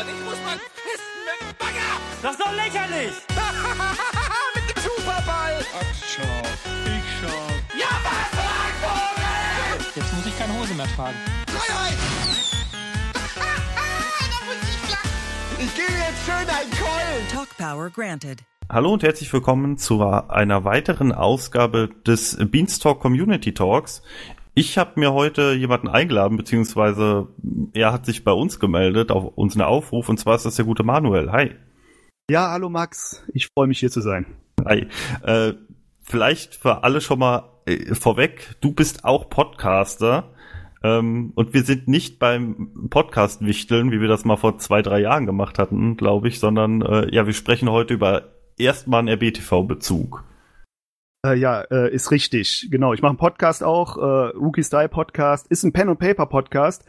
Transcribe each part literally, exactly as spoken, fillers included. und ich muss mal pissen mit dem Bagger. Das ist doch lächerlich. Mit dem Superball. Ach, schau. Ich schau. Ja, was, Frankvogel? Jetzt muss ich keine Hose mehr tragen. Freiheit. Ich gebe jetzt schön ein Keulen. Talk Power granted. Hallo und herzlich willkommen zu einer weiteren Ausgabe des Beanstalk Community Talks. Ich habe mir heute jemanden eingeladen, beziehungsweise er hat sich bei uns gemeldet, auf unseren Aufruf, und zwar ist das der gute Manuel. Hi. Ja, hallo Max, ich freue mich hier zu sein. Hi. Äh, vielleicht für alle schon mal äh, vorweg, du bist auch Podcaster ähm, und wir sind nicht beim Podcast-Wichteln, wie wir das mal vor zwei, drei Jahren gemacht hatten, glaube ich, sondern äh, ja, wir sprechen heute über erstmal einen R B T V-Bezug. Äh, ja, äh, ist richtig. Genau, ich mache einen Podcast auch, äh, Rookie Style Podcast, ist ein Pen-and-Paper-Podcast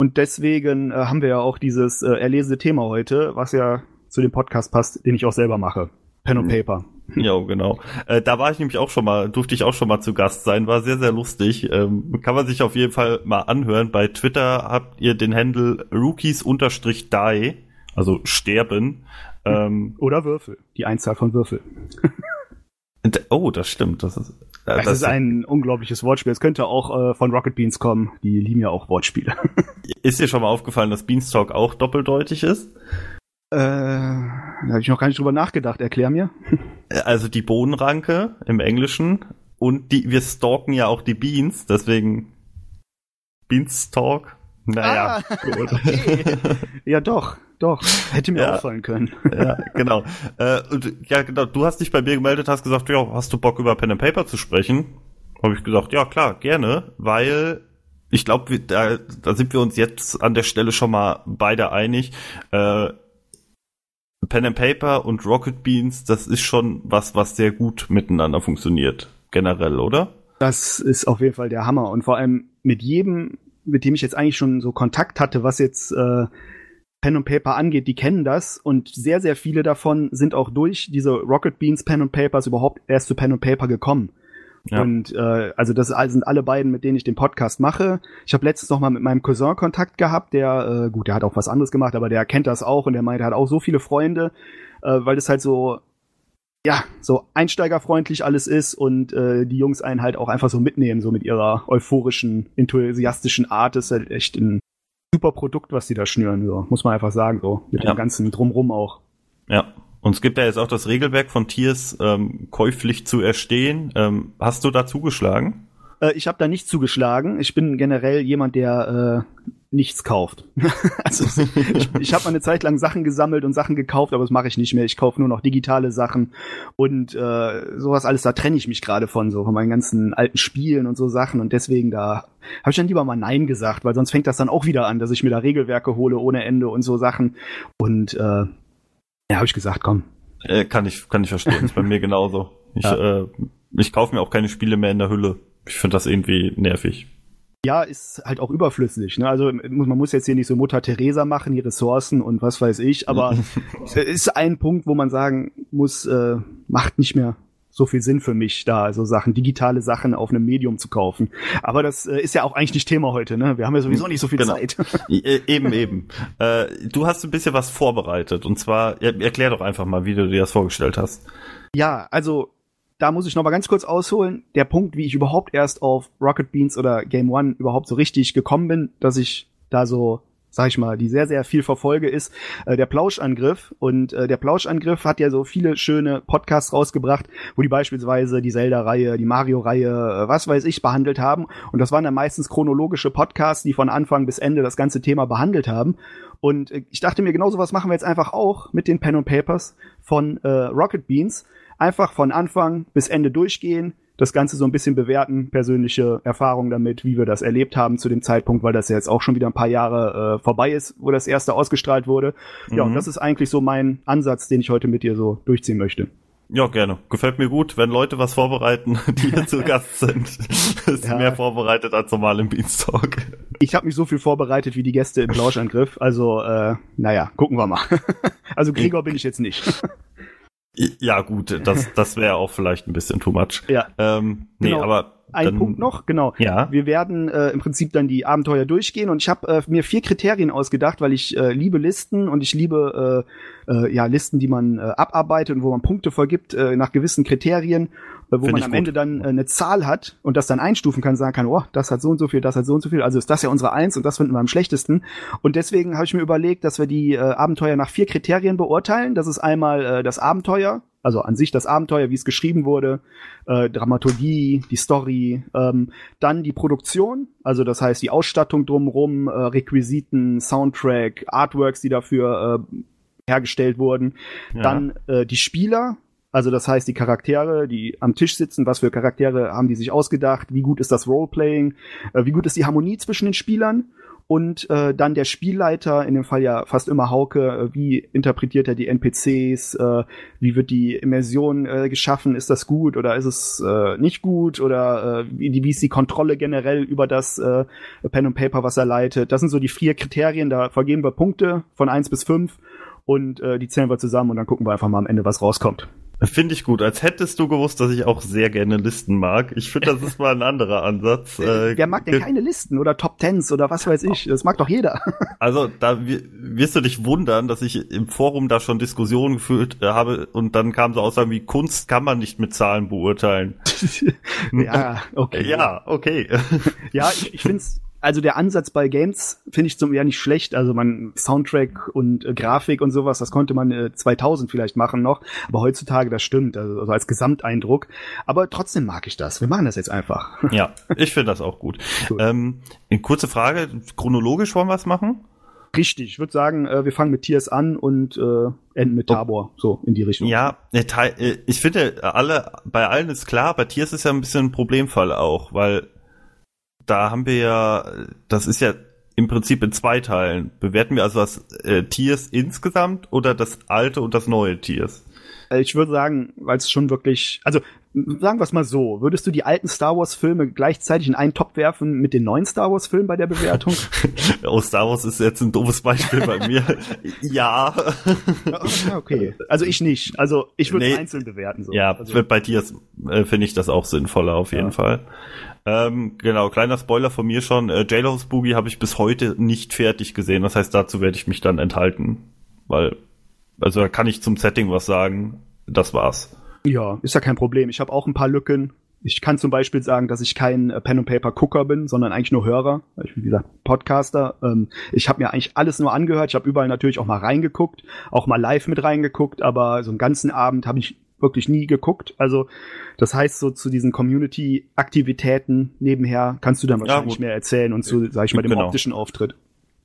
und deswegen äh, haben wir ja auch dieses äh, erlesene Thema heute, was ja zu dem Podcast passt, den ich auch selber mache. Pen-and-Paper. Ja, genau. Äh, da war ich nämlich auch schon mal, durfte ich auch schon mal zu Gast sein, war sehr, sehr lustig. Ähm, kann man sich auf jeden Fall mal anhören. Bei Twitter habt ihr den Handle Rookies-Die, also sterben. Ähm, Oder Würfel, die Einzahl von Würfel. Oh, das stimmt. Das ist, äh, das das ist ein unglaubliches Wortspiel. Es könnte auch äh, von Rocket Beans kommen. Die lieben ja auch Wortspiele. Ist dir schon mal aufgefallen, dass Beanstalk auch doppeldeutig ist? Äh, da habe ich noch gar nicht drüber nachgedacht. Erklär mir. Also die Bohnenranke im Englischen und die, wir stalken ja auch die Beans, deswegen Beanstalk. Naja, ah, gut. Okay. Ja, doch, doch. Hätte mir ja auffallen können. Ja, genau. Äh, und, ja, genau. Du hast dich bei mir gemeldet, hast gesagt, ja, hast du Bock über Pen and Paper zu sprechen? Habe ich gesagt, ja, klar, gerne, weil ich glaube, da, da sind wir uns jetzt an der Stelle schon mal beide einig. Äh, Pen and Paper und Rocket Beans, das ist schon was, was sehr gut miteinander funktioniert, generell, oder? Das ist auf jeden Fall der Hammer und vor allem mit jedem, mit dem ich jetzt eigentlich schon so Kontakt hatte, was jetzt äh, Pen and Paper angeht, die kennen das und sehr, sehr viele davon sind auch durch diese Rocket Beans Pen and Papers überhaupt erst zu Pen and Paper gekommen. Ja. Und äh, also das sind alle beiden, mit denen ich den Podcast mache. Ich habe letztens noch mal mit meinem Cousin Kontakt gehabt, der, äh, gut, der hat auch was anderes gemacht, aber der kennt das auch und der meinte, er hat auch so viele Freunde, äh, weil das halt so, ja, so einsteigerfreundlich alles ist und äh, die Jungs einen halt auch einfach so mitnehmen, so mit ihrer euphorischen, enthusiastischen Art. Das ist halt echt ein super Produkt, was die da schnüren, so muss man einfach sagen, so mit ja. dem ganzen Drumrum auch. Ja, und es gibt ja jetzt auch das Regelwerk von Tiers, ähm, käuflich zu erstehen. Ähm, hast du da zugeschlagen? Äh, ich habe da nicht zugeschlagen. Ich bin generell jemand, der äh, nichts kauft. Also ich, ich habe mal eine Zeit lang Sachen gesammelt und Sachen gekauft, aber das mache ich nicht mehr. Ich kaufe nur noch digitale Sachen und äh, sowas alles, da trenne ich mich gerade von, so von meinen ganzen alten Spielen und so Sachen und deswegen da habe ich dann lieber mal Nein gesagt, weil sonst fängt das dann auch wieder an, dass ich mir da Regelwerke hole ohne Ende und so Sachen und äh, ja, habe ich gesagt, komm. Äh, kann ich kann ich verstehen, ist bei mir genauso. Ich, ja. äh, ich kaufe mir auch keine Spiele mehr in der Hülle. Ich finde das irgendwie nervig. Ja, ist halt auch überflüssig, ne? Also man muss jetzt hier nicht so Mutter Teresa machen, die Ressourcen und was weiß ich, aber ist ein Punkt, wo man sagen muss, äh, macht nicht mehr so viel Sinn für mich, da also Sachen, digitale Sachen auf einem Medium zu kaufen. Aber das äh, ist ja auch eigentlich nicht Thema heute, ne? Wir haben ja sowieso nicht so viel genau. Zeit. Eben, eben. Äh, du hast ein bisschen was vorbereitet und zwar, erklär doch einfach mal, wie du dir das vorgestellt hast. Ja, also da muss ich noch mal ganz kurz ausholen. Der Punkt, wie ich überhaupt erst auf Rocket Beans oder Game One überhaupt so richtig gekommen bin, dass ich da so, sag ich mal, die sehr, sehr viel verfolge, ist äh, der Plauschangriff. Und äh, der Plauschangriff hat ja so viele schöne Podcasts rausgebracht, wo die beispielsweise die Zelda-Reihe, die Mario-Reihe, äh, was weiß ich, behandelt haben. Und das waren dann meistens chronologische Podcasts, die von Anfang bis Ende das ganze Thema behandelt haben. Und äh, ich dachte mir, genau sowas machen wir jetzt einfach auch mit den Pen and Papers von äh, Rocket Beans. Einfach von Anfang bis Ende durchgehen, das Ganze so ein bisschen bewerten, persönliche Erfahrungen damit, wie wir das erlebt haben zu dem Zeitpunkt, weil das ja jetzt auch schon wieder ein paar Jahre äh, vorbei ist, wo das erste ausgestrahlt wurde. Ja, mhm. Und das ist eigentlich so mein Ansatz, den ich heute mit dir so durchziehen möchte. Ja, gerne. Gefällt mir gut, wenn Leute was vorbereiten, die hier zu Gast sind. Ist ja mehr vorbereitet als normal im Beanstalk. Ich habe mich so viel vorbereitet wie die Gäste im Plauschangriff. Also, äh, naja, gucken wir mal. Also Gregor bin ich jetzt nicht. Ja, gut, das, das wäre auch vielleicht ein bisschen too much. Ja. Ähm, nee, genau. aber ein dann, Punkt noch, genau. Ja. Wir werden äh, im Prinzip dann die Abenteuer durchgehen und ich habe äh, mir vier Kriterien ausgedacht, weil ich äh, liebe Listen und ich liebe äh, äh, ja Listen, die man äh, abarbeitet und wo man Punkte vergibt äh, nach gewissen Kriterien, äh, wo Find man am gut. Ende dann äh, eine Zahl hat und das dann einstufen kann, sagen kann, oh, das hat so und so viel, das hat so und so viel, also ist das ja unsere Eins und das finden wir am schlechtesten. Und deswegen habe ich mir überlegt, dass wir die äh, Abenteuer nach vier Kriterien beurteilen. Das ist einmal äh, das Abenteuer, also an sich das Abenteuer, wie es geschrieben wurde, äh, Dramaturgie, die Story, ähm, dann die Produktion, also das heißt die Ausstattung drumherum, äh, Requisiten, Soundtrack, Artworks, die dafür äh, hergestellt wurden, ja. Dann äh, die Spieler, also das heißt die Charaktere, die am Tisch sitzen, was für Charaktere haben die sich ausgedacht, wie gut ist das Roleplaying, äh, wie gut ist die Harmonie zwischen den Spielern. Und äh, dann der Spielleiter, in dem Fall ja fast immer Hauke, äh, wie interpretiert er die N P Cs, äh, wie wird die Immersion äh, geschaffen, ist das gut oder ist es äh, nicht gut oder äh, wie, wie ist die Kontrolle generell über das äh, Pen and Paper, was er leitet. Das sind so die vier Kriterien, da vergeben wir Punkte von eins bis fünf und äh, die zählen wir zusammen und dann gucken wir einfach mal am Ende, was rauskommt. Finde ich gut. Als hättest du gewusst, dass ich auch sehr gerne Listen mag. Ich finde, das ist mal ein anderer Ansatz. Äh, Wer mag denn keine Listen oder Top Tens oder was weiß ich? Das mag doch jeder. Also da wirst du dich wundern, dass ich im Forum da schon Diskussionen geführt habe und dann kamen so Aussagen wie, Kunst kann man nicht mit Zahlen beurteilen. Ja, okay. Ja, okay. Ja, ich, ich finde es... Also der Ansatz bei Games finde ich zum ja nicht schlecht. Also man Soundtrack und äh, Grafik und sowas, das konnte man äh, zweitausend vielleicht machen noch. Aber heutzutage, das stimmt, also, also als Gesamteindruck. Aber trotzdem mag ich das. Wir machen das jetzt einfach. Ja, ich finde das auch gut. Cool. Ähm, eine kurze Frage, chronologisch wollen wir es machen? Richtig, ich würde sagen, äh, wir fangen mit Tiers an und äh, enden mit Tabor, so in die Richtung. Ja, ich finde, alle bei allen ist klar, bei Tiers ist ja ein bisschen ein Problemfall auch, weil... Da haben wir ja, das ist ja im Prinzip in zwei Teilen. Bewerten wir also das äh, Tiers insgesamt oder das alte und das neue Tiers? Ich würde sagen, weil es schon wirklich, also sagen wir es mal so, würdest du die alten Star-Wars-Filme gleichzeitig in einen Topf werfen mit den neuen Star-Wars-Filmen bei der Bewertung? Oh, Star Wars ist jetzt ein doofes Beispiel bei mir. Ja. Okay, also ich nicht. Also ich würde nee. einzeln bewerten. So. Ja, also. Bei Tiers äh, finde ich das auch sinnvoller auf jeden ja. Fall. Ähm, genau, kleiner Spoiler von mir schon. Äh, Jailhouse Boogie habe ich bis heute nicht fertig gesehen. Das heißt, dazu werde ich mich dann enthalten. Weil, also da kann ich zum Setting was sagen. Das war's. Ja, ist ja kein Problem. Ich habe auch ein paar Lücken. Ich kann zum Beispiel sagen, dass ich kein äh, Pen-and-Paper-Gucker bin, sondern eigentlich nur Hörer. Ich bin, wie gesagt, Podcaster. Ähm, ich habe mir eigentlich alles nur angehört. Ich habe überall natürlich auch mal reingeguckt, auch mal live mit reingeguckt. Aber so einen ganzen Abend habe ich wirklich nie geguckt. Also das heißt, so zu diesen Community-Aktivitäten nebenher kannst du dann wahrscheinlich ja, mehr erzählen und zu, sag ich mal, dem genau. optischen Auftritt.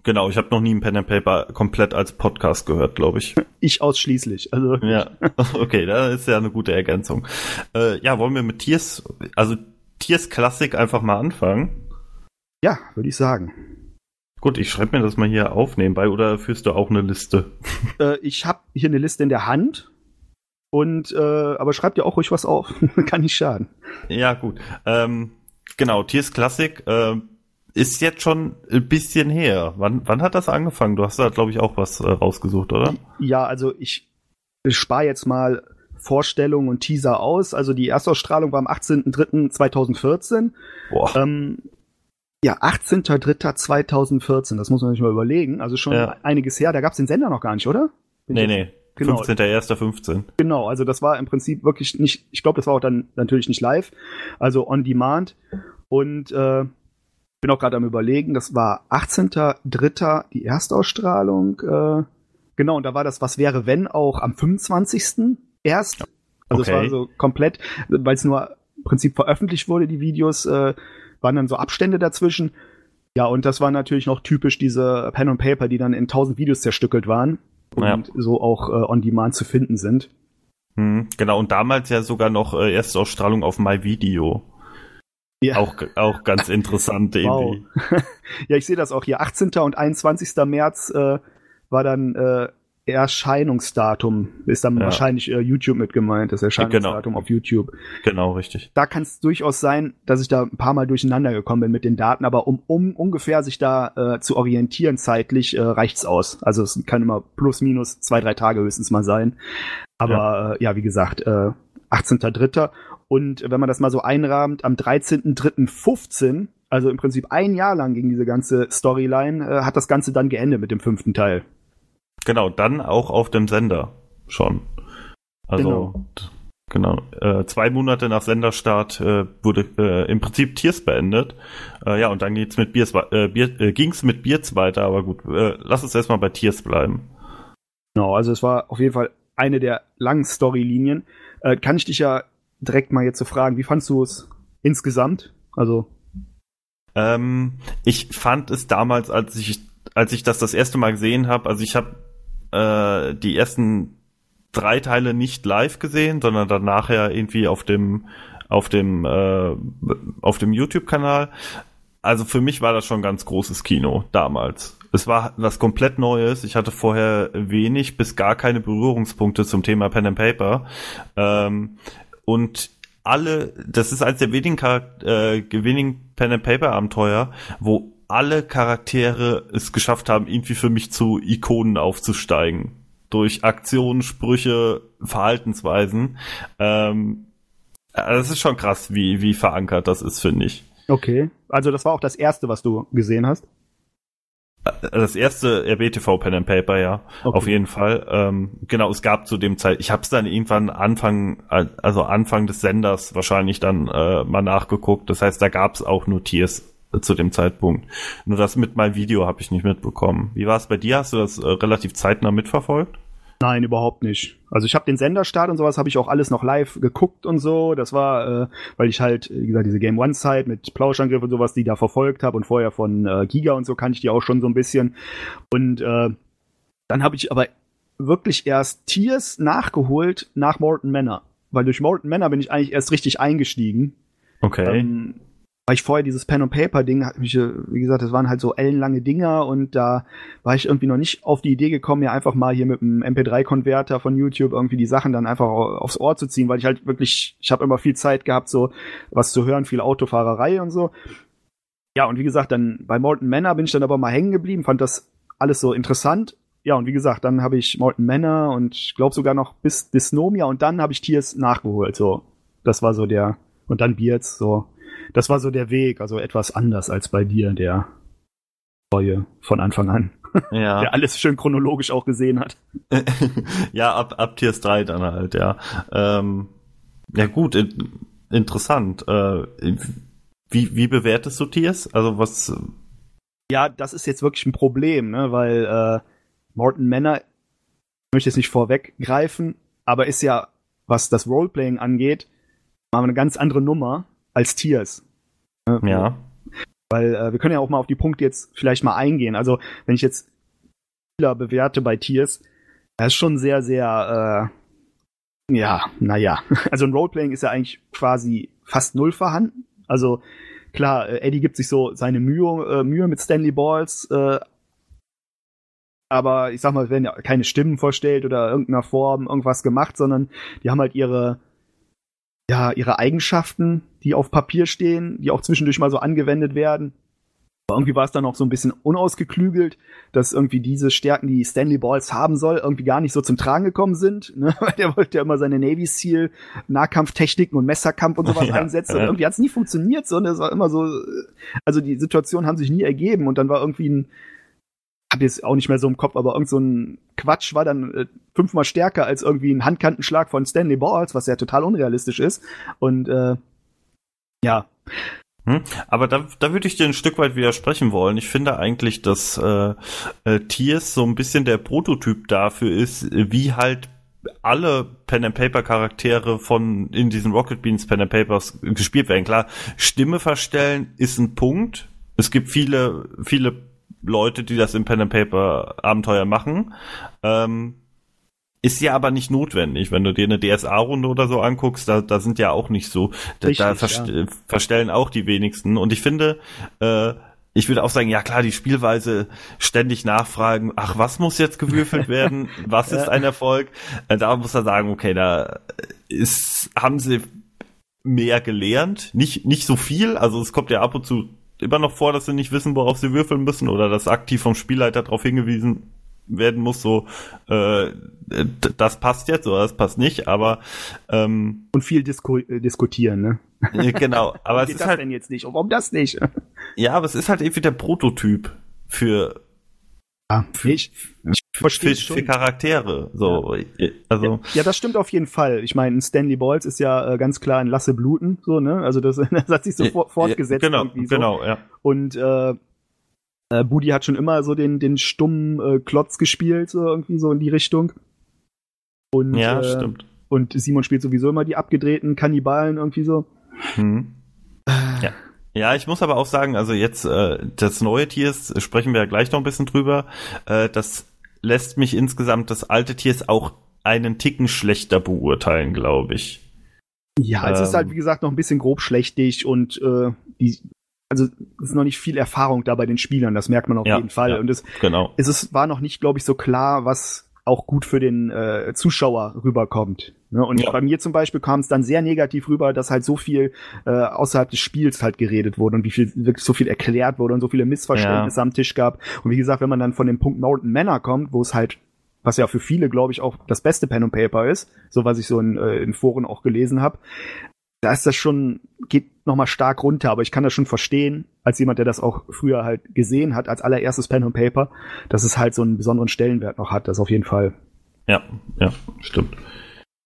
Genau, ich habe noch nie ein Pen and Paper komplett als Podcast gehört, glaube ich. Ich ausschließlich. Also ja, okay, das ist ja eine gute Ergänzung. Äh, ja, wollen wir mit Tiers, also Tiers Classic einfach mal anfangen? Ja, würde ich sagen. Gut, ich schreibe mir das mal hier auf nebenbei, oder führst du auch eine Liste? Äh, ich habe hier eine Liste in der Hand. Und äh, aber schreibt ja auch ruhig was auf, kann nicht schaden. Ja, gut. Ähm, genau, Tiers Classic äh, ist jetzt schon ein bisschen her. Wann, wann hat das angefangen? Du hast da, glaube ich, auch was äh, rausgesucht, oder? Ja, also ich, ich spare jetzt mal Vorstellungen und Teaser aus. Also die Erstausstrahlung war am achtzehnten dritten zweitausendvierzehn. Boah. Ähm, ja, achtzehnten dritten zweitausendvierzehn, das muss man sich mal überlegen. Also schon ja. einiges her. Da gab es den Sender noch gar nicht, oder? Bin nee, nee. Genau. fünfzehnten ersten fünfzehn. Genau, also das war im Prinzip wirklich nicht, ich glaube, das war auch dann natürlich nicht live, also on demand. Und äh, bin auch gerade am Überlegen, das war achtzehnten dritten die Erstausstrahlung. Äh, genau, und da war das Was wäre, wenn auch am fünfundzwanzigsten erst. Also es okay. war so komplett, weil es nur im Prinzip veröffentlicht wurde, die Videos, äh, waren dann so Abstände dazwischen. Ja, und das war natürlich noch typisch diese Pen and Paper, die dann in tausend Videos zerstückelt waren. Und ja. so auch äh, on demand zu finden sind. Hm, genau, und damals ja sogar noch äh, Erstausstrahlung auf MyVideo. Ja. Auch, auch ganz interessant wow. irgendwie. Ja, ich sehe das auch hier. achtzehnten und einundzwanzigsten März äh, war dann äh, Erscheinungsdatum. Ist dann ja. wahrscheinlich äh, YouTube mit gemeint, das Erscheinungsdatum genau. auf YouTube. Genau, richtig. Da kann es durchaus sein, dass ich da ein paar Mal durcheinander gekommen bin mit den Daten, aber um, um ungefähr sich da äh, zu orientieren zeitlich, äh, reicht's aus. Also es kann immer plus minus zwei, drei Tage höchstens mal sein. Aber ja, äh, ja wie gesagt, äh, achtzehnten dritten Und wenn man das mal so einrahmt, am dreizehnten dritten fünfzehn, also im Prinzip ein Jahr lang ging diese ganze Storyline, äh, hat das Ganze dann geendet mit dem fünften Teil. Genau, dann auch auf dem Sender schon. Also, genau. genau äh, zwei Monate nach Senderstart äh, wurde äh, im Prinzip Tears beendet. Äh, ja, und dann geht's mit Beers, äh, Bier, äh, ging's mit Beers weiter, aber gut, äh, lass uns erstmal bei Tears bleiben. Genau, also es war auf jeden Fall eine der langen Storylinien. Äh, kann ich dich ja direkt mal jetzt so fragen, wie fandst du es insgesamt? Also ähm, ich fand es damals, als ich als ich das das erste Mal gesehen habe, also ich habe äh, die ersten drei Teile nicht live gesehen, sondern dann nachher irgendwie auf dem auf dem äh, auf dem YouTube-Kanal. Also für mich war das schon ein ganz großes Kino damals. Es war was komplett Neues. Ich hatte vorher wenig bis gar keine Berührungspunkte zum Thema Pen and Paper. Ähm, Und alle, das ist eines der wenigen, äh, wenigen Pen-and-Paper-Abenteuer, wo alle Charaktere es geschafft haben, irgendwie für mich zu Ikonen aufzusteigen. Durch Aktionen, Sprüche, Verhaltensweisen. Ähm, das ist schon krass, wie, wie verankert das ist, finde ich. Okay, also das war auch das Erste, was du gesehen hast? Das erste R B T V Pen and Paper, ja, okay. Auf jeden Fall. Ähm, genau, es gab zu dem Zeit, ich habe es dann irgendwann Anfang, also Anfang des Senders wahrscheinlich dann äh, mal nachgeguckt. Das heißt, da gab es auch nur Tears zu dem Zeitpunkt. Nur das mit meinem Video habe ich nicht mitbekommen. Wie war es bei dir? Hast du das äh, relativ zeitnah mitverfolgt? Nein, überhaupt nicht. Also ich habe den Senderstart und sowas, habe ich auch alles noch live geguckt und so. Das war, äh, weil ich halt, wie gesagt, diese Game One-Zeit mit Plauschangriff und sowas, die da verfolgt habe und vorher von äh, Giga und so kannte ich die auch schon so ein bisschen. Und äh, dann habe ich aber wirklich erst Tears nachgeholt nach Morton Manor. Weil durch Morton Manor bin ich eigentlich erst richtig eingestiegen. Okay. Ähm, weil ich vorher dieses Pen-and-Paper-Ding, hat mich, wie gesagt, das waren halt so ellenlange Dinger und da war ich irgendwie noch nicht auf die Idee gekommen, ja einfach mal hier mit einem M P drei Konverter von YouTube irgendwie die Sachen dann einfach aufs Ohr zu ziehen, weil ich halt wirklich, ich habe immer viel Zeit gehabt, so was zu hören, viel Autofahrerei und so. Ja, und wie gesagt, dann bei Morton Manor bin ich dann aber mal hängen geblieben, fand das alles so interessant. Ja, und wie gesagt, dann habe ich Morton Manor und ich glaube sogar noch bis Dysnomia und dann habe ich Tears nachgeholt, so. Das war so der, und dann Beards, so. Das war so der Weg, also etwas anders als bei dir, der neue von Anfang an, ja. Der alles schön chronologisch auch gesehen hat. Ja, ab, ab Tears drei dann halt, ja. Ähm, ja gut, in, interessant. Äh, wie, wie bewertest du Tears? Also was? Ja, das ist jetzt wirklich ein Problem, ne? Weil äh, Morton Manor, ich möchte jetzt nicht vorweggreifen, aber ist ja, was das Roleplaying angeht, mal eine ganz andere Nummer als Tears. Ja. Weil äh, wir können ja auch mal auf die Punkte jetzt vielleicht mal eingehen. Also, wenn ich jetzt Spieler bewerte bei Tears, das ist schon sehr, sehr äh, ja, naja. Also ein Roleplaying ist ja eigentlich quasi fast null vorhanden. Also, klar, äh, Eddie gibt sich so seine Mühe, äh, Mühe mit Stanley Balls, äh, aber ich sag mal, werden ja keine Stimmen vorstellt oder irgendeiner Form irgendwas gemacht, sondern die haben halt ihre ja, ihre Eigenschaften, die auf Papier stehen, die auch zwischendurch mal so angewendet werden. Aber irgendwie war es dann auch so ein bisschen unausgeklügelt, dass irgendwie diese Stärken, die Stanley Balls haben soll, irgendwie gar nicht so zum Tragen gekommen sind. Ne? Weil der wollte ja immer seine Navy Seal Nahkampftechniken und Messerkampf und sowas ja, einsetzen. Und irgendwie hat es nie funktioniert, sondern es war immer so, also die Situationen haben sich nie ergeben. Und dann war irgendwie ein, hab jetzt auch nicht mehr so im Kopf, aber irgend so ein Quatsch war dann äh, fünfmal stärker als irgendwie ein Handkantenschlag von Stanley Balls, was ja total unrealistisch ist. Und äh, ja. Hm, aber da, da würde ich dir ein Stück weit widersprechen wollen. Ich finde eigentlich, dass äh, äh, Tears so ein bisschen der Prototyp dafür ist, wie halt alle Pen-and-Paper-Charaktere von in diesen Rocket Beans Pen-and-Papers gespielt werden. Klar, Stimme verstellen ist ein Punkt. Es gibt viele, viele Leute, die das im Pen-and-Paper-Abenteuer machen. Ähm, ist ja aber nicht notwendig. Wenn du dir eine D S A-Runde oder so anguckst, da, da sind ja auch nicht so. Da, Richtig, da verst- ja. verstellen auch die wenigsten. Und ich finde, äh, ich würde auch sagen, ja klar, die Spielweise ständig nachfragen, ach, was muss jetzt gewürfelt werden? Was ist ein Erfolg? Da muss er sagen, okay, da ist, haben sie mehr gelernt. Nicht, nicht so viel. Also es kommt ja ab und zu immer noch vor, dass sie nicht wissen, worauf sie würfeln müssen oder dass aktiv vom Spielleiter darauf hingewiesen werden muss, so äh, das passt jetzt oder das passt nicht, aber ähm, und viel Disku- äh, diskutieren, ne? Genau, aber warum es ist das halt denn jetzt nicht? Und warum das nicht? Ja, aber es ist halt irgendwie der Prototyp für ja, für, ich, ich verstehe für, für Charaktere. So, ja. Also ja, das stimmt auf jeden Fall. Ich meine, Stanley Balls ist ja äh, ganz klar ein Lasse Bluten, so, ne? Also das, das hat sich so ja, fortgesetzt. Ja, genau, irgendwie so. Genau, ja. Und äh, Äh, Budi hat schon immer so den, den stummen äh, Klotz gespielt, so irgendwie so in die Richtung. Und, ja, äh, stimmt. Und Simon spielt sowieso immer die abgedrehten Kannibalen irgendwie so. Hm. Ja. Ja, ich muss aber auch sagen, also jetzt äh, das neue Tiers, sprechen wir ja gleich noch ein bisschen drüber, äh, das lässt mich insgesamt das alte Tiers auch einen Ticken schlechter beurteilen, glaube ich. Ja, ähm, es ist halt, wie gesagt, noch ein bisschen grobschlächtig und äh, die Also es ist noch nicht viel Erfahrung da bei den Spielern, das merkt man auf ja, jeden Fall. Ja, und es, genau. es ist, war noch nicht, glaube ich, so klar, was auch gut für den äh, Zuschauer rüberkommt. Ne? Und ja. bei mir zum Beispiel kam es dann sehr negativ rüber, dass halt so viel äh, außerhalb des Spiels halt geredet wurde und wie viel wirklich so viel erklärt wurde und so viele Missverständnisse ja. am Tisch gab. Und wie gesagt, wenn man dann von dem Punkt Mountain Manor kommt, wo es halt, was ja für viele, glaube ich, auch das beste Pen and Paper ist, so was ich so in, äh, in Foren auch gelesen habe, da ist das schon, geht nochmal stark runter, aber ich kann das schon verstehen, als jemand, der das auch früher halt gesehen hat, als allererstes Pen and Paper, dass es halt so einen besonderen Stellenwert noch hat, das auf jeden Fall. Ja, ja, stimmt.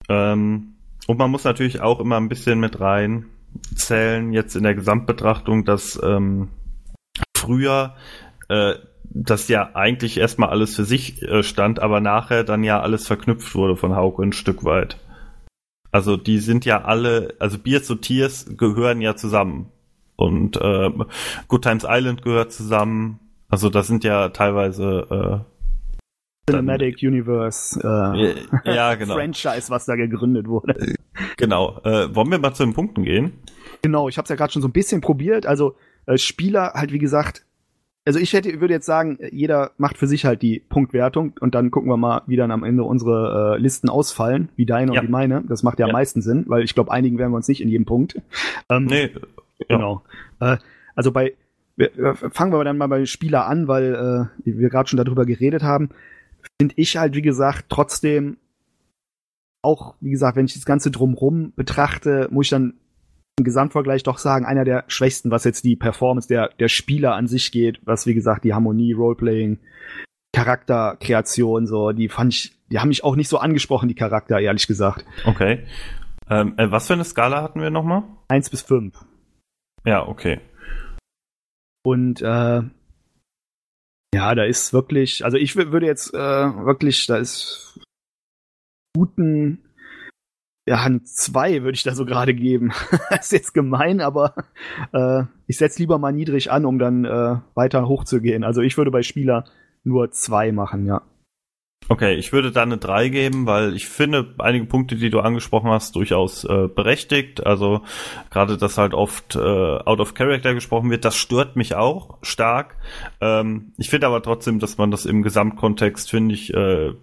Ähm, und man muss natürlich auch immer ein bisschen mit reinzählen, jetzt in der Gesamtbetrachtung, dass ähm, früher äh, das ja eigentlich erstmal alles für sich äh, stand, aber nachher dann ja alles verknüpft wurde von Hauke ein Stück weit. Also die sind ja alle, also Beards und Tiers gehören ja zusammen und äh, Good Times Island gehört zusammen, also das sind ja teilweise äh, Cinematic dann, Universe äh, ja, genau. Franchise, was da gegründet wurde. Genau, äh, wollen wir mal zu den Punkten gehen? Genau, ich habe es ja gerade schon so ein bisschen probiert, also äh, Spieler halt wie gesagt, also ich hätte, würde jetzt sagen, jeder macht für sich halt die Punktwertung und dann gucken wir mal, wie dann am Ende unsere äh, Listen ausfallen, wie deine ja. und wie meine. Das macht ja, ja am meisten Sinn, weil ich glaube, einigen werden wir uns nicht in jedem Punkt. Ähm, nee. Genau. Ja. Äh, also bei, wir, fangen wir dann mal bei Spieler an, weil äh, wir gerade schon darüber geredet haben. Finde ich halt, wie gesagt, trotzdem auch, wie gesagt, wenn ich das Ganze drumrum betrachte, muss ich dann im Gesamtvergleich doch sagen, einer der schwächsten, was jetzt die Performance der, der Spieler an sich geht, was wie gesagt die Harmonie, Roleplaying, Charakterkreation, so, die fand ich, die haben mich auch nicht so angesprochen, die Charakter, ehrlich gesagt. Okay. Ähm, was für eine Skala hatten wir nochmal? Eins bis fünf. Ja, okay. Und, äh, ja, da ist wirklich, also ich w- würde jetzt, äh, wirklich, da ist guten, ja, ein zwei würde ich da so gerade geben. Ist jetzt gemein, aber äh, ich setze lieber mal niedrig an, um dann äh, weiter hochzugehen. Also ich würde bei Spieler nur zwei machen, ja. Okay, ich würde da eine drei geben, weil ich finde einige Punkte, die du angesprochen hast, durchaus äh, berechtigt. Also gerade, dass halt oft äh, out of character gesprochen wird, das stört mich auch stark. Ähm, ich finde aber trotzdem, dass man das im Gesamtkontext, finde ich, äh,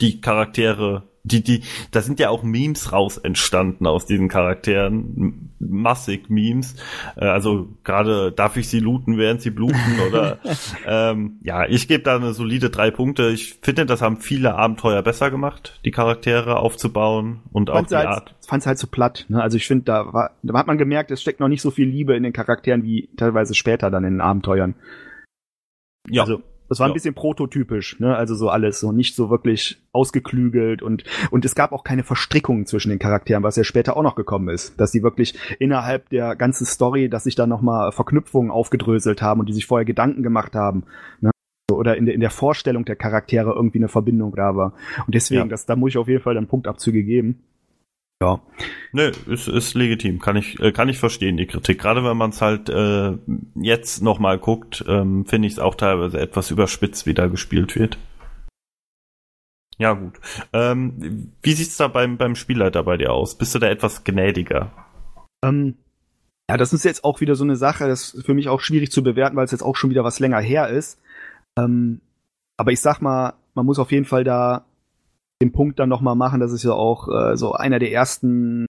die Charaktere Die, die, da sind ja auch Memes raus entstanden aus diesen Charakteren. Massig Memes. Also gerade darf ich sie looten, während sie bluten oder ähm, ja, ich gebe da eine solide drei Punkte. Ich finde, das haben viele Abenteuer besser gemacht, die Charaktere aufzubauen und auch die halt, Art. Ich fand es halt so platt, ne? Also ich finde, da war, da hat man gemerkt, es steckt noch nicht so viel Liebe in den Charakteren wie teilweise später dann in den Abenteuern. Ja. Also, das war ein bisschen prototypisch, ne? Also so alles so nicht so wirklich ausgeklügelt und und es gab auch keine Verstrickungen zwischen den Charakteren, was ja später auch noch gekommen ist, dass die wirklich innerhalb der ganzen Story, dass sich da nochmal Verknüpfungen aufgedröselt haben und die sich vorher Gedanken gemacht haben, ne? Oder in der in der Vorstellung der Charaktere irgendwie eine Verbindung da war und deswegen, ja. das da muss ich auf jeden Fall dann Punktabzüge geben. Ja. Nö, ist, ist legitim. Kann ich, kann ich verstehen, die Kritik. Gerade wenn man es halt äh, jetzt nochmal guckt, ähm, finde ich es auch teilweise etwas überspitzt, wie da gespielt wird. Ja, gut. Ähm, wie sieht es da beim, beim Spielleiter bei dir aus? Bist du da etwas gnädiger? Ähm, ja, das ist jetzt auch wieder so eine Sache, das ist für mich auch schwierig zu bewerten, weil es jetzt auch schon wieder was länger her ist. Ähm, aber ich sag mal, man muss auf jeden Fall da den Punkt dann nochmal machen, dass es ja auch äh, so einer der ersten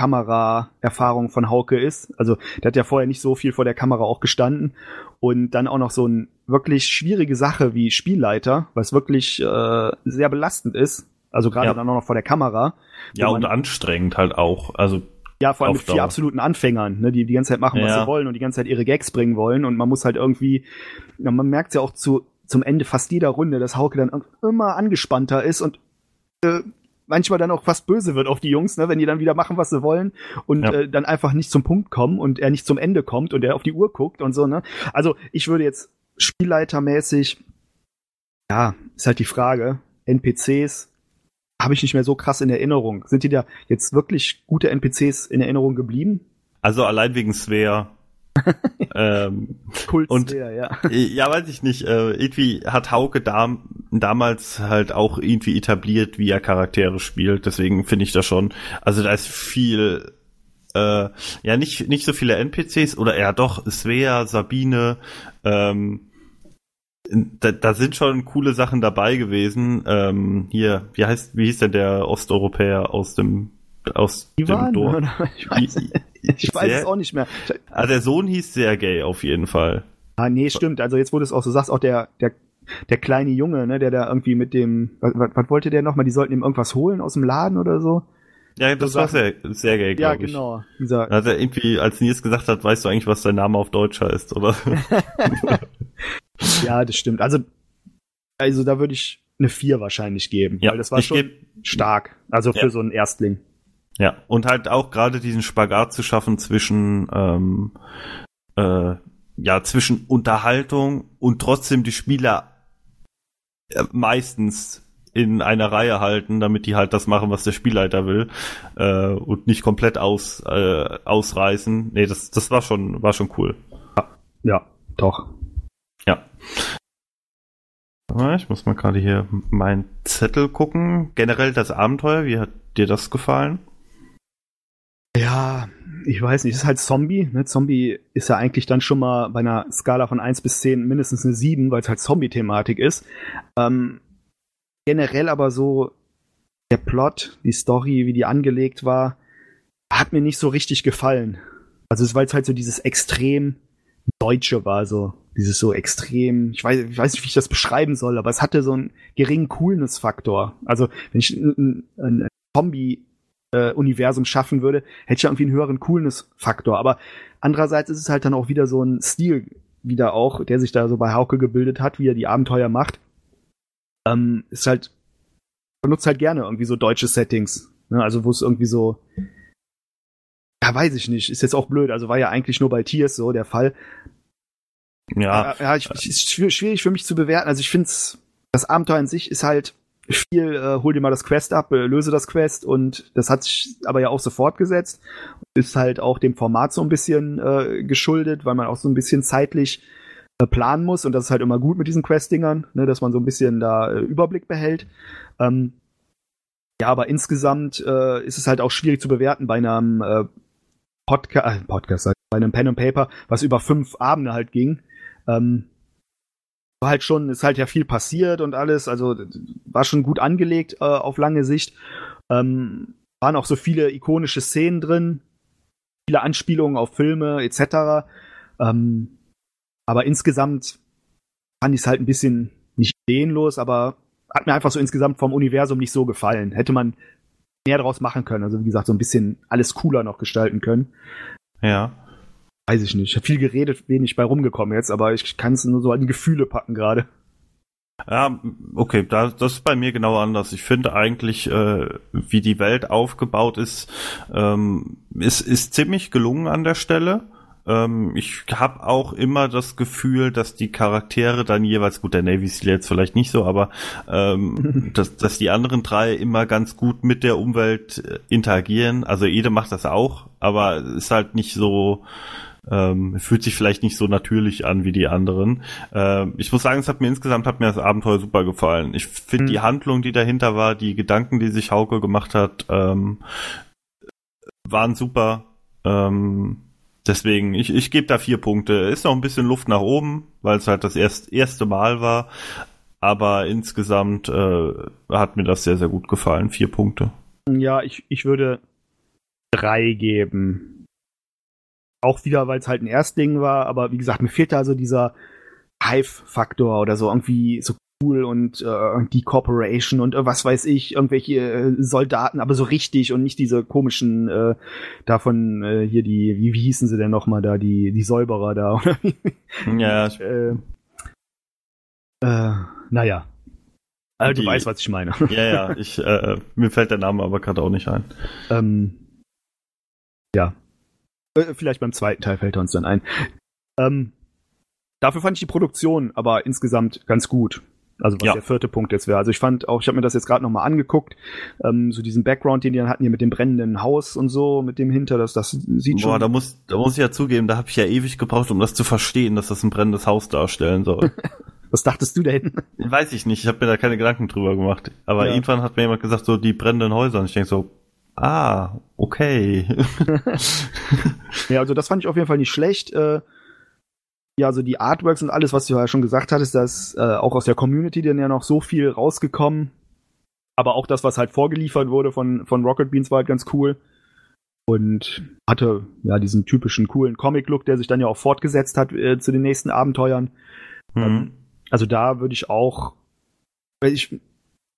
Kameraerfahrungen von Hauke ist. Also der hat ja vorher nicht so viel vor der Kamera auch gestanden und dann auch noch so ein wirklich schwierige Sache wie Spielleiter, weil es wirklich äh, sehr belastend ist. Also gerade ja. dann auch noch vor der Kamera. Ja, und anstrengend halt auch. Also ja, vor allem mit vier Dauer. absoluten Anfängern, ne, die die ganze Zeit machen, was ja. sie wollen und die ganze Zeit ihre Gags bringen wollen. Und man muss halt irgendwie, ja, man merkt es ja auch zu, zum Ende fast jeder Runde, dass Hauke dann immer angespannter ist und äh, manchmal dann auch fast böse wird auf die Jungs, ne, wenn die dann wieder machen, was sie wollen und ja. äh, dann einfach nicht zum Punkt kommen und er nicht zum Ende kommt und er auf die Uhr guckt und so, ne. Also ich würde jetzt spielleitermäßig, ja, ist halt die Frage, N P Cs habe ich nicht mehr so krass in Erinnerung. Sind die da jetzt wirklich gute N P Cs in Erinnerung geblieben? Also allein wegen Svea. ähm, Kult und, Svea, ja. Ja, weiß ich nicht. Äh, irgendwie hat Hauke da, damals halt auch irgendwie etabliert, wie er Charaktere spielt. Deswegen finde ich das schon, also da ist viel, äh, ja nicht, nicht so viele N P Cs oder ja doch, Svea, Sabine, ähm, Da, da sind schon coole Sachen dabei gewesen. Ähm, hier, wie heißt, wie hieß denn der Osteuropäer aus dem aus Ivan, dem Dorf? Ich weiß, ich weiß es auch nicht mehr. Also der Sohn hieß Sergei auf jeden Fall. Ah nee, stimmt. Also jetzt, wo du es auch so sagst, auch der der der kleine Junge, ne, der da irgendwie mit dem, was, was wollte der nochmal? Die sollten ihm irgendwas holen aus dem Laden oder so. Ja, das so war sehr, sehr geil, glaube ja, ich. Ja, genau. Hat er irgendwie, als Nils gesagt hat, weißt du eigentlich, was dein Name auf Deutsch heißt, oder? Ja, das stimmt. Also, also da würde ich eine vier wahrscheinlich geben, ja, weil das war schon geb- stark. Also für ja. so einen Erstling. Ja, und halt auch gerade diesen Spagat zu schaffen zwischen, ähm, äh, ja, zwischen Unterhaltung und trotzdem die Spieler äh, meistens in einer Reihe halten, damit die halt das machen, was der Spielleiter will, äh, und nicht komplett aus, äh, ausreißen. Nee, das, das war schon, war schon cool. Ja, ja, doch. Ja. Ich muss mal gerade hier meinen Zettel gucken. Generell das Abenteuer, wie hat dir das gefallen? Ja, ich weiß nicht, es ist halt Zombie, ne? Zombie ist ja eigentlich dann schon mal bei einer Skala von eins bis zehn mindestens eine sieben, weil es halt Zombie-Thematik ist. Ähm, Generell aber so der Plot, die Story, wie die angelegt war, hat mir nicht so richtig gefallen. Also es war jetzt halt so dieses extrem Deutsche war, so dieses so extrem, ich weiß, ich weiß nicht, wie ich das beschreiben soll, aber es hatte so einen geringen Coolness-Faktor. Also wenn ich ein, ein, ein Zombie-Universum schaffen würde, hätte ich ja irgendwie einen höheren Coolness-Faktor. Aber andererseits ist es halt dann auch wieder so ein Stil, wieder auch, der sich da so bei Hauke gebildet hat, wie er die Abenteuer macht. Ähm, ist halt, benutzt halt gerne irgendwie so deutsche Settings, ne? Also wo es irgendwie so, ja, weiß ich nicht, ist jetzt auch blöd, also war ja eigentlich nur bei Tiers so der Fall. Ja. Ja, ich, ich, ist schwierig für mich zu bewerten, also ich find's, das Abenteuer in sich ist halt viel, äh, hol dir mal das Quest ab, äh, löse das Quest, und das hat sich aber ja auch so fortgesetzt, ist halt auch dem Format so ein bisschen äh, geschuldet, weil man auch so ein bisschen zeitlich planen muss, und das ist halt immer gut mit diesen Quest-Dingern, ne, dass man so ein bisschen da äh, Überblick behält. Ähm, ja, aber insgesamt äh, ist es halt auch schwierig zu bewerten bei einem äh, Podca- äh, Podcast, halt, bei einem Pen and Paper, was über fünf Abende halt ging. Ähm, war halt schon, ist halt ja viel passiert und alles, also war schon gut angelegt äh, auf lange Sicht. Ähm, waren auch so viele ikonische Szenen drin, viele Anspielungen auf Filme et cetera. Ähm, Aber insgesamt fand ich es halt ein bisschen nicht ideenlos, aber hat mir einfach so insgesamt vom Universum nicht so gefallen. Hätte man mehr draus machen können. Also wie gesagt, so ein bisschen alles cooler noch gestalten können. Ja. Weiß ich nicht. Ich habe viel geredet, wenig bei rumgekommen jetzt, aber ich kann es nur so an die Gefühle packen gerade. Ja, okay, das ist bei mir genau anders. Ich finde eigentlich, äh, wie die Welt aufgebaut ist, ähm, ist, ist ziemlich gelungen an der Stelle. Ich habe auch immer das Gefühl, dass die Charaktere dann jeweils, gut, der Navy Seal jetzt vielleicht nicht so, aber ähm, dass, dass die anderen drei immer ganz gut mit der Umwelt interagieren. Also Ede macht das auch, aber ist halt nicht so, ähm, fühlt sich vielleicht nicht so natürlich an wie die anderen. Ähm, ich muss sagen, es hat mir insgesamt hat mir das Abenteuer super gefallen. Ich finde mhm. die Handlung, die dahinter war, die Gedanken, die sich Hauke gemacht hat, ähm, waren super. Ähm, Deswegen, ich, ich gebe da vier Punkte. Ist noch ein bisschen Luft nach oben, weil es halt das erst, erste Mal war. Aber insgesamt äh, hat mir das sehr, sehr gut gefallen. Vier Punkte. Ja, ich, ich würde drei geben. Auch wieder, weil es halt ein Erstling war. Aber wie gesagt, mir fehlt da so dieser Hive-Faktor oder so, irgendwie so cool und äh, die Corporation und äh, was weiß ich, irgendwelche äh, Soldaten, aber so richtig und nicht diese komischen äh, davon äh, hier die, wie, wie hießen sie denn nochmal da, die, die Säuberer da, oder? Ja. Und, äh, äh, naja. Also die, du weißt, was ich meine. Ja, ja, ich, äh, mir fällt der Name aber gerade auch nicht ein. Ähm, ja. Äh, vielleicht beim zweiten Teil fällt er uns dann ein. Ähm, dafür fand ich die Produktion aber insgesamt ganz gut. Also was ja. Der vierte Punkt jetzt wäre. Also ich fand auch, ich habe mir das jetzt gerade nochmal angeguckt, ähm, so diesen Background, den die dann hatten hier mit dem brennenden Haus und so, mit dem hinter, das, das sieht Boah, schon... Boah, da muss, da muss ich ja zugeben, da habe ich ja ewig gebraucht, um das zu verstehen, dass das ein brennendes Haus darstellen soll. Was dachtest du denn? Weiß ich nicht, ich habe mir da keine Gedanken drüber gemacht. Aber ja. Irgendwann hat mir jemand gesagt, so die brennenden Häuser. Und ich denke so, ah, okay. Ja, also das fand ich auf jeden Fall nicht schlecht. Ja, also die Artworks und alles, was du ja schon gesagt hattest, da ist äh, auch aus der Community dann ja noch so viel rausgekommen. Aber auch das, was halt vorgeliefert wurde von, von Rocket Beans, war halt ganz cool. Und hatte ja diesen typischen coolen Comic-Look, der sich dann ja auch fortgesetzt hat äh, zu den nächsten Abenteuern. Mhm. Also da würde ich auch, ich würde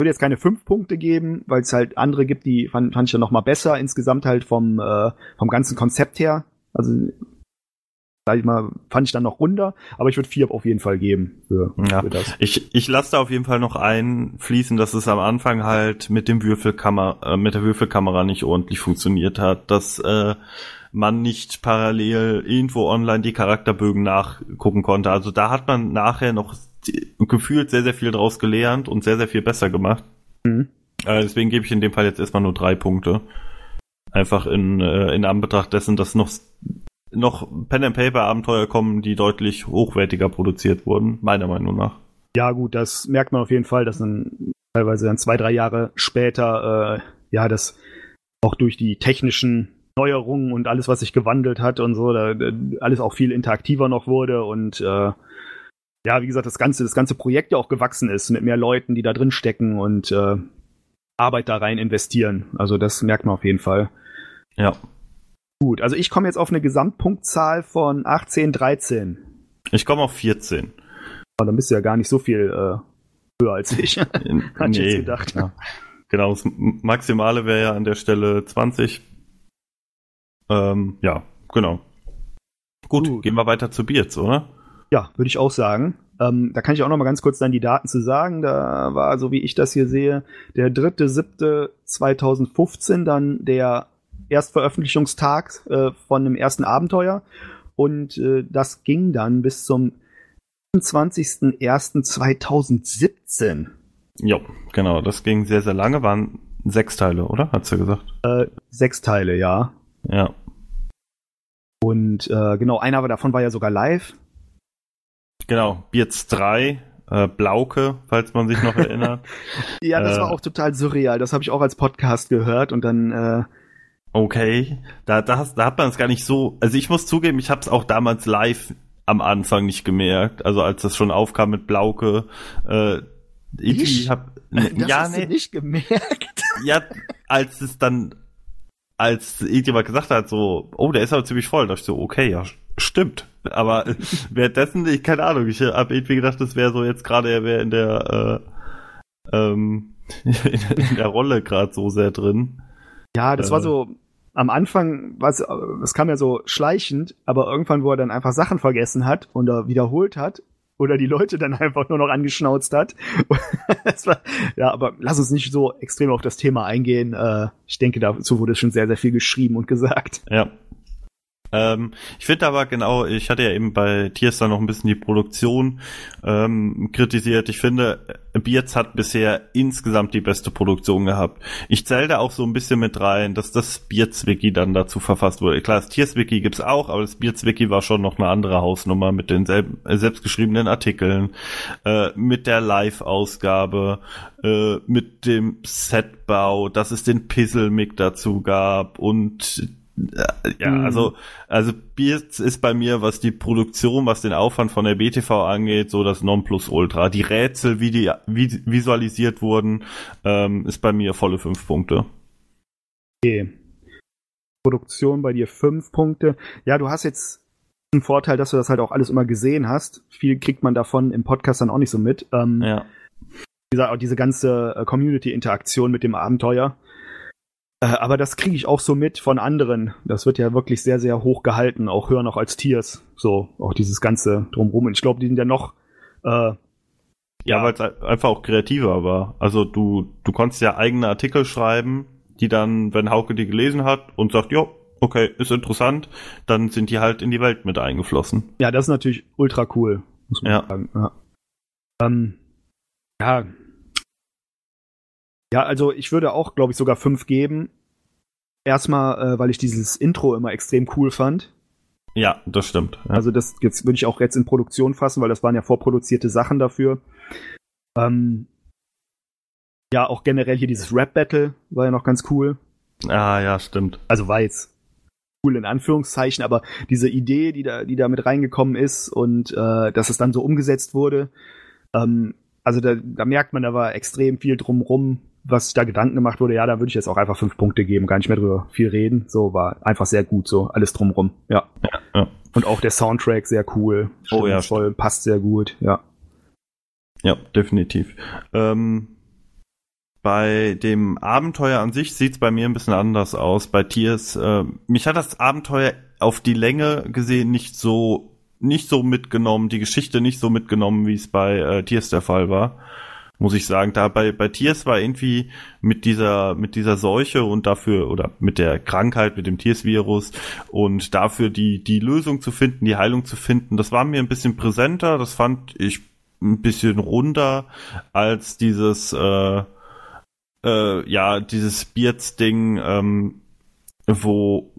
jetzt keine fünf Punkte geben, weil es halt andere gibt, die fand, fand ich ja noch mal besser, insgesamt halt vom, äh, vom ganzen Konzept her. Also sag ich mal, fand ich dann noch runter, aber ich würde vier auf jeden Fall geben für, ja. für das. Ich, ich lasse da auf jeden Fall noch einfließen, dass es am Anfang halt mit dem Würfelkamera, äh, mit der Würfelkamera nicht ordentlich funktioniert hat, dass äh, man nicht parallel irgendwo online die Charakterbögen nachgucken konnte. Also da hat man nachher noch gefühlt sehr, sehr viel draus gelernt und sehr, sehr viel besser gemacht. Mhm. Äh, deswegen gebe ich in dem Fall jetzt erstmal nur drei Punkte. Einfach in, äh, in Anbetracht dessen, dass noch noch Pen-and-Paper-Abenteuer kommen, die deutlich hochwertiger produziert wurden, meiner Meinung nach. Ja gut, das merkt man auf jeden Fall, dass dann teilweise dann zwei, drei Jahre später äh, ja, das auch durch die technischen Neuerungen und alles, was sich gewandelt hat und so, da, da alles auch viel interaktiver noch wurde und äh, ja, wie gesagt, das ganze, das ganze Projekt ja auch gewachsen ist mit mehr Leuten, die da drin stecken und äh, Arbeit da rein investieren. Also das merkt man auf jeden Fall. Ja. Gut, also ich komme jetzt auf eine Gesamtpunktzahl von achtzehn, dreizehn. Ich komme auf vierzehn. Aber dann bist du ja gar nicht so viel äh, höher als ich. Hatte ich jetzt gedacht. Ja. Genau, das Maximale wäre ja an der Stelle zwanzig. Ähm, ja, genau. Gut, Gut, gehen wir weiter zu Beards, oder? Ja, würde ich auch sagen. Ähm, da kann ich auch noch mal ganz kurz dann die Daten zu sagen. Da war, so wie ich das hier sehe, der dritter siebter zweitausendfünfzehn dann der Erstveröffentlichungstag äh, von dem ersten Abenteuer und äh, das ging dann bis zum siebenundzwanzigster erster zweitausendsiebzehn. Jo, genau, das ging sehr, sehr lange, waren sechs Teile, oder? Hat's ja gesagt. Äh, sechs Teile, ja. Ja. Und äh, genau, einer davon war ja sogar live. Genau, Beards drei. Äh, Blauke, falls man sich noch erinnert. Ja, das äh, war auch total surreal, das habe ich auch als Podcast gehört und dann äh, Okay, da, da, hast, da hat man es gar nicht so, also ich muss zugeben, ich habe es auch damals live am Anfang nicht gemerkt, also als das schon aufkam mit Blauke. Äh, ich habe das ja, hast nee, du nicht gemerkt. Ja, als es dann, als irgendjemand gesagt hat, so, oh, der ist aber ziemlich voll, da dachte ich so, okay, ja, stimmt. Aber währenddessen, ich keine Ahnung, ich habe irgendwie gedacht, das wäre so jetzt gerade, er wäre in der, äh, ähm, in der Rolle gerade so sehr drin. Ja, das äh, war so. Am Anfang, was, das kam ja so schleichend, aber irgendwann, wo er dann einfach Sachen vergessen hat und er wiederholt hat oder die Leute dann einfach nur noch angeschnauzt hat. Das war, ja, aber lass uns nicht so extrem auf das Thema eingehen. Ich denke, dazu wurde schon sehr, sehr viel geschrieben und gesagt. Ja. Ähm, ich finde aber genau, ich hatte ja eben bei Tierstar noch ein bisschen die Produktion ähm, kritisiert. Ich finde, Beards hat bisher insgesamt die beste Produktion gehabt. Ich zähle da auch so ein bisschen mit rein, dass das Beards-Wiki dann dazu verfasst wurde. Klar, das Tierstar-Wiki gibt's auch, aber das Beards-Wiki war schon noch eine andere Hausnummer mit den selben, äh, selbstgeschriebenen Artikeln, äh, mit der Live-Ausgabe, äh, mit dem Setbau, dass es den Pizzle-Mic dazu gab und ja, also, also Beards ist bei mir, was die Produktion, was den Aufwand von der B T V angeht, so das Nonplusultra. Die Rätsel, wie die wie visualisiert wurden, ähm, ist bei mir volle fünf Punkte. Okay. Produktion bei dir fünf Punkte. Ja, du hast jetzt ein Vorteil, dass du das halt auch alles immer gesehen hast. Viel kriegt man davon im Podcast dann auch nicht so mit. Ähm, ja. Wie gesagt, auch diese ganze Community-Interaktion mit dem Abenteuer. Äh, aber das kriege ich auch so mit von anderen. Das wird ja wirklich sehr, sehr hoch gehalten. Auch hören auch als Tiers. So, auch dieses Ganze drumherum. Und ich glaube, die sind ja noch äh, ja, ja weil es einfach auch kreativer war. Also du, du konntest ja eigene Artikel schreiben, die dann, wenn Hauke die gelesen hat und sagt, jo, okay, ist interessant, dann sind die halt in die Welt mit eingeflossen. Ja, das ist natürlich ultra cool, muss man ja. sagen. Ja. Ähm, ja. Ja, also ich würde auch, glaube ich, sogar fünf geben. Erstmal, äh, weil ich dieses Intro immer extrem cool fand. Ja, das stimmt. Ja. Also das jetzt würde ich auch jetzt in Produktion fassen, weil das waren ja vorproduzierte Sachen dafür. Ähm, ja, auch generell hier dieses Rap-Battle war ja noch ganz cool. Ah, ja, stimmt. Also war jetzt cool in Anführungszeichen, aber diese Idee, die da, die da mit reingekommen ist und äh, dass es dann so umgesetzt wurde, ähm, also da, da merkt man, da war extrem viel drumrum, was sich da Gedanken gemacht wurde. Ja, da würde ich jetzt auch einfach fünf Punkte geben, gar nicht mehr drüber viel reden. So, war einfach sehr gut, so alles drumrum, ja. ja, ja. Und auch der Soundtrack sehr cool, oh, ja, voll, passt sehr gut, ja. Ja, definitiv. Ähm, Bei dem Abenteuer an sich sieht's bei mir ein bisschen anders aus. Bei Tiers, äh, mich hat das Abenteuer auf die Länge gesehen nicht so, nicht so mitgenommen, die Geschichte nicht so mitgenommen, wie es bei äh, Tiers der Fall war, muss ich sagen. Da bei, bei Tiers war irgendwie mit dieser, mit dieser Seuche und dafür, oder mit der Krankheit, mit dem Tiers-Virus und dafür die, die Lösung zu finden, die Heilung zu finden, das war mir ein bisschen präsenter, das fand ich ein bisschen runder als dieses, äh, Äh, ja, dieses Beards-Ding, ähm, wo,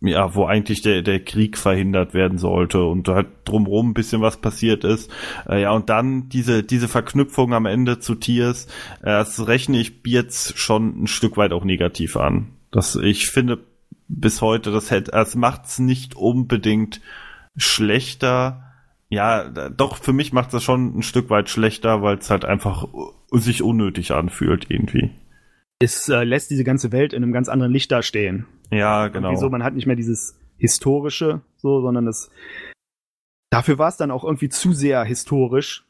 ja, wo eigentlich der, der Krieg verhindert werden sollte und halt drumherum ein bisschen was passiert ist. Äh, ja, und dann diese, diese Verknüpfung am Ende zu Tiers, äh, das rechne ich Beards schon ein Stück weit auch negativ an. Das, ich finde bis heute, das hätte, das macht's nicht unbedingt schlechter. Ja, doch, für mich macht's das schon ein Stück weit schlechter, weil es halt einfach sich unnötig anfühlt irgendwie. Es äh, lässt diese ganze Welt in einem ganz anderen Licht dastehen. Ja, genau. Wieso, man hat nicht mehr dieses Historische, so, sondern das. Dafür war es dann auch irgendwie zu sehr historisch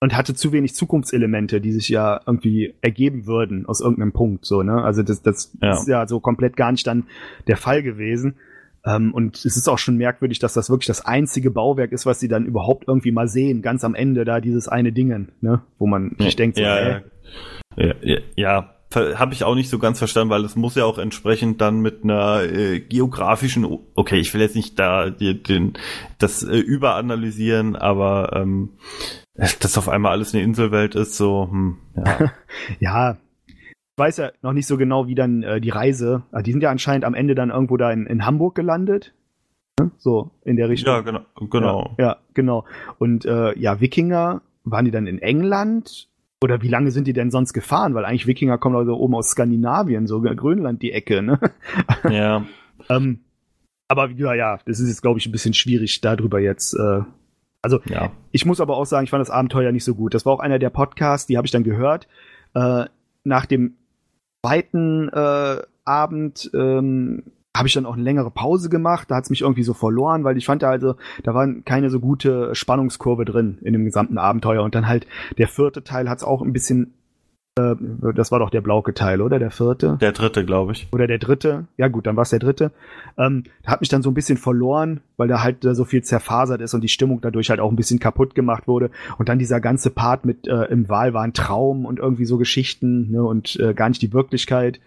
und hatte zu wenig Zukunftselemente, die sich ja irgendwie ergeben würden aus irgendeinem Punkt, so, ne? Also, das, das ja. ist ja so komplett gar nicht dann der Fall gewesen. Ähm, und es ist auch schon merkwürdig, dass das wirklich das einzige Bauwerk ist, was sie dann überhaupt irgendwie mal sehen, ganz am Ende da dieses eine Dingen, ne? Wo man sich ja, denkt, so, ja, hey. ja, ja, ja. Habe ich auch nicht so ganz verstanden, weil es muss ja auch entsprechend dann mit einer äh, geografischen, okay, ich will jetzt nicht da die, den das äh, überanalysieren, aber ähm, dass auf einmal alles eine Inselwelt ist, so, hm, ja. ja, ich weiß ja noch nicht so genau, wie dann äh, die Reise, also die sind ja anscheinend am Ende dann irgendwo da in, in Hamburg gelandet, ne? So in der Richtung. Ja, genau. genau. Ja, ja, genau. Und äh, ja, Wikinger, waren die dann in England? Oder wie lange sind die denn sonst gefahren? Weil eigentlich Wikinger kommen also oben aus Skandinavien, so Grönland die Ecke, ne? Ja. ähm, aber ja, ja, das ist jetzt, glaube ich, ein bisschen schwierig darüber jetzt. Äh, also ja. Ich muss aber auch sagen, ich fand das Abenteuer nicht so gut. Das war auch einer der Podcasts, die habe ich dann gehört. Äh, nach dem zweiten äh, Abend ähm, habe ich dann auch eine längere Pause gemacht. Da hat es mich irgendwie so verloren, weil ich fand da also, da war keine so gute Spannungskurve drin in dem gesamten Abenteuer. Und dann halt der vierte Teil hat es auch ein bisschen, äh, das war doch der blauke Teil, oder? Der vierte? Der dritte, glaube ich. Oder der dritte. Ja gut, dann war es der dritte. Ähm, hat mich dann so ein bisschen verloren, weil da halt da so viel zerfasert ist und die Stimmung dadurch halt auch ein bisschen kaputt gemacht wurde. Und dann dieser ganze Part mit äh, im Wal war ein Traum und irgendwie so Geschichten, ne, und äh, gar nicht die Wirklichkeit.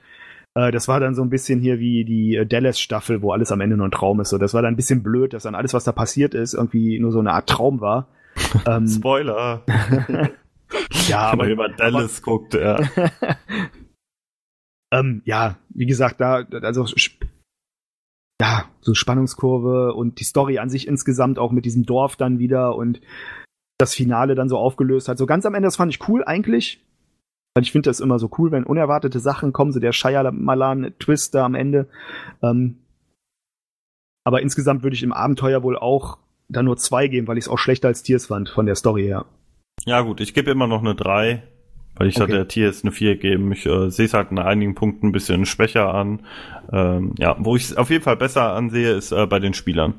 Das war dann so ein bisschen hier wie die Dallas-Staffel, wo alles am Ende nur ein Traum ist. So, das war dann ein bisschen blöd, dass dann alles, was da passiert ist, irgendwie nur so eine Art Traum war. ähm, Spoiler! Ja, aber wenn man Dallas aber, guckt, ja. ähm, ja, wie gesagt, da, also, ja, so Spannungskurve und die Story an sich insgesamt auch mit diesem Dorf dann wieder und das Finale dann so aufgelöst hat. So ganz am Ende, das fand ich cool eigentlich. Weil ich finde das immer so cool, wenn unerwartete Sachen kommen, so der Shyamalan-Twist da am Ende. Ähm, aber insgesamt würde ich im Abenteuer wohl auch da nur zwei geben, weil ich es auch schlechter als Tiers fand, von der Story her. Ja gut, ich gebe immer noch eine drei, weil ich okay. dachte, der Tiers eine vier geben. Ich äh, sehe es halt in einigen Punkten ein bisschen schwächer an. Ähm, ja, wo ich es auf jeden Fall besser ansehe, ist äh, bei den Spielern.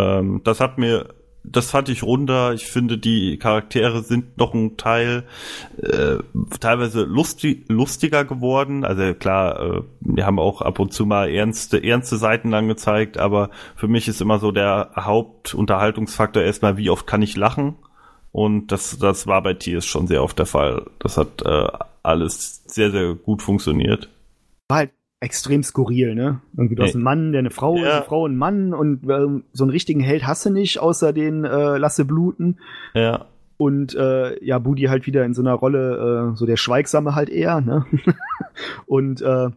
Ähm, das hat mir, das fand ich runder. Ich finde, die Charaktere sind noch ein Teil äh, teilweise lustig, lustiger geworden. Also klar, äh, wir haben auch ab und zu mal ernste, ernste Seiten angezeigt, aber für mich ist immer so der Hauptunterhaltungsfaktor erstmal, wie oft kann ich lachen? Und das, das war bei T S schon sehr oft der Fall. Das hat äh, alles sehr, sehr gut funktioniert. War halt extrem skurril, ne? Irgendwie, du hast einen Mann, der eine Frau ja. ist, eine Frau, ein Mann und äh, so einen richtigen Held hast du nicht, außer den äh, Lasse Bluten. Ja. Und äh, ja, Budi halt wieder in so einer Rolle, äh, so der Schweigsame halt eher, ne? Und äh,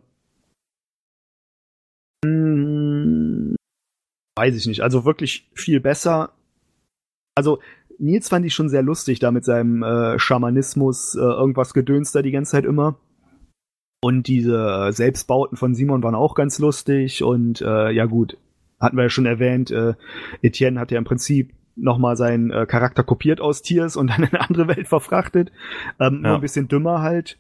mh, weiß ich nicht, also wirklich viel besser. Also Nils fand ich schon sehr lustig da mit seinem äh, Schamanismus, äh, irgendwas Gedöns da die ganze Zeit immer. Und diese Selbstbauten von Simon waren auch ganz lustig. Und äh, ja gut, hatten wir ja schon erwähnt, äh, Etienne hat ja im Prinzip nochmal seinen äh, Charakter kopiert aus Tiers und dann in eine andere Welt verfrachtet. Ähm, ja. Nur ein bisschen dümmer halt.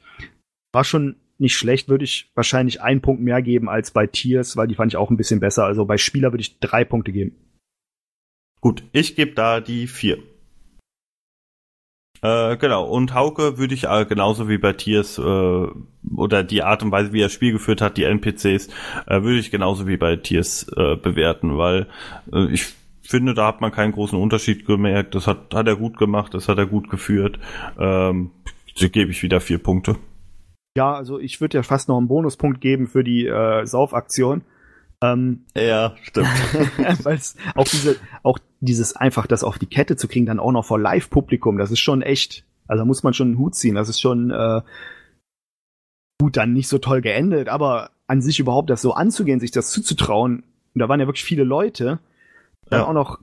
War schon nicht schlecht, würde ich wahrscheinlich einen Punkt mehr geben als bei Tiers, weil die fand ich auch ein bisschen besser. Also bei Spieler würde ich drei Punkte geben. Gut, ich gebe da die vier. Äh, genau, und Hauke würde ich äh, genauso wie bei Tiers äh, oder die Art und Weise, wie er das Spiel geführt hat, die N P Cs, äh, würde ich genauso wie bei Tiers äh, bewerten, weil äh, ich finde, da hat man keinen großen Unterschied gemerkt. Das hat, hat er gut gemacht, das hat er gut geführt. Ähm, da gebe ich wieder vier Punkte. Ja, also ich würde ja fast noch einen Bonuspunkt geben für die äh, Saufaktion. Ähm, ja, stimmt. Weil auch diese, auch dieses einfach, das auf die Kette zu kriegen, dann auch noch vor Live-Publikum, das ist schon echt, also muss man schon einen Hut ziehen, das ist schon äh, gut, dann nicht so toll geendet, aber an sich überhaupt das so anzugehen, sich das zuzutrauen, und da waren ja wirklich viele Leute, dann ja. auch noch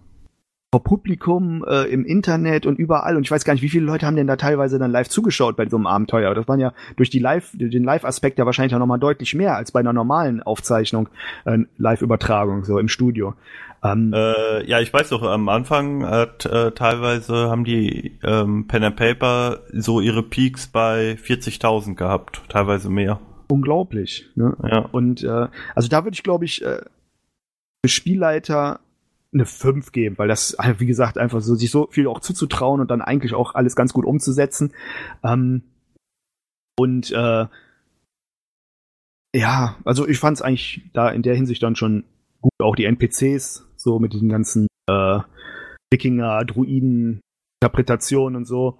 vor Publikum, äh, im Internet und überall, und ich weiß gar nicht, wie viele Leute haben denn da teilweise dann live zugeschaut bei so einem Abenteuer, das waren ja durch die Live, den Live-Aspekt ja wahrscheinlich auch nochmal deutlich mehr als bei einer normalen Aufzeichnung, äh, Live-Übertragung, so im Studio. Ähm, äh, ja, ich weiß noch, am Anfang hat äh, teilweise haben die ähm, Pen and Paper so ihre Peaks bei vierzigtausend gehabt, teilweise mehr. Unglaublich, ne? Ja. Und äh, also da würde ich, glaube ich, äh, für Spielleiter eine fünf geben, weil das, wie gesagt, einfach so, sich so viel auch zuzutrauen und dann eigentlich auch alles ganz gut umzusetzen. Ähm, und äh, ja, also ich fand es eigentlich da in der Hinsicht dann schon gut, auch die N P Cs, so mit diesen ganzen äh, Wikinger, Druiden, Interpretationen und so.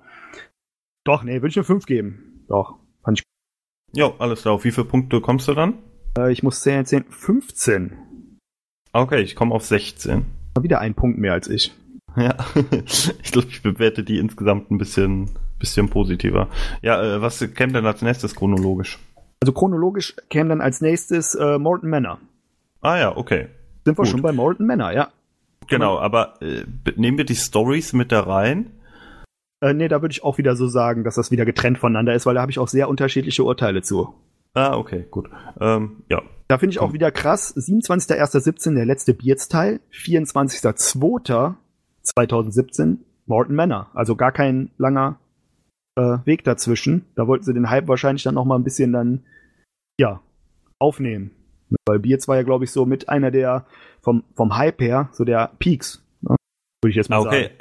Doch, nee, würde ich eine fünf geben. Doch, fand ich gut. Jo, alles klar. Auf wie viele Punkte kommst du dann? Äh, ich muss zehn, zehn, fünfzehn. Okay, ich komme auf sechzehn. War wieder ein Punkt mehr als ich. Ja, ich glaube, ich bewerte die insgesamt ein bisschen, bisschen positiver. Ja, äh, was käme denn als nächstes chronologisch? Also chronologisch käme dann als nächstes äh, Morton Manor. Ah ja, okay. Sind wir Gut. schon bei Morton Manor, ja. Genau, aber äh, nehmen wir die Stories mit da rein? Äh, nee, da würde ich auch wieder so sagen, dass das wieder getrennt voneinander ist, weil da habe ich auch sehr unterschiedliche Urteile zu. Ah, okay, gut. Ähm, ja. Da finde ich auch wieder krass, siebenundzwanzigster erster siebzehn, der letzte Beards-Teil, vierundzwanzigster zweiter zweitausendsiebzehn, Morton Manor. Also gar kein langer äh, Weg dazwischen. Da wollten sie den Hype wahrscheinlich dann noch mal ein bisschen dann, ja, aufnehmen. Weil Beards war ja, glaube ich, so mit einer der, vom, vom Hype her, so der Peaks, ne? Würde ich jetzt mal okay, sagen. Okay,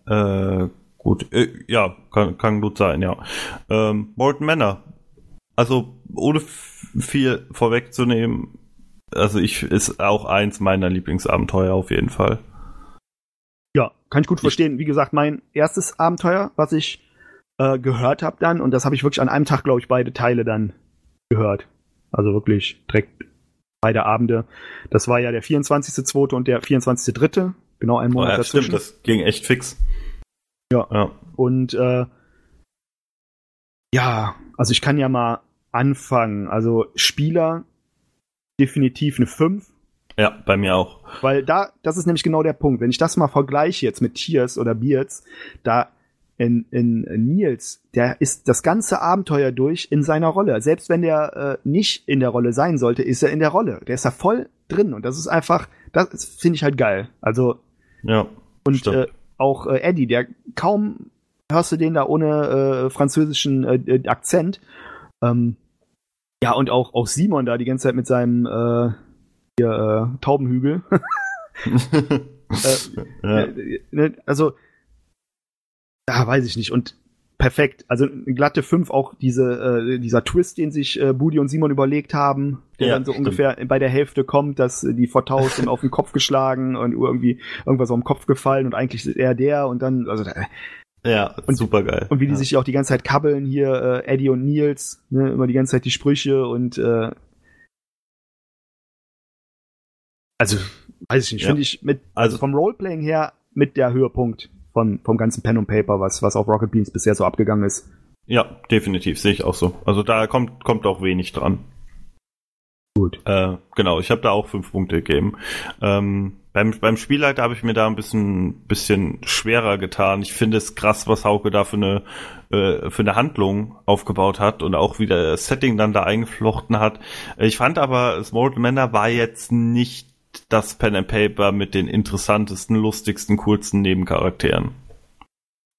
aber äh, gut, äh, ja, kann, kann gut sein, ja. Ähm, Morton Manor, also ohne viel vorwegzunehmen, also ich ist auch eins meiner Lieblingsabenteuer auf jeden Fall. Ja, kann ich gut verstehen. Wie gesagt, mein erstes Abenteuer, was ich äh, gehört habe dann, und das habe ich wirklich an einem Tag, glaube ich, beide Teile dann gehört. Also wirklich direkt beide Abende. Das war ja der vierundzwanzigster zweite und der vierundzwanzigster dritte Genau einen Monat oh ja, dazwischen. Stimmt, das ging echt fix. Ja, ja. Und äh, ja, also ich kann ja mal anfangen. Also Spieler definitiv eine fünf. Ja, bei mir auch. Weil da, das ist nämlich genau der Punkt. Wenn ich das mal vergleiche jetzt mit Tiers oder Beards, da In, in Nils, der ist das ganze Abenteuer durch in seiner Rolle. Selbst wenn der äh, nicht in der Rolle sein sollte, ist er in der Rolle. Der ist da voll drin und das ist einfach, das finde ich halt geil. Also ja, und äh, auch äh, Eddie, der kaum hörst du den da ohne äh, französischen äh, Akzent. Ähm, ja und auch, auch Simon da die ganze Zeit mit seinem äh, hier, äh, Taubenhügel. äh, ja. Also, ja, weiß ich nicht. Und perfekt. Also glatte fünf, auch diese, äh, dieser Twist, den sich äh, Budi und Simon überlegt haben, der ja, dann so stimmt. ungefähr bei der Hälfte kommt, dass äh, die vertauscht und auf den Kopf geschlagen und irgendwie irgendwas auf den Kopf gefallen und eigentlich ist er der und dann, also äh, ja, und, super geil. Und wie die ja. sich auch die ganze Zeit kabbeln hier, äh, Eddie und Nils, ne, immer die ganze Zeit die Sprüche und äh, also, weiß ich nicht, ja. finde ich mit, also vom Roleplaying her mit der Höhepunkt von, vom ganzen Pen und Paper, was, was auf Rocket Beans bisher so abgegangen ist. Ja, definitiv, sehe ich auch so. Also da kommt, kommt auch wenig dran. Gut. Äh, genau, ich habe da auch fünf Punkte gegeben. Ähm, Beim, beim Spielleiter habe ich mir da ein bisschen, bisschen schwerer getan. Ich finde es krass, was Hauke da für eine, äh, für eine Handlung aufgebaut hat und auch wie das Setting dann da eingeflochten hat. Ich fand aber, Small Manor war jetzt nicht das Pen and Paper mit den interessantesten, lustigsten, coolsten Nebencharakteren.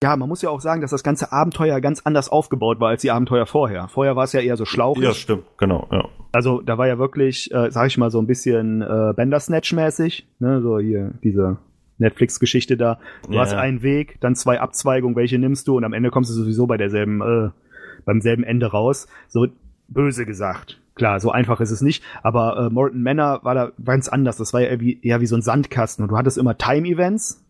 Ja, man muss ja auch sagen, dass das ganze Abenteuer ganz anders aufgebaut war als die Abenteuer vorher. Vorher war es ja eher so schlauchig. Ja, stimmt, genau, ja. Also da war ja wirklich, äh, sag ich mal, so ein bisschen äh, Bandersnatch-mäßig, ne, so hier diese Netflix-Geschichte da. Du yeah. hast einen Weg, dann zwei Abzweigungen, welche nimmst du und am Ende kommst du sowieso bei derselben, äh, beim selben Ende raus. So böse gesagt. Klar, so einfach ist es nicht, aber äh, Morton Manor war da ganz anders. Das war ja eher wie, eher wie so ein Sandkasten und du hattest immer Time-Events.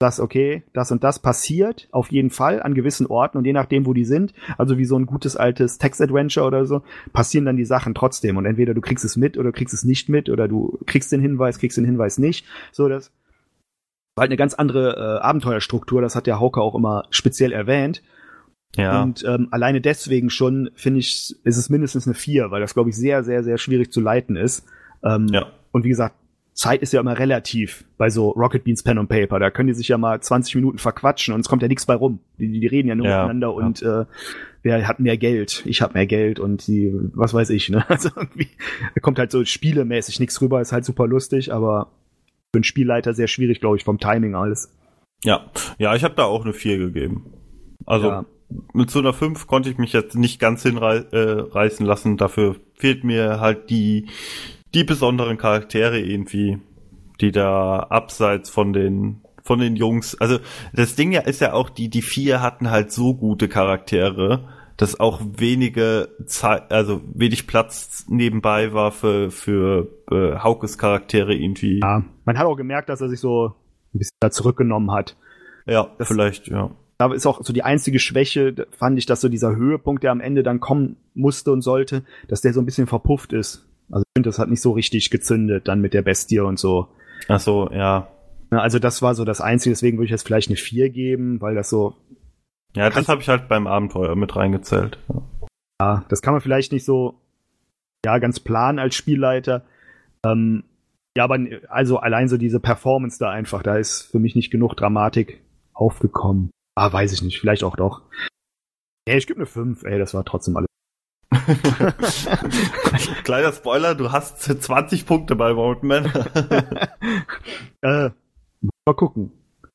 Das, okay, das und das passiert auf jeden Fall an gewissen Orten und je nachdem, wo die sind, also wie so ein gutes altes Text-Adventure oder so, passieren dann die Sachen trotzdem und entweder du kriegst es mit oder du kriegst es nicht mit oder du kriegst den Hinweis, kriegst den Hinweis nicht. So, das war halt eine ganz andere äh, Abenteuerstruktur, das hat der Hauke auch immer speziell erwähnt. Ja. Und ähm, alleine deswegen schon, finde ich, ist es mindestens eine vier, weil das, glaube ich, sehr, sehr, sehr schwierig zu leiten ist. Ähm, ja. Und wie gesagt, Zeit ist ja immer relativ bei so Rocket Beans Pen und Paper. Da können die sich ja mal zwanzig Minuten verquatschen und es kommt ja nichts bei rum. Die, die reden ja nur ja, miteinander ja. und äh, wer hat mehr Geld? Ich hab mehr Geld und die, was weiß ich, ne? Also irgendwie, da kommt halt so spielemäßig nichts rüber, ist halt super lustig, aber für einen Spielleiter sehr schwierig, glaube ich, vom Timing alles. Ja, ja, ich habe da auch eine vier gegeben. Also ja. mit so einer fünf konnte ich mich jetzt nicht ganz hinreißen äh, lassen. Dafür fehlt mir halt die die besonderen Charaktere irgendwie, die da abseits von den von den Jungs, also das Ding ja ist ja auch, die die vier hatten halt so gute Charaktere, dass auch wenige Zeit, also wenig Platz nebenbei war für für äh, Haukes Charaktere irgendwie. Ja, man hat auch gemerkt, dass er sich so ein bisschen da zurückgenommen hat. Ja, das, vielleicht, ja. Da ist auch so die einzige Schwäche, fand ich, dass so dieser Höhepunkt, der am Ende dann kommen musste und sollte, dass der so ein bisschen verpufft ist. Also ich finde, das hat nicht so richtig gezündet dann mit der Bestie und so. Ach so, ja. Also das war so das Einzige, deswegen würde ich jetzt vielleicht eine vier geben, weil das so... Ja, das habe ich halt beim Abenteuer mit reingezählt. Ja, das kann man vielleicht nicht so ja ganz planen als Spielleiter. Ähm, ja, aber also allein so diese Performance da einfach, da ist für mich nicht genug Dramatik aufgekommen. Ah, weiß ich nicht, vielleicht auch doch. Ey, ich gebe eine fünf, ey, das war trotzdem alles. Kleiner Spoiler, du hast zwanzig Punkte bei Roadman. äh, mal gucken.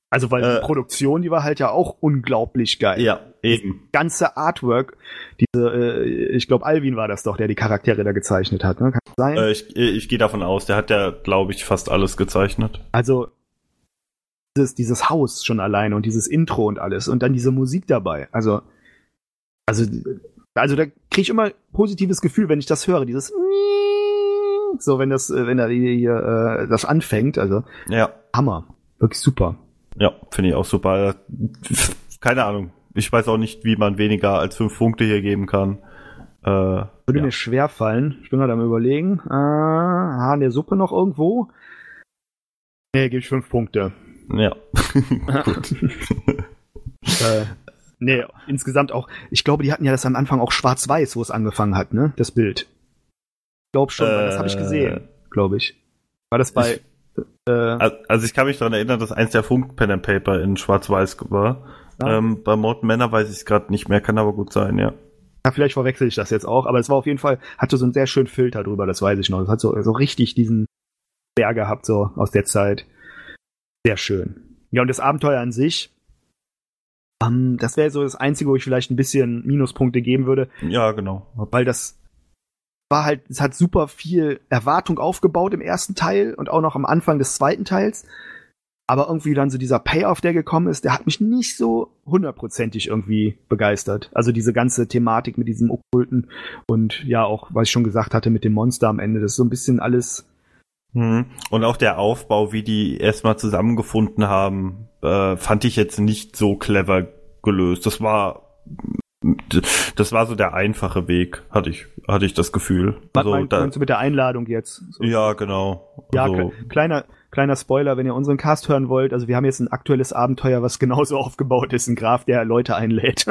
Also, weil äh, die Produktion, die war halt ja auch unglaublich geil. Ja, eben. Das ganze Artwork, diese, äh, ich glaube, Alvin war das doch, der die Charaktere da gezeichnet hat, ne? Kann das sein? Äh, ich ich gehe davon aus, der hat ja, glaube ich, fast alles gezeichnet. Also, dieses, dieses Haus schon alleine und dieses Intro und alles und dann diese Musik dabei. Also, also, Also da kriege ich immer positives Gefühl, wenn ich das höre, dieses so, wenn das, wenn da hier das anfängt, also ja. Hammer, wirklich super. Ja, finde ich auch super. Keine Ahnung, ich weiß auch nicht, wie man weniger als fünf Punkte hier geben kann. Äh, Würde ja. mir schwer fallen. Ich bin gerade am Überlegen. Äh, Haar in der Suppe noch irgendwo? Nee, gebe ich fünf Punkte. Ja. Gut. äh, Nee, insgesamt auch. Ich glaube, die hatten ja das am Anfang auch schwarz-weiß, wo es angefangen hat, ne? Das Bild. Ich glaube schon, äh, das habe ich gesehen, glaube ich. War das bei... Ich, äh, also ich kann mich daran erinnern, dass eins der Funk-Pen and Paper in schwarz-weiß war. Ja. Ähm, bei Morton Manor weiß ich es gerade nicht mehr, kann aber gut sein, ja. Ja, vielleicht verwechsel ich das jetzt auch, aber es war auf jeden Fall, hatte so einen sehr schönen Filter drüber, das weiß ich noch. Das hat so, so richtig diesen Flair gehabt, so aus der Zeit. Sehr schön. Ja, und das Abenteuer an sich... Um, das wäre so das Einzige, wo ich vielleicht ein bisschen Minuspunkte geben würde. Ja, genau. Weil das war halt, es hat super viel Erwartung aufgebaut im ersten Teil und auch noch am Anfang des zweiten Teils. Aber irgendwie dann so dieser Payoff, der gekommen ist, der hat mich nicht so hundertprozentig irgendwie begeistert. Also diese ganze Thematik mit diesem Okkulten und ja auch, was ich schon gesagt hatte, mit dem Monster am Ende, das ist so ein bisschen alles. Mhm. Und auch der Aufbau, wie die erstmal zusammengefunden haben, äh, fand ich jetzt nicht so clever gelöst. Das war das war so der einfache Weg, hatte ich hatte ich das Gefühl. Was also, meinst du mit der Einladung jetzt? So. Ja, genau. Ja, also, kleiner... Kleiner Spoiler, wenn ihr unseren Cast hören wollt, also wir haben jetzt ein aktuelles Abenteuer, was genauso aufgebaut ist, ein Graf, der Leute einlädt.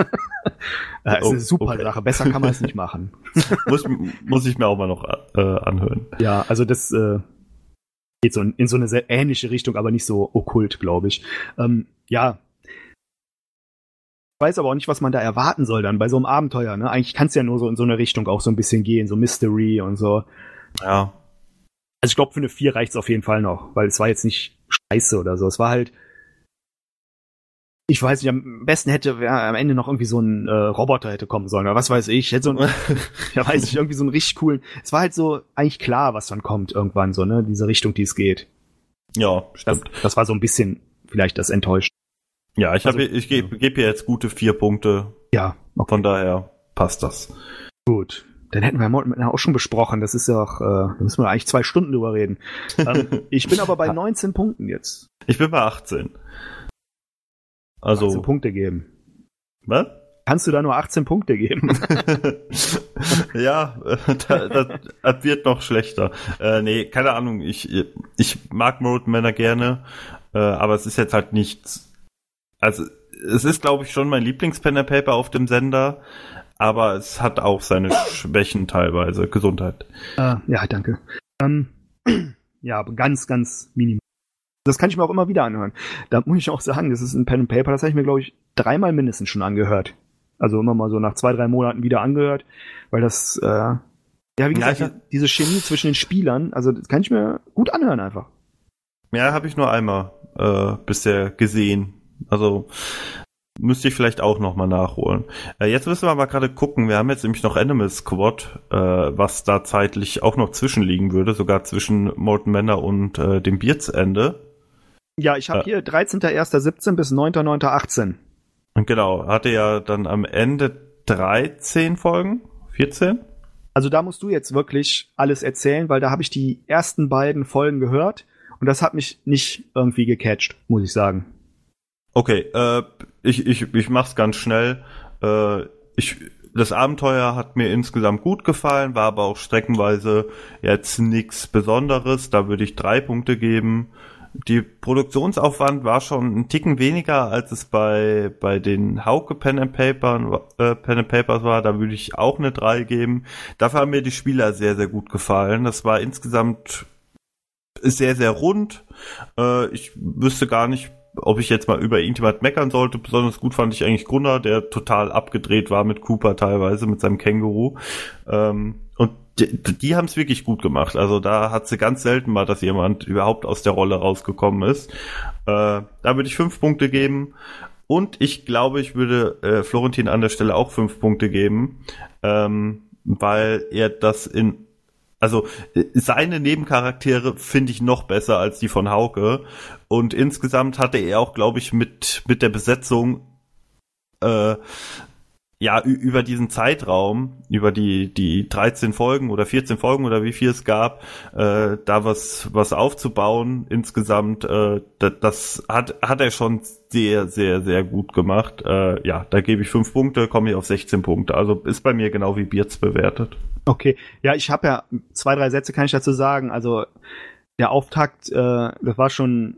Das ist eine super okay. Sache, besser kann man es nicht machen. muss, muss ich mir auch mal noch äh, anhören. Ja, also das äh, geht so in, in so eine sehr ähnliche Richtung, aber nicht so okkult, glaube ich. Ähm, ja. Ich weiß aber auch nicht, was man da erwarten soll dann bei so einem Abenteuer. Ne? Eigentlich kann es ja nur so in so eine Richtung auch so ein bisschen gehen, so Mystery und so. Ja. Also ich glaube, für eine vier reicht es auf jeden Fall noch, weil es war jetzt nicht scheiße oder so. Es war halt, ich weiß nicht, am besten hätte ja, am Ende noch irgendwie so ein äh, Roboter hätte kommen sollen oder was weiß ich. Hätte so ein, ja, weiß ich, irgendwie so einen richtig coolen. Es war halt so eigentlich klar, was dann kommt irgendwann so, ne? Diese Richtung, die es geht. Ja, stimmt. Das, das war so ein bisschen vielleicht das Enttäuschende. Ja, ich, also, ich gebe geb hier jetzt gute vier Punkte. Ja, okay. Von daher passt das. Gut. Dann hätten wir Morten auch schon besprochen. Das ist ja auch, äh, da müssen wir eigentlich zwei Stunden drüber reden. ähm, ich bin aber bei neunzehn Punkten jetzt. Ich bin bei achtzehn. Also. achtzehn Punkte geben. Was? Kannst du da nur achtzehn Punkte geben? Ja, das, das, das wird noch schlechter. Äh, nee, keine Ahnung. Ich, ich mag Morten Männer gerne, äh, aber es ist jetzt halt nichts. Also, es ist, glaube ich, schon mein Lieblings-Pen-and-Paper auf dem Sender. Aber es hat auch seine Schwächen teilweise. Gesundheit. Ah, ja, danke. Ähm, ja, aber ganz, ganz minimal. Das kann ich mir auch immer wieder anhören. Da muss ich auch sagen, das ist ein Pen and Paper, das habe ich mir, glaube ich, dreimal mindestens schon angehört. Also immer mal so nach zwei, drei Monaten wieder angehört. Weil das, äh, ja, wie gesagt, ja, ich, diese Chemie zwischen den Spielern, also das kann ich mir gut anhören einfach. Ja, habe ich nur einmal äh, bisher gesehen. Also... Müsste ich vielleicht auch nochmal nachholen. Äh, jetzt müssen wir aber gerade gucken. Wir haben jetzt nämlich noch Animal Squad, äh, was da zeitlich auch noch zwischenliegen würde, sogar zwischen Morten Manor und äh, dem Bierzende. Ja, ich habe äh, hier dreizehnter erster siebzehn bis neunter neunter achtzehn. Genau, hatte ja dann am Ende dreizehn Folgen, vierzehn. Also da musst du jetzt wirklich alles erzählen, weil da habe ich die ersten beiden Folgen gehört und das hat mich nicht irgendwie gecatcht, muss ich sagen. Okay, äh, ich, ich, ich mach's ganz schnell. Äh, ich, das Abenteuer hat mir insgesamt gut gefallen, war aber auch streckenweise jetzt nichts Besonderes. Da würde ich drei Punkte geben. Die Produktionsaufwand war schon einen Ticken weniger, als es bei, bei den Hauke Pen and Papern, äh, Pen and Papers war. Da würde ich auch eine drei geben. Dafür haben mir die Spieler sehr, sehr gut gefallen. Das war insgesamt sehr, sehr rund. Äh, ich wüsste gar nicht, ob ich jetzt mal über irgendjemand meckern sollte. Besonders gut fand ich eigentlich Gruner, der total abgedreht war mit Cooper teilweise, mit seinem Känguru. Ähm, und die, die haben es wirklich gut gemacht. Also da hat sie ganz selten mal, dass jemand überhaupt aus der Rolle rausgekommen ist. Äh, da würde ich fünf Punkte geben. Und ich glaube, ich würde äh, Florentin an der Stelle auch fünf Punkte geben, ähm, weil er das in... Also seine Nebencharaktere finde ich noch besser als die von Hauke. Und insgesamt hatte er auch, glaube ich, mit, mit der Besetzung äh, ja ü- über diesen Zeitraum, über die, die dreizehn Folgen oder vierzehn Folgen oder wie viel es gab, äh, da was, was aufzubauen insgesamt, äh, das, das hat, hat er schon sehr, sehr, sehr gut gemacht. Äh, ja, da gebe ich fünf Punkte, komme ich auf sechzehn Punkte. Also ist bei mir genau wie Biertz bewertet. Okay, ja, ich habe ja zwei, drei Sätze kann ich dazu sagen. Also der Auftakt, äh, das war schon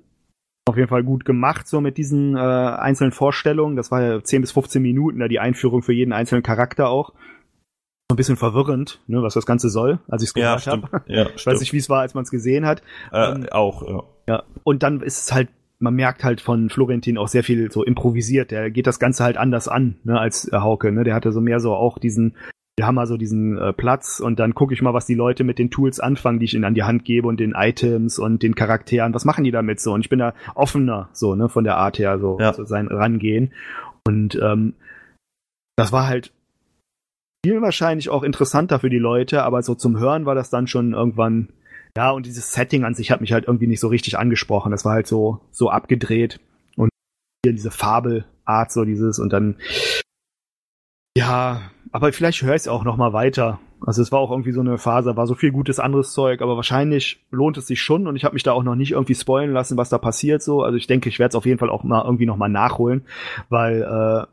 auf jeden Fall gut gemacht, so mit diesen äh, einzelnen Vorstellungen. Das war ja zehn bis fünfzehn Minuten, da die Einführung für jeden einzelnen Charakter auch. So ein bisschen verwirrend, ne, was das Ganze soll, als ich es gehört ja, habe. Ja, ich weiß nicht, wie es war, als man es gesehen hat. Äh, ähm, auch, ja. ja. Und dann ist es halt, man merkt halt von Florentin auch sehr viel so improvisiert. Der geht das Ganze halt anders an, ne, als äh, Hauke. Ne? Der hatte so mehr so auch diesen... Wir haben also diesen äh, Platz und dann gucke ich mal, was die Leute mit den Tools anfangen, die ich ihnen an die Hand gebe und den Items und den Charakteren. Was machen die damit so? Und ich bin da offener so, ne, von der Art her so, ja. so sein Rangehen. Und ähm, das war halt viel wahrscheinlich auch interessanter für die Leute, aber so zum Hören war das dann schon irgendwann Ja, und dieses Setting an sich hat mich halt irgendwie nicht so richtig angesprochen. Das war halt so, so abgedreht. Und hier diese Fabelart, so dieses, und dann, ja, aber vielleicht höre ich es auch nochmal weiter. Also es war auch irgendwie so eine Phase, war so viel gutes anderes Zeug, aber wahrscheinlich lohnt es sich schon und ich habe mich da auch noch nicht irgendwie spoilen lassen, was da passiert so. Also ich denke, ich werde es auf jeden Fall auch mal irgendwie nochmal nachholen, weil äh,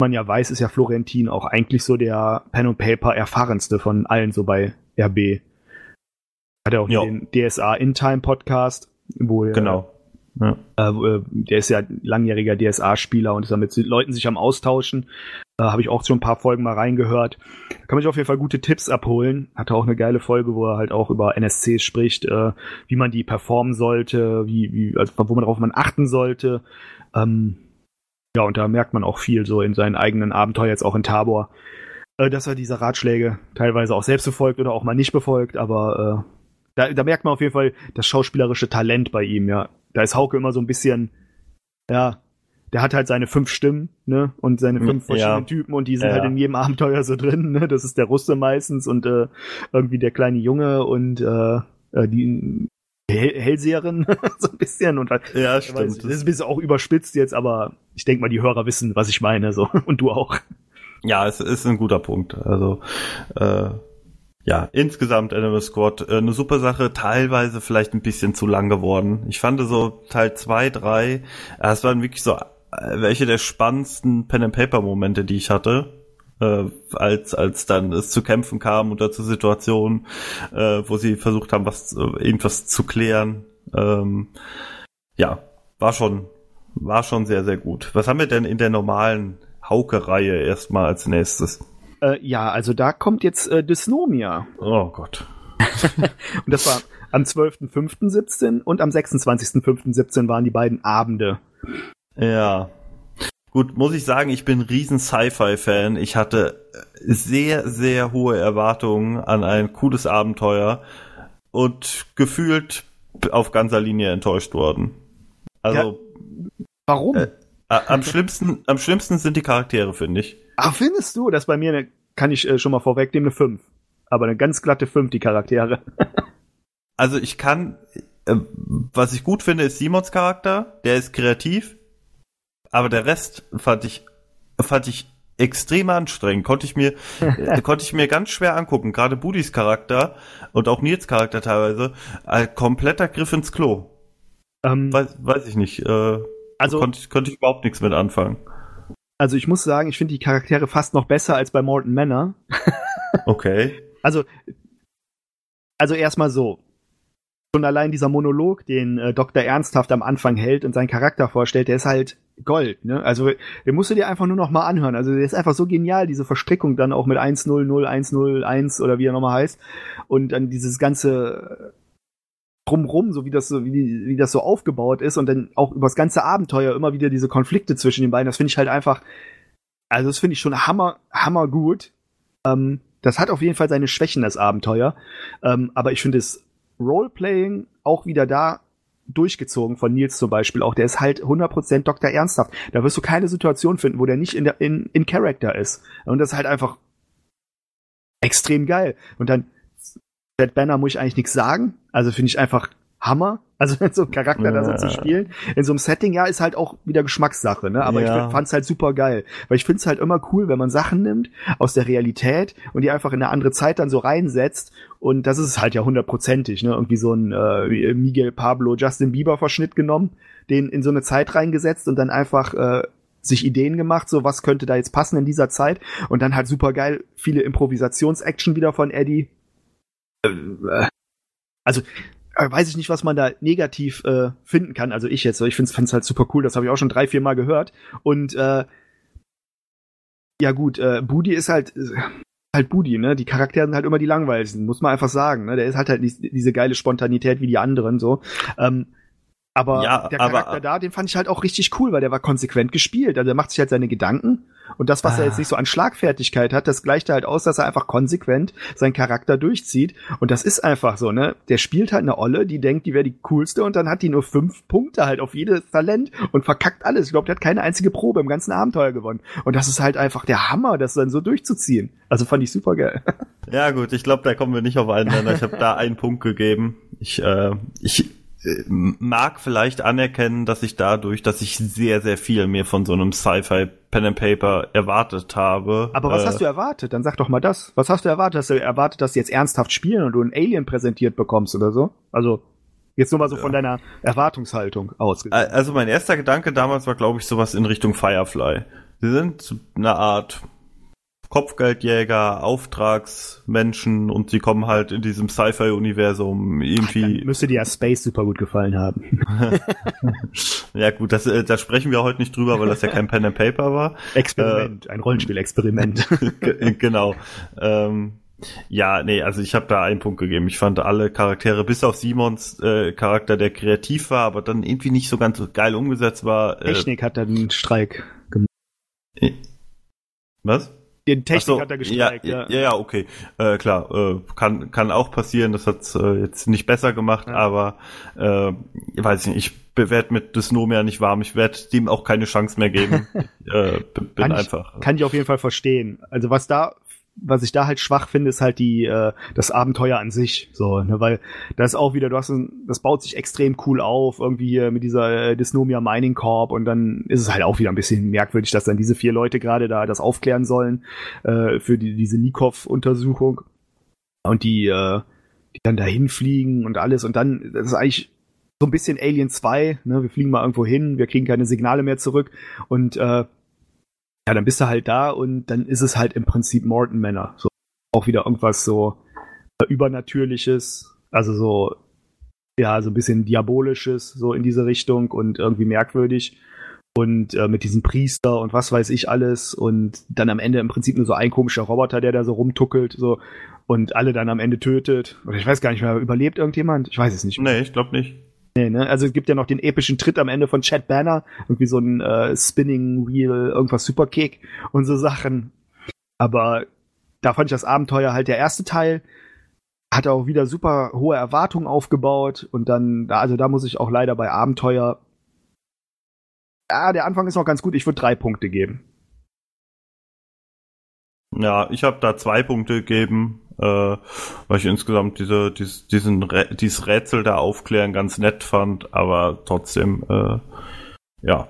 man ja weiß, ist ja Florentin auch eigentlich so der Pen and Paper erfahrenste von allen so bei R B. Hat er auch jo. den D S A In Time Podcast, wo genau. Ja. Äh, der ist ja langjähriger D S A-Spieler und ist damit Leuten sich am Austauschen. Äh, Habe ich auch schon ein paar Folgen mal reingehört. Da kann man sich auf jeden Fall gute Tipps abholen. Hatte auch eine geile Folge, wo er halt auch über N S Cs spricht, äh, wie man die performen sollte, wie, wie, also wo man, darauf man achten sollte. Ähm, ja, und da merkt man auch viel so in seinen eigenen Abenteuer, jetzt auch in Tabor, äh, dass er diese Ratschläge teilweise auch selbst befolgt oder auch mal nicht befolgt, aber äh, Da, da merkt man auf jeden Fall das schauspielerische Talent bei ihm, ja. Da ist Hauke immer so ein bisschen, ja, der hat halt seine fünf Stimmen, ne, und seine fünf verschiedenen ja. Typen und die sind ja. halt in jedem Abenteuer so drin, ne, das ist der Russe meistens und äh, irgendwie der kleine Junge und äh, die Hell- Hellseherin, so ein bisschen. Und halt, ja, stimmt. Weiß, das ist ein bisschen auch überspitzt jetzt, aber ich denke mal, die Hörer wissen, was ich meine, so, und du auch. Ja, es ist ein guter Punkt, also, äh, ja, insgesamt Animal Squad, äh, eine super Sache, teilweise vielleicht ein bisschen zu lang geworden. Ich fand so Teil zwei, drei, es waren wirklich so äh, welche der spannendsten Pen-and-Paper-Momente, die ich hatte, äh, als als dann es zu Kämpfen kam oder zu Situationen, äh, wo sie versucht haben, was äh, irgendwas zu klären. Ähm, ja, war schon, war schon sehr, sehr gut. Was haben wir denn in der normalen Hauke-Reihe erstmal als nächstes? Ja, also da kommt jetzt äh, Dysnomia. Oh Gott. Und das war am zwölften fünften siebzehn und am sechsundzwanzigsten fünften siebzehn waren die beiden Abende. Ja. Gut, muss ich sagen, ich bin ein riesen Sci-Fi-Fan. Ich hatte sehr, sehr hohe Erwartungen an ein cooles Abenteuer und gefühlt auf ganzer Linie enttäuscht worden. Also ja, warum? Äh, äh, am schlimmsten, am schlimmsten sind die Charaktere, finde ich. Ach, findest du? Das bei mir, eine, kann ich äh, schon mal vorwegnehmen, eine fünf. Aber eine ganz glatte fünf, die Charaktere. Also ich kann, äh, was ich gut finde, ist Simons Charakter. Der ist kreativ. Aber der Rest fand ich, fand ich extrem anstrengend. Konnte ich mir, äh, konnte ich mir ganz schwer angucken. Gerade Budis Charakter und auch Nils Charakter teilweise. Ein kompletter Griff ins Klo. Ähm, weiß, weiß ich nicht. Äh, also konnte, konnte ich überhaupt nichts mit anfangen. Also ich muss sagen, ich finde die Charaktere fast noch besser als bei Morton Manor. Okay. Also, also erstmal so. Schon allein dieser Monolog, den äh, Doktor ernsthaft am Anfang hält und seinen Charakter vorstellt, der ist halt Gold, ne? Also den musst du dir einfach nur noch mal anhören. Also der ist einfach so genial, diese Verstrickung dann auch mit eins null null eins null eins oder wie er nochmal heißt. Und dann dieses ganze drumrum, so wie das so, wie, wie das so aufgebaut ist und dann auch übers ganze Abenteuer immer wieder diese Konflikte zwischen den beiden, das finde ich halt einfach, also das finde ich schon hammer, hammer gut. Ähm, das hat auf jeden Fall seine Schwächen, das Abenteuer. Ähm, aber ich finde das Roleplaying auch wieder da durchgezogen von Nils zum Beispiel auch, der ist halt hundert Prozent Doktor Ernsthaft. Da wirst du keine Situation finden, wo der nicht in der, in, in Character ist. Und das ist halt einfach extrem geil. Und dann Chad Banner muss ich eigentlich nichts sagen. Also finde ich einfach Hammer. Also so einen Charakter ja. da so zu spielen. In so einem Setting, ja, ist halt auch wieder Geschmackssache, ne? Aber ja. ich fand's halt super geil. Weil ich find's halt immer cool, wenn man Sachen nimmt aus der Realität und die einfach in eine andere Zeit dann so reinsetzt. Und das ist halt ja hundertprozentig, ne? Irgendwie so ein äh, Miguel Pablo, Justin Bieber Verschnitt genommen, den in so eine Zeit reingesetzt und dann einfach äh, sich Ideen gemacht, so was könnte da jetzt passen in dieser Zeit. Und dann halt super geil viele Improvisations-Action wieder von Eddie. Also weiß ich nicht, was man da negativ äh, finden kann. Also ich jetzt, ich finde es halt super cool. Das habe ich auch schon drei, vier Mal gehört. Und äh, ja gut, äh, Budi ist halt äh, halt Budi, ne? Die Charaktere sind halt immer die langweiligsten, muss man einfach sagen. Ne? Der ist halt halt nicht diese geile Spontanität wie die anderen so. Ähm, aber ja, der Charakter aber, da, den fand ich halt auch richtig cool, weil der war konsequent gespielt. Also der macht sich halt seine Gedanken. Und das, was ah. er jetzt nicht so an Schlagfertigkeit hat, das gleicht er halt aus, dass er einfach konsequent seinen Charakter durchzieht. Und das ist einfach so, ne? Der spielt halt eine Olle, die denkt, die wäre die coolste und dann hat die nur fünf Punkte halt auf jedes Talent und verkackt alles. Ich glaube, der hat keine einzige Probe im ganzen Abenteuer gewonnen. Und das ist halt einfach der Hammer, das dann so durchzuziehen. Also fand ich super geil. Ja gut, ich glaube, da kommen wir nicht auf einen Nenner. Ich habe da einen Punkt gegeben. Ich, äh, ich äh, mag vielleicht anerkennen, dass ich dadurch, dass ich sehr, sehr viel mir von so einem Sci-Fi Pen and Paper erwartet habe. Aber was äh, hast du erwartet? Dann sag doch mal das. Was hast du erwartet? Hast du erwartet, dass sie jetzt ernsthaft spielen und du einen Alien präsentiert bekommst oder so? Also jetzt nur mal so ja. von deiner Erwartungshaltung aus. Also mein erster Gedanke damals war, glaube ich, sowas in Richtung Firefly. Sie sind eine Art Kopfgeldjäger, Auftragsmenschen und sie kommen halt in diesem Sci-Fi-Universum irgendwie. Dann müsste dir ja Space super gut gefallen haben. Ja gut, das, das sprechen wir heute nicht drüber, weil das ja kein Pen and Paper war. Experiment, äh, ein Rollenspiel-Experiment. Genau. Ähm, ja, nee, also ich habe da einen Punkt gegeben. Ich fand alle Charaktere, bis auf Simons äh, Charakter, der kreativ war, aber dann irgendwie nicht so ganz so geil umgesetzt war. Äh, Technik hat dann einen Streik gemacht. Was? Den Technik so, hat er gestreikt, ja. Ja, ja, okay. Äh, klar, äh, kann kann auch passieren. Das hat's äh, jetzt nicht besser gemacht, ja. aber äh, ich weiß nicht, ich werde mit Dysnomia nicht warm. Ich werde dem auch keine Chance mehr geben. äh, bin kann einfach. Ich, kann ich auf jeden Fall verstehen. Also was da, was ich da halt schwach finde, ist halt die äh, das Abenteuer an sich. So, ne? Weil das auch wieder, du hast ein, das baut sich extrem cool auf, irgendwie hier mit dieser äh, Dysnomia Mining Corp und dann ist es halt auch wieder ein bisschen merkwürdig, dass dann diese vier Leute gerade da das aufklären sollen äh, für die, diese Nikov-Untersuchung und die, äh, die dann dahin fliegen und alles und dann, das ist eigentlich so ein bisschen Alien zwei, ne? Wir fliegen mal irgendwo hin, wir kriegen keine Signale mehr zurück und äh, ja, dann bist du halt da und dann ist es halt im Prinzip Morton Manor. So, auch wieder irgendwas so äh, Übernatürliches, also so, ja, so ein bisschen Diabolisches, so in diese Richtung und irgendwie merkwürdig. Und äh, mit diesem Priester und was weiß ich alles und dann am Ende im Prinzip nur so ein komischer Roboter, der da so rumtuckelt so und alle dann am Ende tötet. Oder ich weiß gar nicht mehr, überlebt irgendjemand? Ich weiß es nicht. Nee, ich glaube nicht. Nee, ne? Also es gibt ja noch den epischen Tritt am Ende von Chad Banner, irgendwie so ein äh, Spinning Wheel, irgendwas Superkick und so Sachen. Aber da fand ich das Abenteuer halt, der erste Teil hat auch wieder super hohe Erwartungen aufgebaut und dann, also da muss ich auch leider bei Abenteuer, ja, der Anfang ist noch ganz gut, ich würde drei Punkte geben. Ja, ich habe da zwei Punkte gegeben. Äh, weil ich insgesamt diese, diese, diesen Rä- dieses Rätsel da aufklären ganz nett fand, aber trotzdem, äh, ja.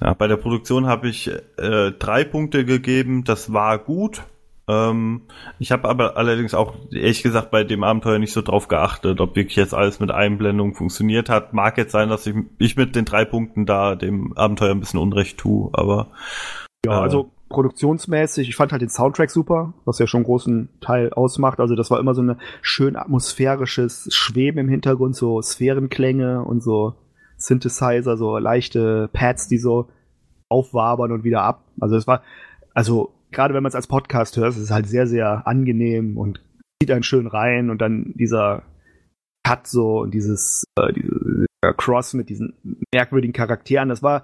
ja. Bei der Produktion habe ich äh, drei Punkte gegeben, das war gut. Ähm, ich habe aber allerdings auch, ehrlich gesagt, bei dem Abenteuer nicht so drauf geachtet, ob wirklich jetzt alles mit Einblendung funktioniert hat. Mag jetzt sein, dass ich, ich mit den drei Punkten da dem Abenteuer ein bisschen Unrecht tue, aber ja, äh, also produktionsmäßig, ich fand halt den Soundtrack super, was ja schon einen großen Teil ausmacht. Also das war immer so ein schön atmosphärisches Schweben im Hintergrund, so Sphärenklänge und so Synthesizer, so leichte Pads, die so aufwabern und wieder ab. Also es war, also gerade wenn man es als Podcast hört, ist es halt sehr, sehr angenehm und zieht einen schön rein und dann dieser Cut so und dieses äh, diese, äh, Cross mit diesen merkwürdigen Charakteren, das war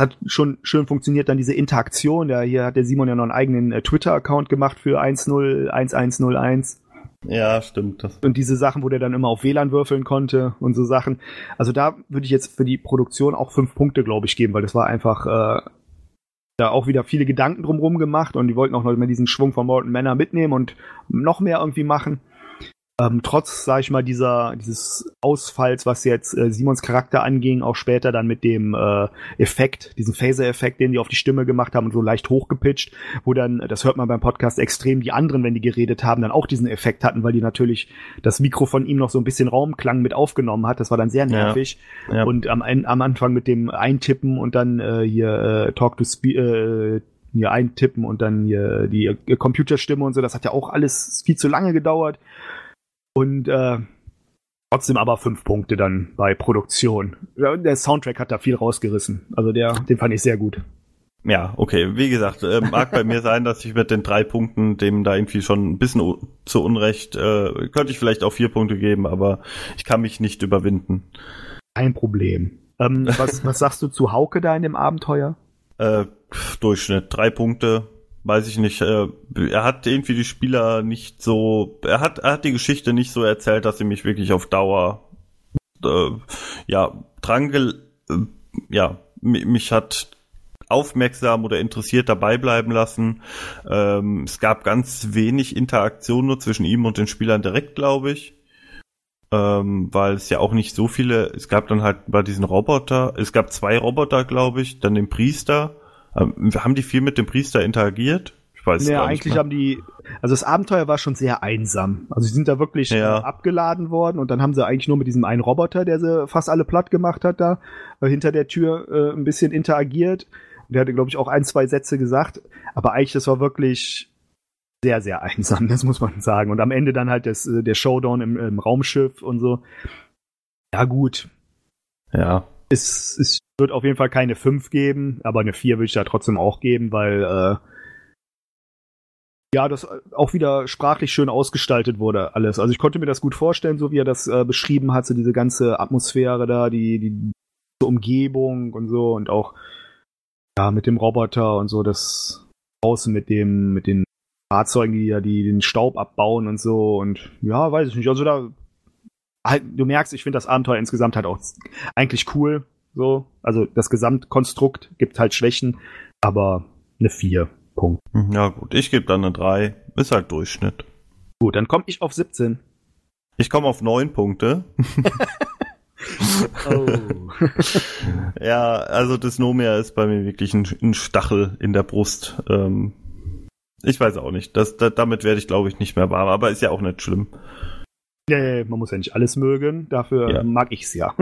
hat schon schön funktioniert, dann diese Interaktion. Ja, hier hat der Simon ja noch einen eigenen äh, Twitter-Account gemacht für eins null eins eins null eins. Ja, stimmt. Das. Und diese Sachen, wo der dann immer auf W L A N würfeln konnte und so Sachen. Also da würde ich jetzt für die Produktion auch fünf Punkte, glaube ich, geben, weil das war einfach äh, da auch wieder viele Gedanken drumherum gemacht und die wollten auch noch mal diesen Schwung von Morton Manor mitnehmen und noch mehr irgendwie machen. Ähm, trotz, sag ich mal, dieser dieses Ausfalls, was jetzt äh, Simons Charakter anging, auch später dann mit dem äh, Effekt, diesen Phaser-Effekt, den die auf die Stimme gemacht haben und so leicht hochgepitcht, wo dann, das hört man beim Podcast extrem, die anderen, wenn die geredet haben, dann auch diesen Effekt hatten, weil die natürlich das Mikro von ihm noch so ein bisschen Raumklang mit aufgenommen hat. Das war dann sehr nervig. Ja, ja. Und am, am Anfang mit dem Eintippen und dann äh, hier äh, Talk to Speak, äh, hier eintippen und dann hier die äh, Computerstimme und so, das hat ja auch alles viel zu lange gedauert. Und äh, trotzdem aber fünf Punkte dann bei Produktion. Der Soundtrack hat da viel rausgerissen. Also der, den fand ich sehr gut. Ja, okay. Wie gesagt, äh, mag bei mir sein, dass ich mit den drei Punkten dem da irgendwie schon ein bisschen u- zu Unrecht, äh, könnte ich vielleicht auch vier Punkte geben, aber ich kann mich nicht überwinden. Kein Problem. Ähm, was, was sagst du zu Hauke da in dem Abenteuer? Äh, Durchschnitt, drei Punkte. Weiß ich nicht, äh, er hat irgendwie die Spieler nicht so, er hat, er hat die Geschichte nicht so erzählt, dass sie mich wirklich auf Dauer, äh, ja, dran, gel- äh, ja, m- mich hat aufmerksam oder interessiert dabei bleiben lassen. Ähm, es gab ganz wenig Interaktion nur zwischen ihm und den Spielern direkt, glaube ich. Ähm, weil es ja auch nicht so viele, es gab dann halt bei diesen Roboter, es gab zwei Roboter, glaube ich, dann den Priester. Ähm, haben die viel mit dem Priester interagiert? Ich weiß nee, gar nicht eigentlich mehr. Haben die, also das Abenteuer war schon sehr einsam. Also sie sind da wirklich ja. äh, abgeladen worden und dann haben sie eigentlich nur mit diesem einen Roboter, der sie fast alle platt gemacht hat, da äh, hinter der Tür äh, ein bisschen interagiert. Der hatte, glaube ich, auch ein, zwei Sätze gesagt. Aber eigentlich, das war wirklich sehr, sehr einsam, das muss man sagen. Und am Ende dann halt das, äh, der Showdown im, im Raumschiff und so. Ja, gut. Ja. Es, es wird auf jeden Fall keine fünf geben, aber eine vier würde ich da trotzdem auch geben, weil äh, ja, das auch wieder sprachlich schön ausgestaltet wurde alles. Also ich konnte mir das gut vorstellen, so wie er das äh, beschrieben hat, so diese ganze Atmosphäre da, die, die Umgebung und so und auch ja mit dem Roboter und so, das draußen mit dem, mit den Fahrzeugen, die ja die, den Staub abbauen und so und ja, weiß ich nicht. Also da halt, du merkst, ich finde das Abenteuer insgesamt halt auch eigentlich cool. So, also das Gesamtkonstrukt gibt halt Schwächen, aber eine vier. Punkt. Ja gut, ich gebe dann eine drei. Ist halt Durchschnitt. Gut, dann komme ich auf siebzehn. Ich komme auf neun Punkte. oh. Ja, also Dysnomia ist bei mir wirklich ein, ein Stachel in der Brust. Ähm, ich weiß auch nicht. Das, da, damit werde ich, glaube ich, nicht mehr warm. Aber ist ja auch nicht schlimm. Nee, man muss ja nicht alles mögen. Dafür ja. mag ich es ja.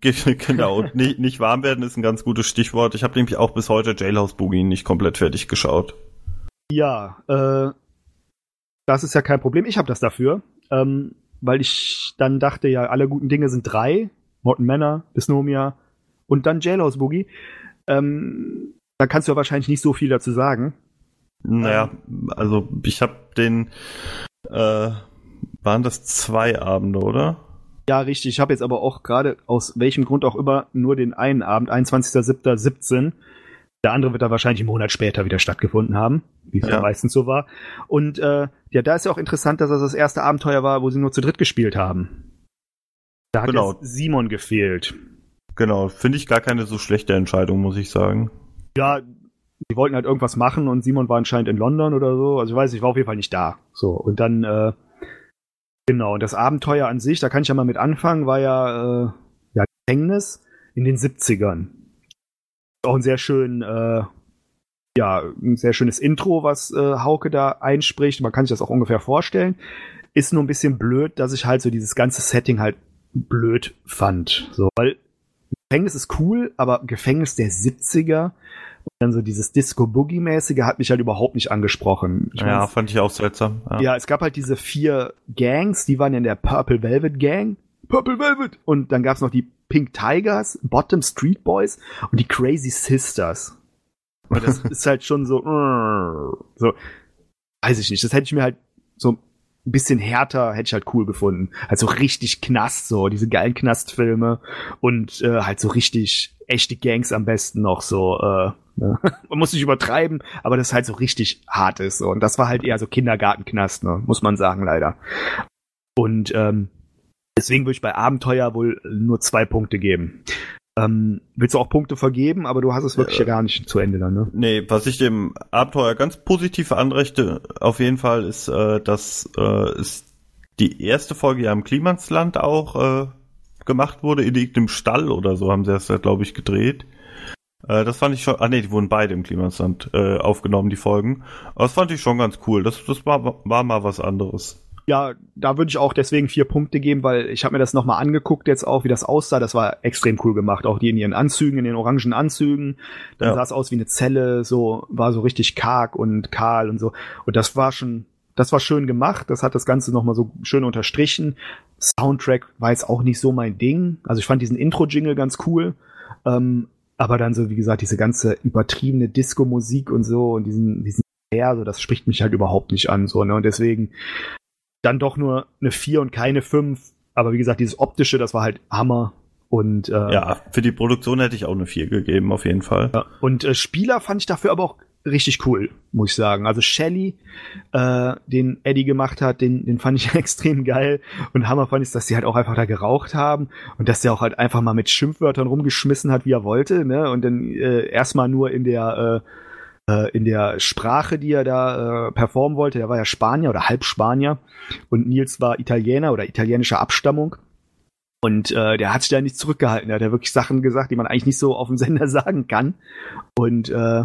Genau, und nicht, nicht warm werden ist ein ganz gutes Stichwort. Ich habe nämlich auch bis heute Jailhouse Boogie nicht komplett fertig geschaut. Ja, äh, das ist ja kein Problem. Ich habe das dafür, ähm, weil ich dann dachte, ja, alle guten Dinge sind drei. Morton Manor, Dysnomia und dann Jailhouse Boogie. Ähm, da kannst du ja wahrscheinlich nicht so viel dazu sagen. Naja, ähm, also ich habe den, äh, waren das zwei Abende, oder? Ja, richtig. Ich habe jetzt aber auch gerade, aus welchem Grund auch immer, nur den einen Abend, einundzwanzigster siebter siebzehn. Der andere wird da wahrscheinlich einen Monat später wieder stattgefunden haben, wie es ja meistens so war. Und äh, ja, da ist ja auch interessant, dass das das erste Abenteuer war, wo sie nur zu dritt gespielt haben. Da hat genau. Simon gefehlt. Genau, finde ich gar keine so schlechte Entscheidung, muss ich sagen. Ja, die wollten halt irgendwas machen und Simon war anscheinend in London oder so. Also ich weiß, ich war auf jeden Fall nicht da. So, und dann äh, Genau, und das Abenteuer an sich, da kann ich ja mal mit anfangen, war ja, äh, ja Gefängnis in den siebzigern. Auch ein sehr schön, äh, ja, ein sehr schönes Intro, was äh, Hauke da einspricht. Man kann sich das auch ungefähr vorstellen. Ist nur ein bisschen blöd, dass ich halt so dieses ganze Setting halt blöd fand. So, weil Gefängnis ist cool, aber Gefängnis der siebziger und dann so dieses Disco-Boogie-mäßige hat mich halt überhaupt nicht angesprochen. Ich ja, weiß, fand ich auch seltsam. Ja. ja, es gab halt diese vier Gangs, die waren ja in der Purple Velvet Gang. Purple Velvet! Und dann gab's noch die Pink Tigers, Bottom Street Boys und die Crazy Sisters. Und das ist halt schon so, so, weiß ich nicht, das hätte ich mir halt so ein bisschen härter, hätte ich halt cool gefunden. Halt so richtig Knast, so diese geilen Knastfilme und äh, halt so richtig echte Gangs am besten noch so, äh, ne? Man muss nicht übertreiben, aber das halt so richtig hart ist. So. Und das war halt eher so Kindergartenknast, ne? Muss man sagen, leider. Und ähm, deswegen würde ich bei Abenteuer wohl nur zwei Punkte geben. Ähm, willst du auch Punkte vergeben, aber du hast es wirklich äh, ja gar nicht zu Ende dann, ne? Nee, was ich dem Abenteuer ganz positiv anrechte, auf jeden Fall, ist, äh, dass äh, ist die erste Folge ja im Klimansland auch äh, gemacht wurde, in irgendeinem Stall oder so haben sie das, glaube ich, gedreht. Äh, das fand ich schon, ah ne, die wurden beide im Klimasland äh, aufgenommen, die Folgen. Aber das fand ich schon ganz cool, das, das war, war mal was anderes. Ja, da würde ich auch deswegen vier Punkte geben, weil ich habe mir das nochmal angeguckt jetzt auch, wie das aussah, das war extrem cool gemacht, auch die in ihren Anzügen, in den orangen Anzügen, dann ja. sah es aus wie eine Zelle, so war so richtig karg und kahl und so und das war schon, das war schön gemacht, das hat das Ganze nochmal so schön unterstrichen. Soundtrack war jetzt auch nicht so mein Ding. Also ich fand diesen Intro-Jingle ganz cool. Ähm, aber dann so, wie gesagt, diese ganze übertriebene Disco-Musik und so und diesen, diesen Air, so, das spricht mich halt überhaupt nicht an. So, ne? Und deswegen dann doch nur eine vier und keine fünf. Aber wie gesagt, dieses Optische, das war halt Hammer. Und äh, ja, für die Produktion hätte ich auch eine vier gegeben, auf jeden Fall. Ja. Und äh, Spieler fand ich dafür aber auch richtig cool, muss ich sagen. Also Shelly, äh, den Eddie gemacht hat, den, den fand ich extrem geil. Und Hammer fand ich, dass sie halt auch einfach da geraucht haben und dass der auch halt einfach mal mit Schimpfwörtern rumgeschmissen hat, wie er wollte, ne? Und dann äh, erstmal nur in der äh, äh, in der Sprache, die er da äh, performen wollte. Der war ja Spanier oder Halbspanier und Nils war Italiener oder italienischer Abstammung. Und äh, der hat sich da nicht zurückgehalten. Der hat ja wirklich Sachen gesagt, die man eigentlich nicht so auf dem Sender sagen kann. Und äh,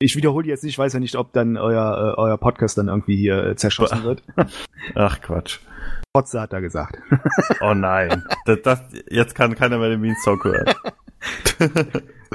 ich wiederhole jetzt nicht, ich weiß ja nicht, ob dann euer, äh, euer Podcast dann irgendwie hier äh, zerschossen wird. Ach Quatsch. Potze hat da gesagt. Oh nein. Das, das, jetzt kann keiner mehr den Beanstalk hören.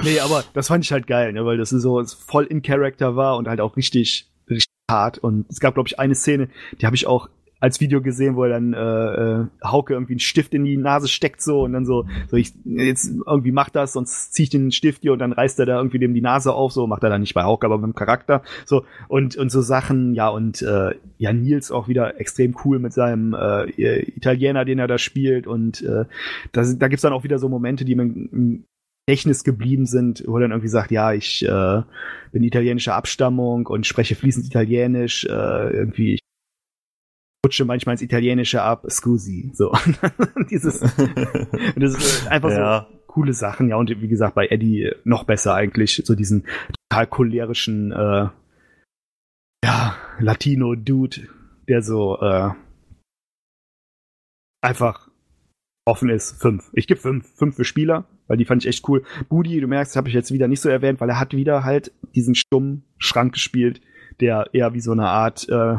Nee, aber das fand ich halt geil, ne? Weil das so das voll in Character war und halt auch richtig, richtig hart. Und es gab, glaube ich, eine Szene, die habe ich auch als Video gesehen, wo er dann äh, Hauke irgendwie einen Stift in die Nase steckt so und dann so, so ich jetzt irgendwie mach das, sonst zieh ich den Stift hier und dann reißt er da irgendwie dem die Nase auf, so macht er dann nicht bei Hauke, aber beim Charakter so und und so Sachen, ja und äh, ja Nils auch wieder extrem cool mit seinem äh, Italiener, den er da spielt und äh, das, da gibt's dann auch wieder so Momente, die man im Gedächtnis geblieben sind, wo er dann irgendwie sagt, ja, ich äh, bin italienischer Abstammung und spreche fließend Italienisch, äh, irgendwie ich rutsche manchmal ins Italienische ab, scusi, so. Dieses, das ist einfach ja. So coole Sachen, ja, und wie gesagt, bei Eddie noch besser eigentlich, so diesen total cholerischen, äh, ja, Latino-Dude, der so, äh, einfach offen ist, fünf. Ich gebe fünf, fünf für Spieler, weil die fand ich echt cool. Budi, du merkst, habe ich jetzt wieder nicht so erwähnt, weil er hat wieder halt diesen stummen Schrank gespielt, der eher wie so eine Art, äh,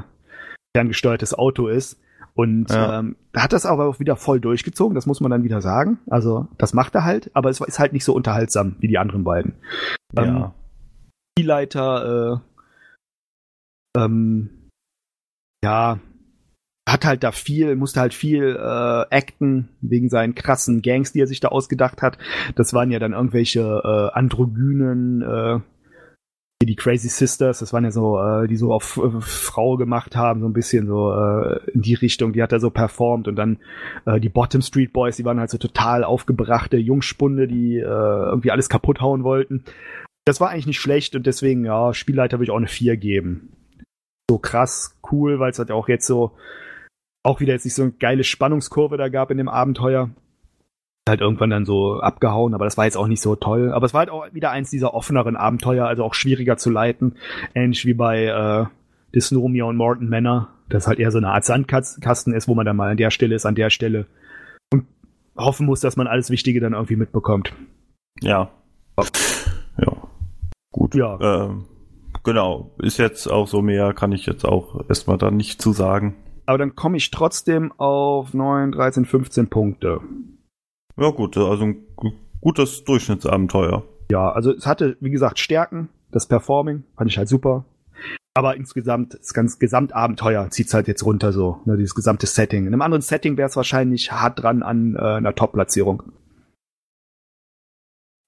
ferngesteuertes Auto ist und ja. ähm, hat das aber auch wieder voll durchgezogen, das muss man dann wieder sagen, also das macht er halt, aber es ist halt nicht so unterhaltsam wie die anderen beiden. Ja. Ähm, Spielleiter äh, ähm, ja hat halt da viel, musste halt viel äh, acten, wegen seinen krassen Gangs, die er sich da ausgedacht hat, das waren ja dann irgendwelche äh, androgynen äh, die Crazy Sisters, das waren ja so, äh, die so auf äh, Frau gemacht haben, so ein bisschen so äh, in die Richtung, die hat er so performt und dann äh, die Bottom Street Boys, die waren halt so total aufgebrachte Jungspunde, die äh, irgendwie alles kaputt hauen wollten. Das war eigentlich nicht schlecht und deswegen, ja, Spielleiter würde ich auch eine vier geben. So krass cool, weil es halt auch jetzt so, auch wieder jetzt nicht so eine geile Spannungskurve da gab in dem Abenteuer. Halt irgendwann dann so abgehauen, aber das war jetzt auch nicht so toll. Aber es war halt auch wieder eins dieser offeneren Abenteuer, also auch schwieriger zu leiten. Ähnlich wie bei äh, Dysnomia und Morton Manor, das halt eher so eine Art Sandkasten ist, wo man dann mal an der Stelle ist, an der Stelle und hoffen muss, dass man alles Wichtige dann irgendwie mitbekommt. Ja. Ja. Gut. Ja. Ähm, genau. Ist jetzt auch so mehr, kann ich jetzt auch erstmal dann nicht zu sagen. Aber dann komme ich trotzdem auf neun, dreizehn, fünfzehn Punkte. Ja gut, also ein gutes Durchschnittsabenteuer. Ja, also es hatte, wie gesagt, Stärken, das Performing fand ich halt super, aber insgesamt, das ganze Gesamtabenteuer zieht es halt jetzt runter so, ne, dieses gesamte Setting. In einem anderen Setting wäre es wahrscheinlich hart dran an äh, einer Top-Platzierung.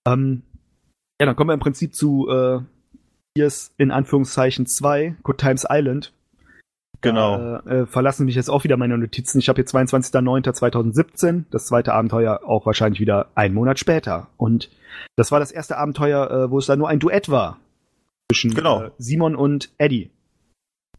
Ähm, ja, dann kommen wir im Prinzip zu äh, hier ist in Anführungszeichen zwei, Good Times Island. Genau. Äh, äh, verlassen mich jetzt auch wieder meine Notizen. Ich habe hier zweiundzwanzigster neunter zweitausendsiebzehn, das zweite Abenteuer auch wahrscheinlich wieder einen Monat später. Und das war das erste Abenteuer, äh, wo es da nur ein Duett war zwischen genau. äh, Simon und Eddie.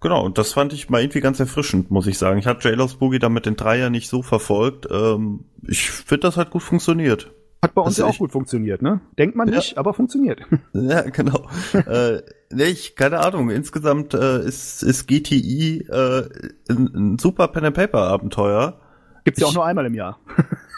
Genau, und das fand ich mal irgendwie ganz erfrischend, muss ich sagen. Ich habe Jailhouse Boogie da mit den Dreier nicht so verfolgt. Ähm, ich finde, das hat gut funktioniert. Hat bei uns ja auch ich, gut funktioniert, ne? Denkt man ja, nicht, aber funktioniert. Ja, genau. äh, nee, ich, keine Ahnung. Insgesamt äh, ist, ist G T I äh, ein, ein super Pen-and-Paper-Abenteuer. Gibt's ich, ja auch nur einmal im Jahr.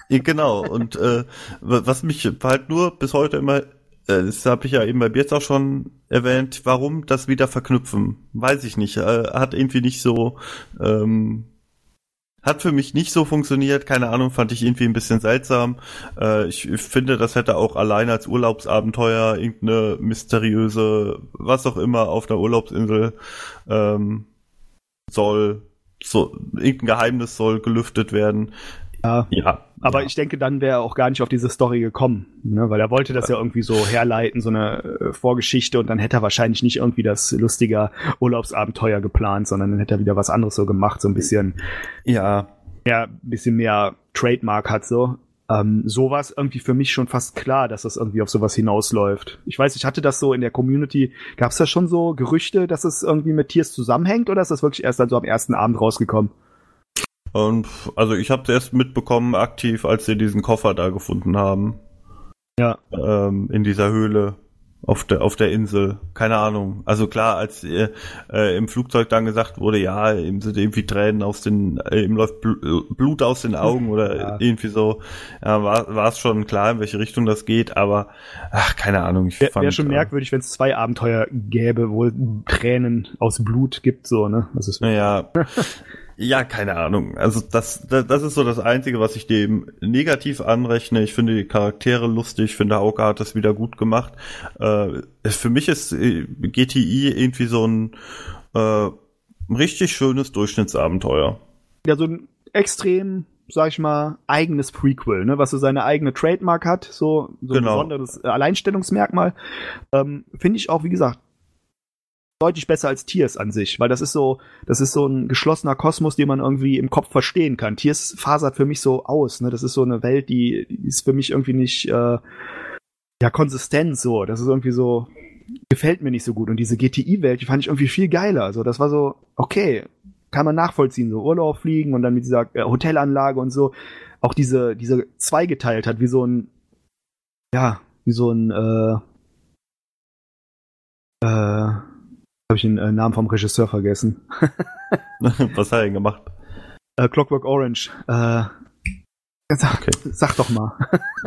Genau. Und äh, was mich halt nur bis heute immer, äh, das habe ich ja eben bei Bierz auch schon erwähnt, warum das wieder verknüpfen, weiß ich nicht. Äh, hat irgendwie nicht so... Ähm, Hat für mich nicht so funktioniert, keine Ahnung, fand ich irgendwie ein bisschen seltsam. Äh, ich finde, das hätte auch allein als Urlaubsabenteuer irgendeine mysteriöse, was auch immer, auf einer Urlaubsinsel ähm, soll, so irgendein Geheimnis soll gelüftet werden. Ja, ja aber ja. Ich denke, dann wäre er auch gar nicht auf diese Story gekommen, ne? Weil er wollte das ja irgendwie so herleiten, so eine äh, Vorgeschichte und dann hätte er wahrscheinlich nicht irgendwie das lustige Urlaubsabenteuer geplant, sondern dann hätte er wieder was anderes so gemacht, so ein bisschen ja, ja ein bisschen mehr Trademark hat so. Ähm, so war es irgendwie für mich schon fast klar, dass das irgendwie auf sowas hinausläuft. Ich weiß, ich hatte das so in der Community, gab es da schon so Gerüchte, dass es irgendwie mit Tiers zusammenhängt, oder ist das wirklich erst dann so am ersten Abend rausgekommen? Und, also ich habe es erst mitbekommen aktiv, als sie diesen Koffer da gefunden haben. Ja. Ähm, in dieser Höhle. Auf der, auf der Insel. Keine Ahnung. Also klar, als äh, äh, im Flugzeug dann gesagt wurde, ja, ihm sind irgendwie Tränen aus den, äh, ihm läuft Bl- Blut aus den Augen oder ja. irgendwie so, ja, war es schon klar, in welche Richtung das geht, aber ach, keine Ahnung. Ich Wäre wär schon äh, merkwürdig, wenn es zwei Abenteuer gäbe, wo Tränen aus Blut gibt, so, ne? Das ist ja. Ja, keine Ahnung. Also das, das das ist so das Einzige, was ich dem negativ anrechne. Ich finde die Charaktere lustig, finde Hauke hat das wieder gut gemacht. Äh, für mich ist G T I irgendwie so ein äh, richtig schönes Durchschnittsabenteuer. Ja, so ein extrem, sag ich mal, eigenes Prequel, ne, was so seine eigene Trademark hat, so, so genau. Ein besonderes Alleinstellungsmerkmal. Ähm, finde ich auch, wie gesagt, deutlich besser als Tiers an sich, weil das ist so, das ist so ein geschlossener Kosmos, den man irgendwie im Kopf verstehen kann. Tiers fasert für mich so aus, ne? Das ist so eine Welt, die, die ist für mich irgendwie nicht äh, ja konsistent so. Das ist irgendwie so, gefällt mir nicht so gut. Und diese G T I-Welt, die fand ich irgendwie viel geiler. Also das war so, okay, kann man nachvollziehen, so Urlaub fliegen und dann mit dieser äh, Hotelanlage und so. Auch diese, diese zweigeteilt hat, wie so ein, ja, wie so ein, äh, äh, habe ich den äh, Namen vom Regisseur vergessen. Was hat er denn gemacht? Äh, Clockwork Orange. Äh, sag, okay. sag doch mal.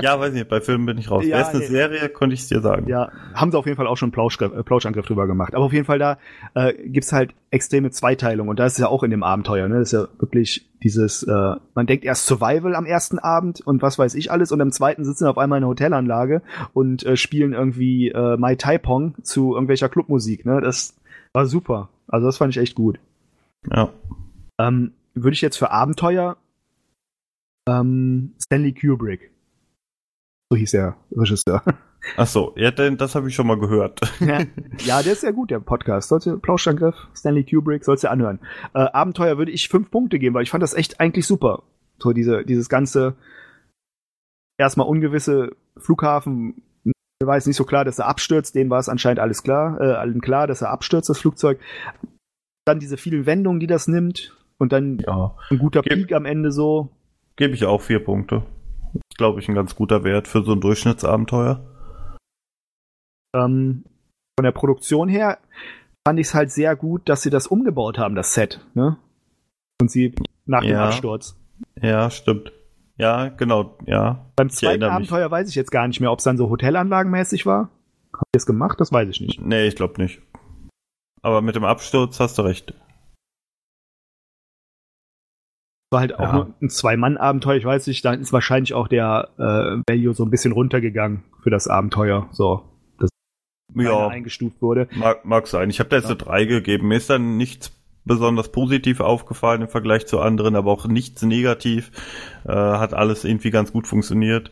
Ja, weiß nicht, bei Filmen bin ich raus. Ja, erst eine nee. Serie, konnte ich es dir sagen. Ja, haben sie auf jeden Fall auch schon einen Plauschangriff drüber gemacht. Aber auf jeden Fall, da äh, gibt es halt extreme Zweiteilung. Und da ist es ja auch in dem Abenteuer. Ne? Das ist ja wirklich dieses, äh, man denkt erst Survival am ersten Abend und was weiß ich alles. Und am zweiten sitzen auf einmal in einer Hotelanlage und äh, spielen irgendwie äh, Mai Tai Pong zu irgendwelcher Clubmusik. Ne? Das war super. Also das fand ich echt gut. Ja. Ähm, würde ich jetzt für Abenteuer ähm, Stanley Kubrick. So hieß der Regisseur. Ach so, ja, denn das habe ich schon mal gehört. Ja, ja, der ist ja gut, der Podcast. Sollte Plauschangriff, Stanley Kubrick, sollst du anhören. Äh, Abenteuer würde ich fünf Punkte geben, weil ich fand das echt eigentlich super. So diese, dieses ganze erstmal ungewisse Flughafen. Mir war es nicht so klar, dass er abstürzt. Denen war es anscheinend alles klar, äh, allen klar, dass er abstürzt, das Flugzeug. Dann diese vielen Wendungen, die das nimmt. Und dann ja. ein guter Geb, Peak am Ende so. Gebe ich auch vier Punkte. Ist, glaube ich, ein ganz guter Wert für so ein Durchschnittsabenteuer. Ähm, von der Produktion her fand ich es halt sehr gut, dass sie das umgebaut haben, das Set. Ne? Und sie nach ja. dem Absturz. Ja, stimmt. Ja, genau, ja. Beim zweiten Abenteuer mich. weiß ich jetzt gar nicht mehr, ob es dann so hotelanlagenmäßig war. Habt ihr es gemacht? Das weiß ich nicht. Nee, ich glaube nicht. Aber mit dem Absturz hast du recht. War halt ja. auch nur ein Zwei-Mann-Abenteuer, ich weiß nicht, dann ist wahrscheinlich auch der äh, Value so ein bisschen runtergegangen für das Abenteuer, so, dass ja. eingestuft wurde. Mag, mag sein. Ich habe da jetzt ja. eine drei gegeben. Mir ist dann nichts besonders positiv aufgefallen im Vergleich zu anderen, aber auch nichts negativ. Äh, hat alles irgendwie ganz gut funktioniert.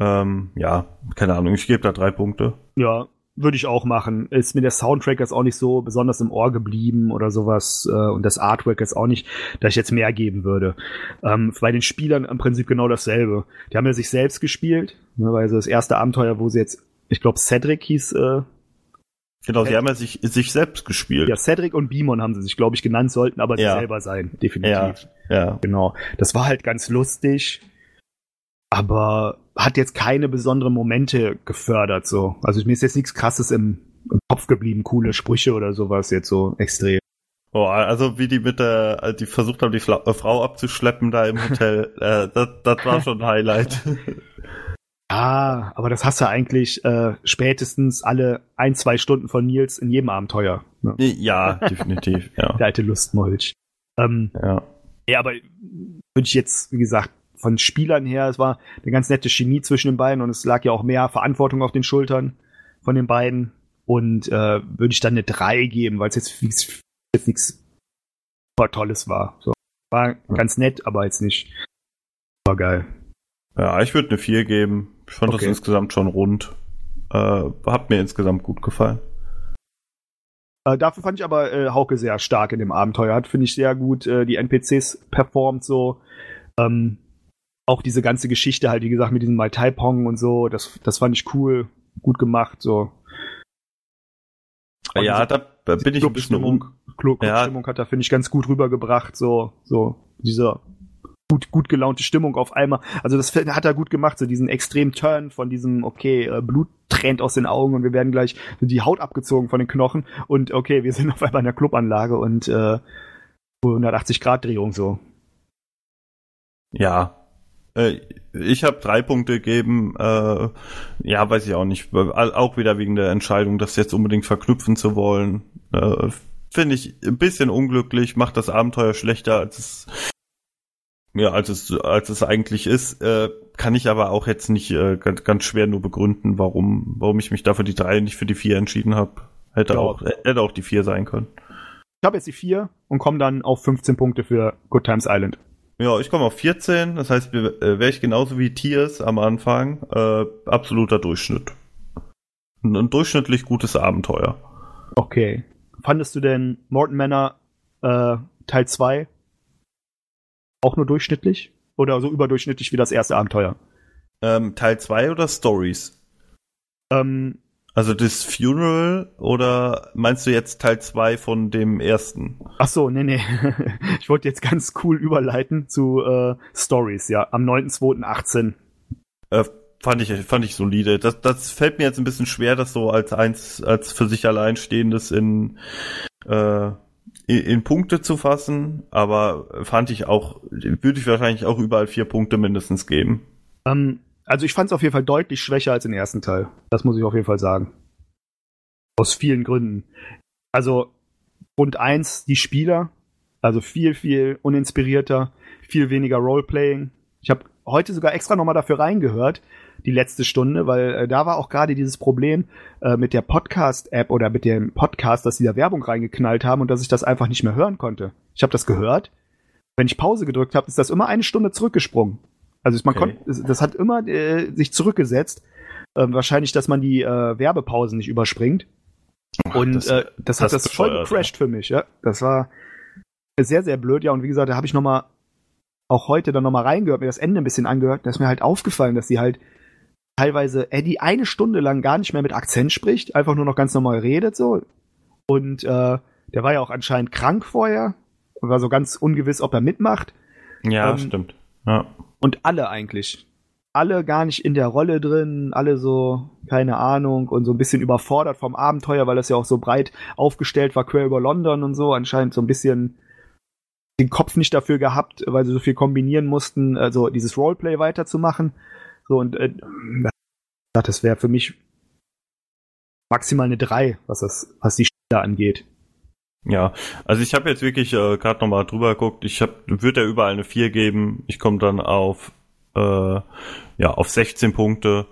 Ähm, ja, keine Ahnung, ich gebe da drei Punkte. Ja, würde ich auch machen. Ist mir der Soundtrack jetzt auch nicht so besonders im Ohr geblieben oder sowas äh, und das Artwork jetzt auch nicht, dass ich jetzt mehr geben würde. Ähm, bei den Spielern im Prinzip genau dasselbe. Die haben ja sich selbst gespielt, ne, weil so das erste Abenteuer, wo sie jetzt, ich glaube Cedric hieß, äh, Genau, Cedric. Sie haben ja sich, sich selbst gespielt. Ja, Cedric und Beamon haben sie sich, glaube ich, genannt, sollten aber ja. sie selber sein, definitiv. Ja, ja. Genau. Das war halt ganz lustig, aber hat jetzt keine besonderen Momente gefördert, so. Also mir ist jetzt nichts Krasses im, im Kopf geblieben, coole Sprüche oder sowas jetzt so extrem. Oh, also wie die mit der, also die versucht haben, die Fla- äh, Frau abzuschleppen da im Hotel, äh, das, das war schon ein Highlight. Ah, aber das hast du eigentlich äh, spätestens alle ein, zwei Stunden von Nils in jedem Abenteuer. Ne? Ja, definitiv. Ja. Der alte Lustmolch. Ähm, ja. ja, aber würde ich jetzt, wie gesagt, von Spielern her, es war eine ganz nette Chemie zwischen den beiden und es lag ja auch mehr Verantwortung auf den Schultern von den beiden. Und äh, würde ich dann eine drei geben, weil es jetzt, jetzt nichts super Tolles war. So, war ja. ganz nett, aber jetzt nicht super geil. Ja, ich würde eine vier geben. Ich fand okay. das insgesamt schon rund. Äh, hat mir insgesamt gut gefallen. Äh, dafür fand ich aber äh, Hauke sehr stark in dem Abenteuer. Hat, finde ich, sehr gut äh, die N P Cs performt so. Ähm, auch diese ganze Geschichte halt, wie gesagt, mit diesem Mai Tai Pong und so, das, das fand ich cool, gut gemacht, so. Und ja, diese, da bin ich ein bisschen um. Clubstimmung ja. hat er, finde ich, ganz gut rübergebracht, so, so, diese gut, gut gelaunte Stimmung auf einmal. Also das hat er gut gemacht, so diesen extremen Turn von diesem, okay, Blut tränt aus den Augen und wir werden gleich die Haut abgezogen von den Knochen und okay, wir sind auf einmal in der Clubanlage und äh, hundertachtzig Grad Drehung so. Ja. Ich habe drei Punkte gegeben, äh, ja, weiß ich auch nicht, auch wieder wegen der Entscheidung, das jetzt unbedingt verknüpfen zu wollen, äh, finde ich ein bisschen unglücklich, macht das Abenteuer schlechter, als es, ja, als es, als es eigentlich ist, äh, kann ich aber auch jetzt nicht äh, ganz, ganz schwer nur begründen, warum, warum ich mich da für die drei und nicht für die vier entschieden habe, hätte ja. auch, hätte auch die vier sein können. Ich habe jetzt die vier und komme dann auf fünfzehn Punkte für Good Times Island. Ja, ich komme auf vierzehn, das heißt, wäre ich genauso wie Tiers am Anfang, äh, absoluter Durchschnitt. Ein, ein durchschnittlich gutes Abenteuer. Okay. Fandest du denn Morton Manor äh, Teil zwei auch nur durchschnittlich? Oder so überdurchschnittlich wie das erste Abenteuer? Ähm, Teil zwei oder Stories? Ähm, also das Funeral oder meinst du jetzt Teil zwei von dem ersten? Ach so, nee, nee. Ich wollte jetzt ganz cool überleiten zu äh, Stories, ja. Am neunten zweiten achtzehn. Äh, fand ich, fand ich solide. Das, das fällt mir jetzt ein bisschen schwer, das so als eins, als für sich alleinstehendes in, äh, in, in Punkte zu fassen. Aber fand ich auch, würde ich wahrscheinlich auch überall vier Punkte mindestens geben. Ähm. Also ich fand es auf jeden Fall deutlich schwächer als den ersten Teil. Das muss ich auf jeden Fall sagen. Aus vielen Gründen. Also Grund eins, die Spieler. Also viel, viel uninspirierter. Viel weniger Roleplaying. Ich habe heute sogar extra nochmal dafür reingehört, die letzte Stunde, weil äh, da war auch gerade dieses Problem äh, mit der Podcast-App oder mit dem Podcast, dass die da Werbung reingeknallt haben und dass ich das einfach nicht mehr hören konnte. Ich habe das gehört. Wenn ich Pause gedrückt habe, ist das immer eine Stunde zurückgesprungen. Also man okay. konnte, das hat immer äh, sich zurückgesetzt. Äh, wahrscheinlich, dass man die äh, Werbepausen nicht überspringt. Oh, und das, äh, das, das hat das voll gecrashed für mich. Ja? Das war sehr, sehr blöd. Ja, und wie gesagt, da habe ich nochmal, auch heute dann nochmal reingehört, mir das Ende ein bisschen angehört. Da ist mir halt aufgefallen, dass sie halt teilweise Eddie eine Stunde lang gar nicht mehr mit Akzent spricht, einfach nur noch ganz normal redet so. Und äh, der war ja auch anscheinend krank vorher. War so ganz ungewiss, ob er mitmacht. Ja, ähm, stimmt. Ja. Und alle eigentlich. Alle gar nicht in der Rolle drin, alle so, keine Ahnung, und so ein bisschen überfordert vom Abenteuer, weil das ja auch so breit aufgestellt war, quer über London und so, anscheinend so ein bisschen den Kopf nicht dafür gehabt, weil sie so viel kombinieren mussten, also dieses Roleplay weiterzumachen. So, und äh, das wäre für mich maximal eine drei, was das, was die Spieler angeht. Ja, also ich habe jetzt wirklich äh, gerade nochmal drüber geguckt, ich würde ja überall eine vier geben, ich komme dann auf äh, ja, auf sechzehn Punkte.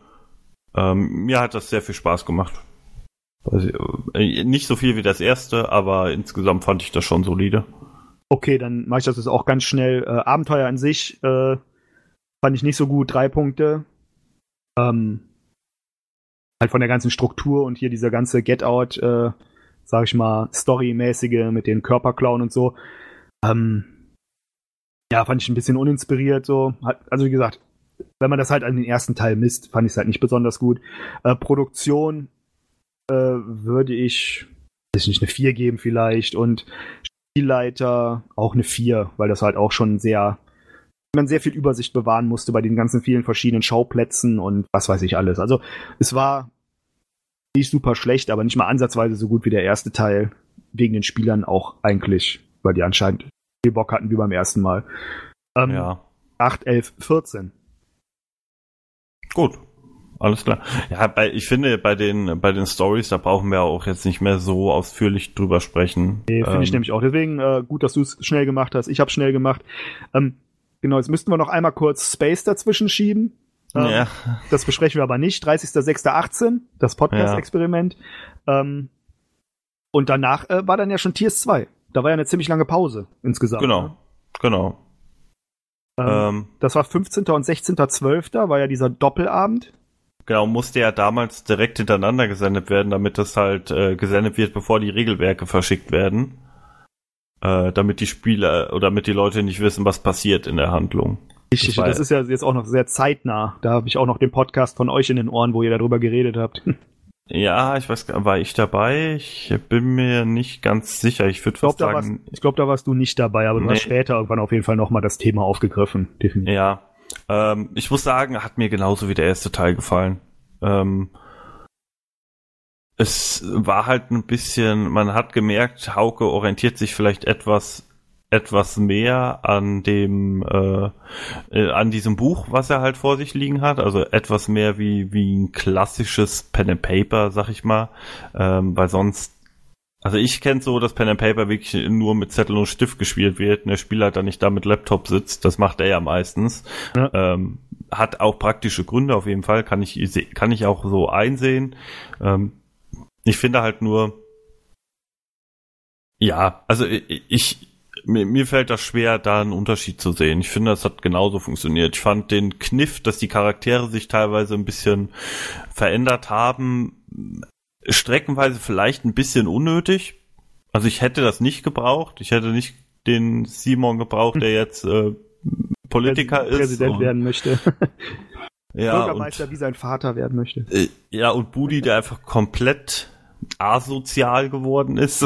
Ähm, mir hat das sehr viel Spaß gemacht. Also, äh, nicht so viel wie das erste, aber insgesamt fand ich das schon solide. Okay, dann mache ich das jetzt auch ganz schnell. Äh, Abenteuer an sich äh, fand ich nicht so gut, drei Punkte. Ähm, halt von der ganzen Struktur und hier dieser ganze Get-Out äh, sag ich mal, Story-mäßige mit den Körperklauen und so. Ähm, ja, fand ich ein bisschen uninspiriert, so. Also, wie gesagt, wenn man das halt an den ersten Teil misst, fand ich es halt nicht besonders gut. Äh, Produktion äh, würde ich, weiß nicht, eine vier geben vielleicht und Spielleiter auch eine vier, weil das halt auch schon sehr, man sehr viel Übersicht bewahren musste bei den ganzen vielen verschiedenen Schauplätzen und was weiß ich alles. Also, es war nicht super schlecht, aber nicht mal ansatzweise so gut wie der erste Teil. Wegen den Spielern auch eigentlich, weil die anscheinend viel Bock hatten wie beim ersten Mal. Ähm, ja. acht, elf, vierzehn. Gut. Alles klar. Ja, bei, ich finde, bei den, bei den Stories, da brauchen wir auch jetzt nicht mehr so ausführlich drüber sprechen. Nee, finde ähm, ich nämlich auch. Deswegen äh, gut, dass du es schnell gemacht hast. Ich habe es schnell gemacht. Ähm, genau, jetzt müssten wir noch einmal kurz Space dazwischen schieben. Ähm, ja. Das besprechen wir aber nicht. dreißigster sechster achtzehn, das Podcast-Experiment. Ja. Ähm, und danach äh, war dann ja schon Tiers zwei. Da war ja eine ziemlich lange Pause insgesamt. Genau, ne? Genau. Ähm, ähm, das war fünfzehnter und sechzehnter zwölfter war ja dieser Doppelabend. Genau, musste ja damals direkt hintereinander gesendet werden, damit das halt äh, gesendet wird, bevor die Regelwerke verschickt werden. Äh, damit die Spieler oder damit die Leute nicht wissen, was passiert in der Handlung. Richtig, das, das ist ja jetzt auch noch sehr zeitnah. Da habe ich auch noch den Podcast von euch in den Ohren, wo ihr darüber geredet habt. Ja, ich weiß, war ich dabei? Ich bin mir nicht ganz sicher. Ich würde fast sagen... Warst, ich glaube, da warst du nicht dabei, aber du nee. hast später irgendwann auf jeden Fall nochmal das Thema aufgegriffen. Definitiv. Ja, ähm, ich muss sagen, hat mir genauso wie der erste Teil gefallen. Ähm, es war halt ein bisschen... Man hat gemerkt, Hauke orientiert sich vielleicht etwas... etwas mehr an dem äh, äh, an diesem Buch, was er halt vor sich liegen hat, also etwas mehr wie wie ein klassisches Pen and Paper, sag ich mal, ähm, weil sonst, also ich kenne so, dass Pen and Paper wirklich nur mit Zettel und Stift gespielt wird, und der Spieler dann nicht da mit Laptop sitzt, das macht er ja meistens, ja. Ähm, hat auch praktische Gründe auf jeden Fall, kann ich kann ich auch so einsehen. Ähm, ich finde halt nur, ja, also ich Mir, mir fällt das schwer, da einen Unterschied zu sehen. Ich finde, das hat genauso funktioniert. Ich fand den Kniff, dass die Charaktere sich teilweise ein bisschen verändert haben, streckenweise vielleicht ein bisschen unnötig. Also ich hätte das nicht gebraucht. Ich hätte nicht den Simon gebraucht, der jetzt äh, Politiker Präsident ist. Präsident werden möchte. Ja, Bürgermeister und, wie sein Vater werden möchte. Äh, ja, und Budi, der einfach komplett asozial geworden ist.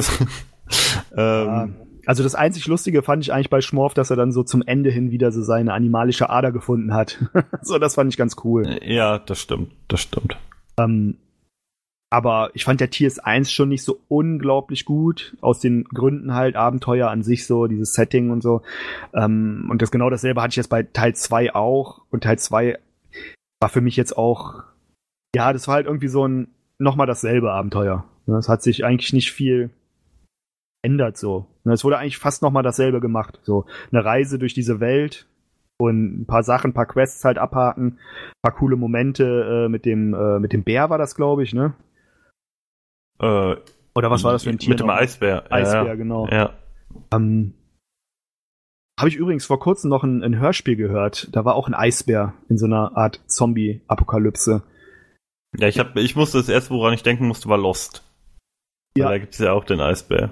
ähm, ja. Also das einzig Lustige fand ich eigentlich bei Schmorf, dass er dann so zum Ende hin wieder so seine animalische Ader gefunden hat. So, das fand ich ganz cool. Ja, das stimmt, das stimmt. Ähm, aber ich fand der T S eins schon nicht so unglaublich gut, aus den Gründen halt, Abenteuer an sich so, dieses Setting und so. Ähm, und das genau dasselbe hatte ich jetzt bei Teil zwei auch. Und Teil zwei war für mich jetzt auch, ja, das war halt irgendwie so ein, nochmal dasselbe Abenteuer. Das hat sich eigentlich nicht viel ändert so. Es wurde eigentlich fast nochmal dasselbe gemacht. So eine Reise durch diese Welt und ein paar Sachen, ein paar Quests halt abhaken, ein paar coole Momente äh, mit dem äh, mit dem Bär war das, glaube ich, ne? Äh, Oder was war das für ein Tier? Mit noch? Dem Eisbär. Eisbär, ja, genau. Ja. Ähm, Habe ich übrigens vor kurzem noch ein, ein Hörspiel gehört. Da war auch ein Eisbär in so einer Art Zombie-Apokalypse. Ja, ich, hab, ich musste das erste, woran ich denken musste, war Lost. Ja. Da gibt es ja auch den Eisbär.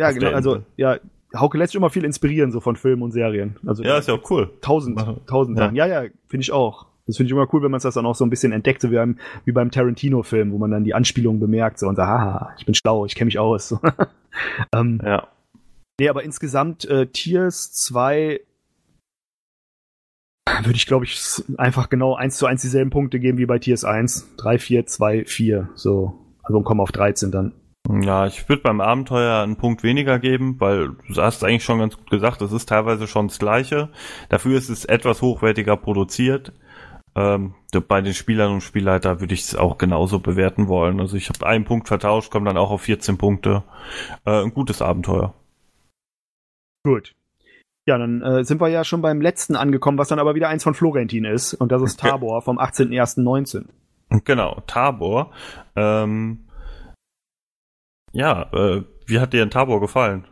Ja, genau, also, ja, Hauke lässt sich immer viel inspirieren, so von Filmen und Serien. Also, ja, ist ja auch cool. Tausend, tausend Sachen. Ja, ja, ja, finde ich auch. Das finde ich immer cool, wenn man das dann auch so ein bisschen entdeckt, so wie beim, wie beim Tarantino-Film, wo man dann die Anspielungen bemerkt, so und sagt, haha, ich bin schlau, ich kenne mich aus. ähm, ja. Nee, aber insgesamt, äh, Tiers zwei würde ich, glaube ich, einfach genau eins zu eins dieselben Punkte geben wie bei Tiers eins. drei, vier, zwei, vier, so. Also, kommen auf dreizehn dann. Ja, ich würde beim Abenteuer einen Punkt weniger geben, weil du hast eigentlich schon ganz gut gesagt, das ist teilweise schon das Gleiche. Dafür ist es etwas hochwertiger produziert. Ähm, bei den Spielern und Spielleiter würde ich es auch genauso bewerten wollen. Also ich habe einen Punkt vertauscht, komme dann auch auf vierzehn Punkte. Äh, ein gutes Abenteuer. Gut. Ja, dann äh, sind wir ja schon beim letzten angekommen, was dann aber wieder eins von Florentin ist. Und das ist Tabor vom achtzehnten ersten neunzehn. Genau, Tabor. Ähm... Ja, äh, wie hat dir in Tabor gefallen?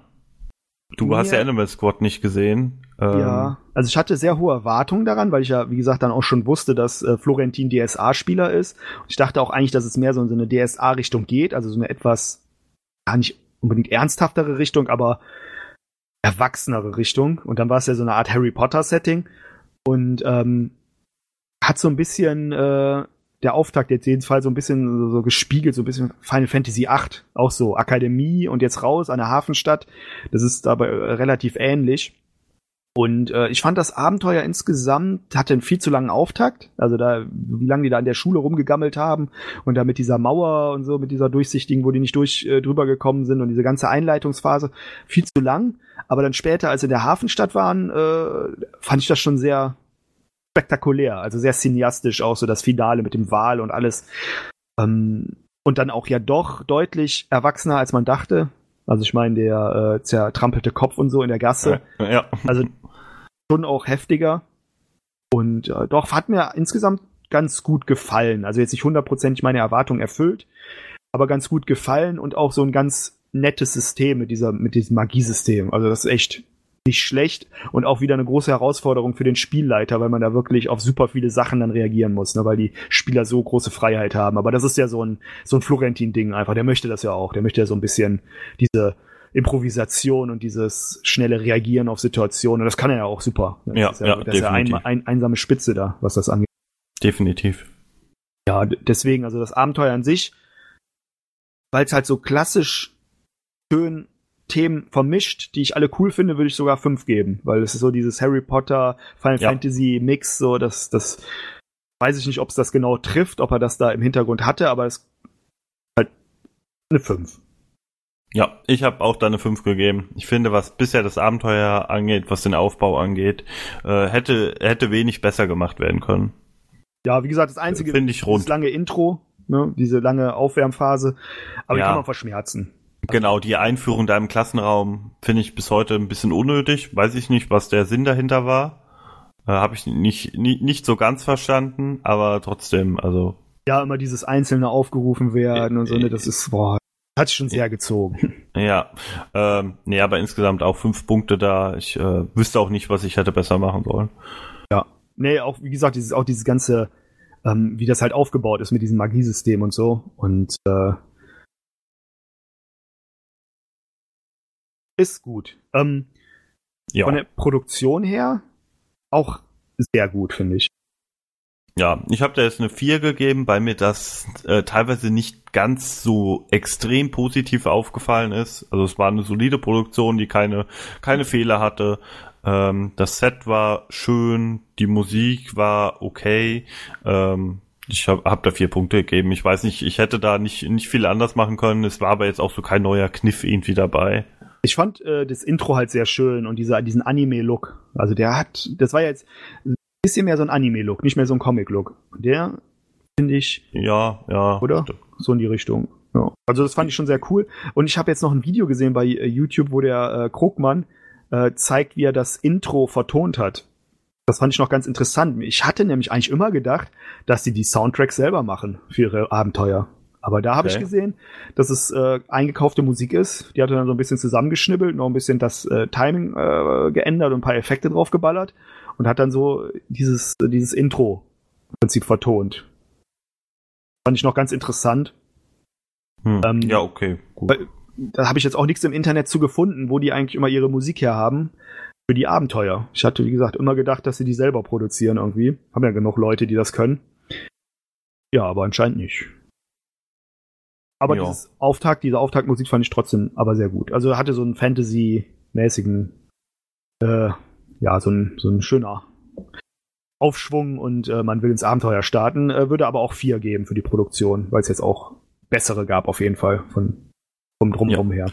Du ja. hast ja Animal Squad nicht gesehen. Ähm. Ja, also ich hatte sehr hohe Erwartungen daran, weil ich ja, wie gesagt, dann auch schon wusste, dass äh, Florentin D S A-Spieler ist. Und ich dachte auch eigentlich, dass es mehr so in so eine D S A-Richtung geht, also so eine etwas, ja, nicht unbedingt ernsthaftere Richtung, aber erwachsenere Richtung. Und dann war es ja so eine Art Harry Potter-Setting. Und ähm, hat so ein bisschen... Äh, der Auftakt jetzt jedenfalls so ein bisschen so, so gespiegelt, so ein bisschen Final Fantasy acht, auch so Akademie und jetzt raus an der Hafenstadt, das ist dabei relativ ähnlich und äh, ich fand das Abenteuer insgesamt hatte einen viel zu langen Auftakt, also da, wie lange die da in der Schule rumgegammelt haben und da mit dieser Mauer und so, mit dieser durchsichtigen, wo die nicht durch äh, drüber gekommen sind und diese ganze Einleitungsphase, viel zu lang, aber dann später, als sie in der Hafenstadt waren, äh, fand ich das schon sehr spektakulär, also sehr cineastisch auch so das Finale mit dem Wal und alles. Ähm, und dann auch ja doch deutlich erwachsener, als man dachte. Also ich meine, der äh, zertrampelte Kopf und so in der Gasse. Ja, ja. Also schon auch heftiger. Und äh, doch, hat mir insgesamt ganz gut gefallen. Also jetzt nicht hundertprozentig meine Erwartungen erfüllt, aber ganz gut gefallen und auch so ein ganz nettes System mit, dieser, mit diesem Magiesystem. Also das ist echt... nicht schlecht und auch wieder eine große Herausforderung für den Spielleiter, weil man da wirklich auf super viele Sachen dann reagieren muss, ne, weil die Spieler so große Freiheit haben. Aber das ist ja so ein, so ein Florentin-Ding einfach. Der möchte das ja auch. Der möchte ja so ein bisschen diese Improvisation und dieses schnelle Reagieren auf Situationen. Und das kann er ja auch super. Das ja, ist ja, ja das ist ja ein, ein, einsame Spitze da, was das angeht. Definitiv. Ja, deswegen, also das Abenteuer an sich, weil es halt so klassisch schön Themen vermischt, die ich alle cool finde, würde ich sogar fünf geben, weil es ist so dieses Harry Potter, Final ja. Fantasy Mix, so das, das weiß ich nicht, ob es das genau trifft, ob er das da im Hintergrund hatte, aber es ist halt eine fünf. Ja, ich habe auch da eine fünf gegeben. Ich finde, was bisher das Abenteuer angeht, was den Aufbau angeht, äh, hätte, hätte wenig besser gemacht werden können. Ja, wie gesagt, das einzige ist das lange Intro, ne, diese lange Aufwärmphase, aber ja. die kann man verschmerzen. Genau, die Einführung da im Klassenraum finde ich bis heute ein bisschen unnötig. Weiß ich nicht, was der Sinn dahinter war. Äh, habe ich nicht, nicht, nicht so ganz verstanden, aber trotzdem, also. Ja, immer dieses einzelne aufgerufen werden äh, und so, ne, das ist, boah, hat sich schon sehr äh, gezogen. Ja, ähm, nee, aber insgesamt auch fünf Punkte da. Ich äh, wüsste auch nicht, was ich hätte besser machen sollen. Ja, nee, auch, wie gesagt, dieses, auch dieses ganze, ähm, wie das halt aufgebaut ist mit diesem Magiesystem und so und, äh, ist gut. Ähm, ja. Von der Produktion her auch sehr gut, finde ich. Ja, ich habe da jetzt eine vier gegeben, weil mir das äh, teilweise nicht ganz so extrem positiv aufgefallen ist. Also es war eine solide Produktion, die keine, keine Fehler hatte. Ähm, das Set war schön, die Musik war okay. Ähm, ich habe hab da vier Punkte gegeben. Ich weiß nicht, ich hätte da nicht, nicht viel anders machen können. Es war aber jetzt auch so kein neuer Kniff irgendwie dabei. Ich fand äh, das Intro halt sehr schön und dieser, diesen Anime-Look. Also der hat, das war jetzt ein bisschen mehr so ein Anime-Look, nicht mehr so ein Comic-Look. Und der finde ich. Ja, ja. Oder? Stimmt. So in die Richtung. Ja. Also das fand ich schon sehr cool. Und ich habe jetzt noch ein Video gesehen bei äh, YouTube, wo der äh, Krogmann äh, zeigt, wie er das Intro vertont hat. Das fand ich noch ganz interessant. Ich hatte nämlich eigentlich immer gedacht, dass sie die Soundtracks selber machen für ihre Abenteuer. Aber da habe okay. ich gesehen, dass es äh, eingekaufte Musik ist. Die hat er dann so ein bisschen zusammengeschnibbelt, noch ein bisschen das äh, Timing äh, geändert und ein paar Effekte draufgeballert und hat dann so dieses, dieses Intro im Prinzip vertont. Fand ich noch ganz interessant. Hm. Ähm, ja, okay, gut. Da habe ich jetzt auch nichts im Internet zu gefunden, wo die eigentlich immer ihre Musik her haben für die Abenteuer. Ich hatte, wie gesagt, immer gedacht, dass sie die selber produzieren irgendwie. Haben ja genug Leute, die das können. Ja, aber anscheinend nicht. Aber dieses Auftakt, diese Auftaktmusik fand ich trotzdem aber sehr gut. Also hatte so einen Fantasy-mäßigen, äh, ja, so ein, so ein schöner Aufschwung und äh, man will ins Abenteuer starten. Äh, würde aber auch vier geben für die Produktion, weil es jetzt auch bessere gab auf jeden Fall von, vom Drumherum her.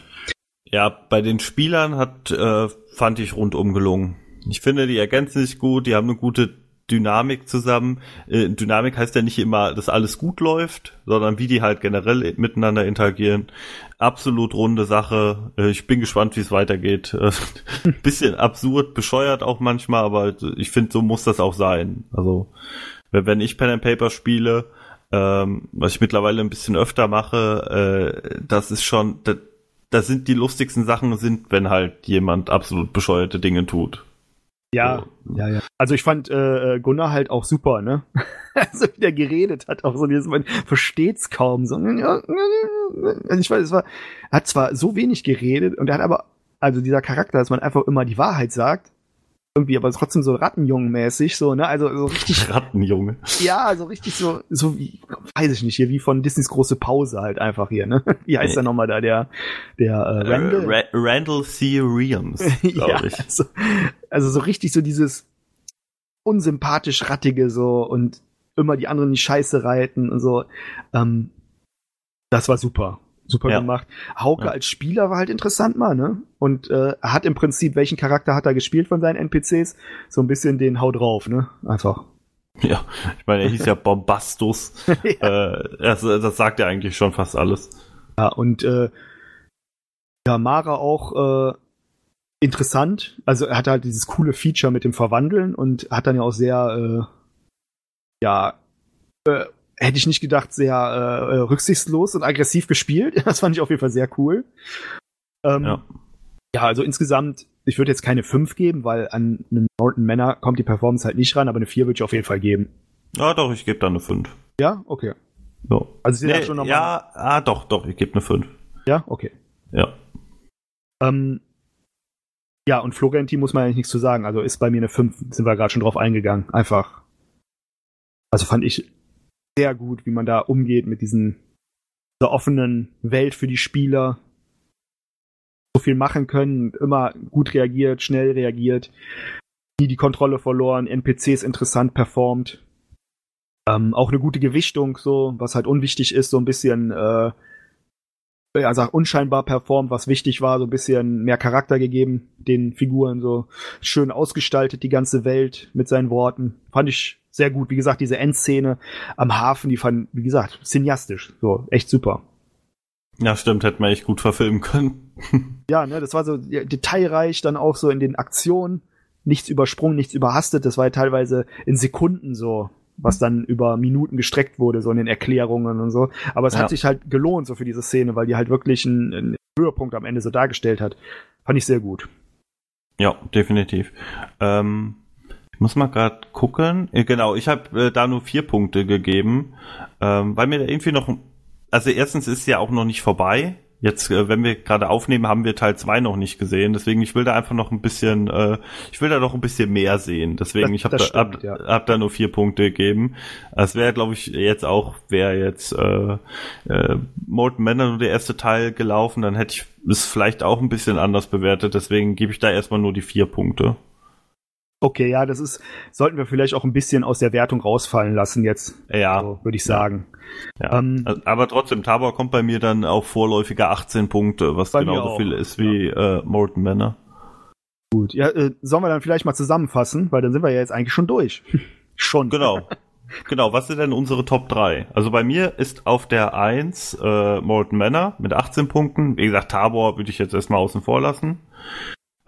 Ja, bei den Spielern hat, äh, fand ich rundum gelungen. Ich finde, die ergänzen sich gut, die haben eine gute Dynamik zusammen. Äh, Dynamik heißt ja nicht immer, dass alles gut läuft, sondern wie die halt generell miteinander interagieren. Absolut runde Sache. Äh, ich bin gespannt, wie es weitergeht. Äh, bisschen absurd, bescheuert auch manchmal, aber ich finde, so muss das auch sein. Also, wenn ich Pen and Paper spiele, ähm, was ich mittlerweile ein bisschen öfter mache, äh, das ist schon, das, das sind die lustigsten Sachen sind, wenn halt jemand absolut bescheuerte Dinge tut. Ja, so. ja, ja. Also ich fand äh, Gunnar halt auch super, ne? Also wie der geredet hat, auch so dieses, man versteht's kaum. So. Also ich weiß, es war, er hat zwar so wenig geredet und er hat aber, also dieser Charakter, dass man einfach immer die Wahrheit sagt, irgendwie, aber trotzdem so Rattenjungen-mäßig, so, ne? Also so richtig. Rattenjunge. Ja, so richtig so, so wie, weiß ich nicht, hier, wie von Disneys große Pause halt einfach hier, ne? Wie heißt nee. der nochmal da, der, der äh, Randall? Ra- Randall C. Reams, glaube ich. Ja, also, also so richtig so dieses unsympathisch Rattige so und immer die anderen in die Scheiße reiten und so. Ähm, das war super. Super ja. gemacht. Hauke ja. als Spieler war halt interessant mal, ne? Und äh, er hat im Prinzip, welchen Charakter hat er gespielt von seinen N P Cs? So ein bisschen den Hau drauf, ne? Einfach. Ja, ich meine, er hieß ja Bombastus. ja. Äh, das, das sagt ja eigentlich schon fast alles. Ja, und äh, ja, Mara auch äh, interessant. Also er hatte halt dieses coole Feature mit dem Verwandeln und hat dann ja auch sehr, äh, ja, äh, hätte ich nicht gedacht, sehr äh, rücksichtslos und aggressiv gespielt. Das fand ich auf jeden Fall sehr cool. Ähm, ja. ja, also insgesamt, ich würde jetzt keine fünf geben, weil an einen Mountain Manor kommt die Performance halt nicht ran, aber eine vier würde ich auf jeden Fall geben. Ja, doch, ich gebe da eine fünf. Ja? Okay. So. Also sind nee, schon noch ja, mal... ah, doch, doch, ich gebe eine fünf. Ja? Okay. Ja. Ähm, ja, und Florentin muss man eigentlich nichts zu sagen. Also ist bei mir eine fünf, sind wir gerade schon drauf eingegangen. Einfach. Also fand ich sehr gut, wie man da umgeht mit diesen, dieser offenen Welt für die Spieler. So viel machen können, immer gut reagiert, schnell reagiert, nie die Kontrolle verloren, N P Cs interessant performt. Ähm, auch eine gute Gewichtung, so, was halt unwichtig ist, so ein bisschen äh, ja, sag, unscheinbar performt, was wichtig war, so ein bisschen mehr Charakter gegeben den Figuren, so schön ausgestaltet, die ganze Welt mit seinen Worten. Fand ich sehr gut. Wie gesagt, diese Endszene am Hafen, die fand, wie gesagt, cineastisch, so, echt super. Ja, stimmt, hätte man echt gut verfilmen können. Ja, ne, das war so detailreich, dann auch so in den Aktionen, nichts übersprungen, nichts überhastet, das war ja teilweise in Sekunden so, was dann über Minuten gestreckt wurde, so in den Erklärungen und so. Aber es ja. hat sich halt gelohnt, so für diese Szene, weil die halt wirklich einen, einen Höhepunkt am Ende so dargestellt hat. Fand ich sehr gut. Ja, definitiv. Ähm, ich muss mal gerade gucken. Genau, ich habe äh, da nur vier Punkte gegeben, ähm, weil mir da irgendwie noch... Also erstens ist ja auch noch nicht vorbei. Jetzt, äh, wenn wir gerade aufnehmen, haben wir Teil zwei noch nicht gesehen. Deswegen, ich will da einfach noch ein bisschen, äh, ich will da noch ein bisschen mehr sehen. Deswegen, das, ich habe da, hab, ja. hab da nur vier Punkte gegeben. Es wäre, glaube ich, jetzt auch, wäre jetzt äh, äh, Morten Manor nur der erste Teil gelaufen, dann hätte ich es vielleicht auch ein bisschen anders bewertet. Deswegen gebe ich da erstmal nur die vier Punkte. Okay, ja, das ist, sollten wir vielleicht auch ein bisschen aus der Wertung rausfallen lassen jetzt, ja, so, würde ich sagen. Ja. Ähm, aber trotzdem, Tabor kommt bei mir dann auf vorläufige achtzehn Punkte, was genau so viel ist wie ja. äh, Morten Manor. Gut, ja, äh, sollen wir dann vielleicht mal zusammenfassen, weil dann sind wir ja jetzt eigentlich schon durch. schon. Genau, genau. Was sind denn unsere Top drei? Also bei mir ist auf der eins äh, Morten Manor mit achtzehn Punkten. Wie gesagt, Tabor würde ich jetzt erstmal außen vor lassen.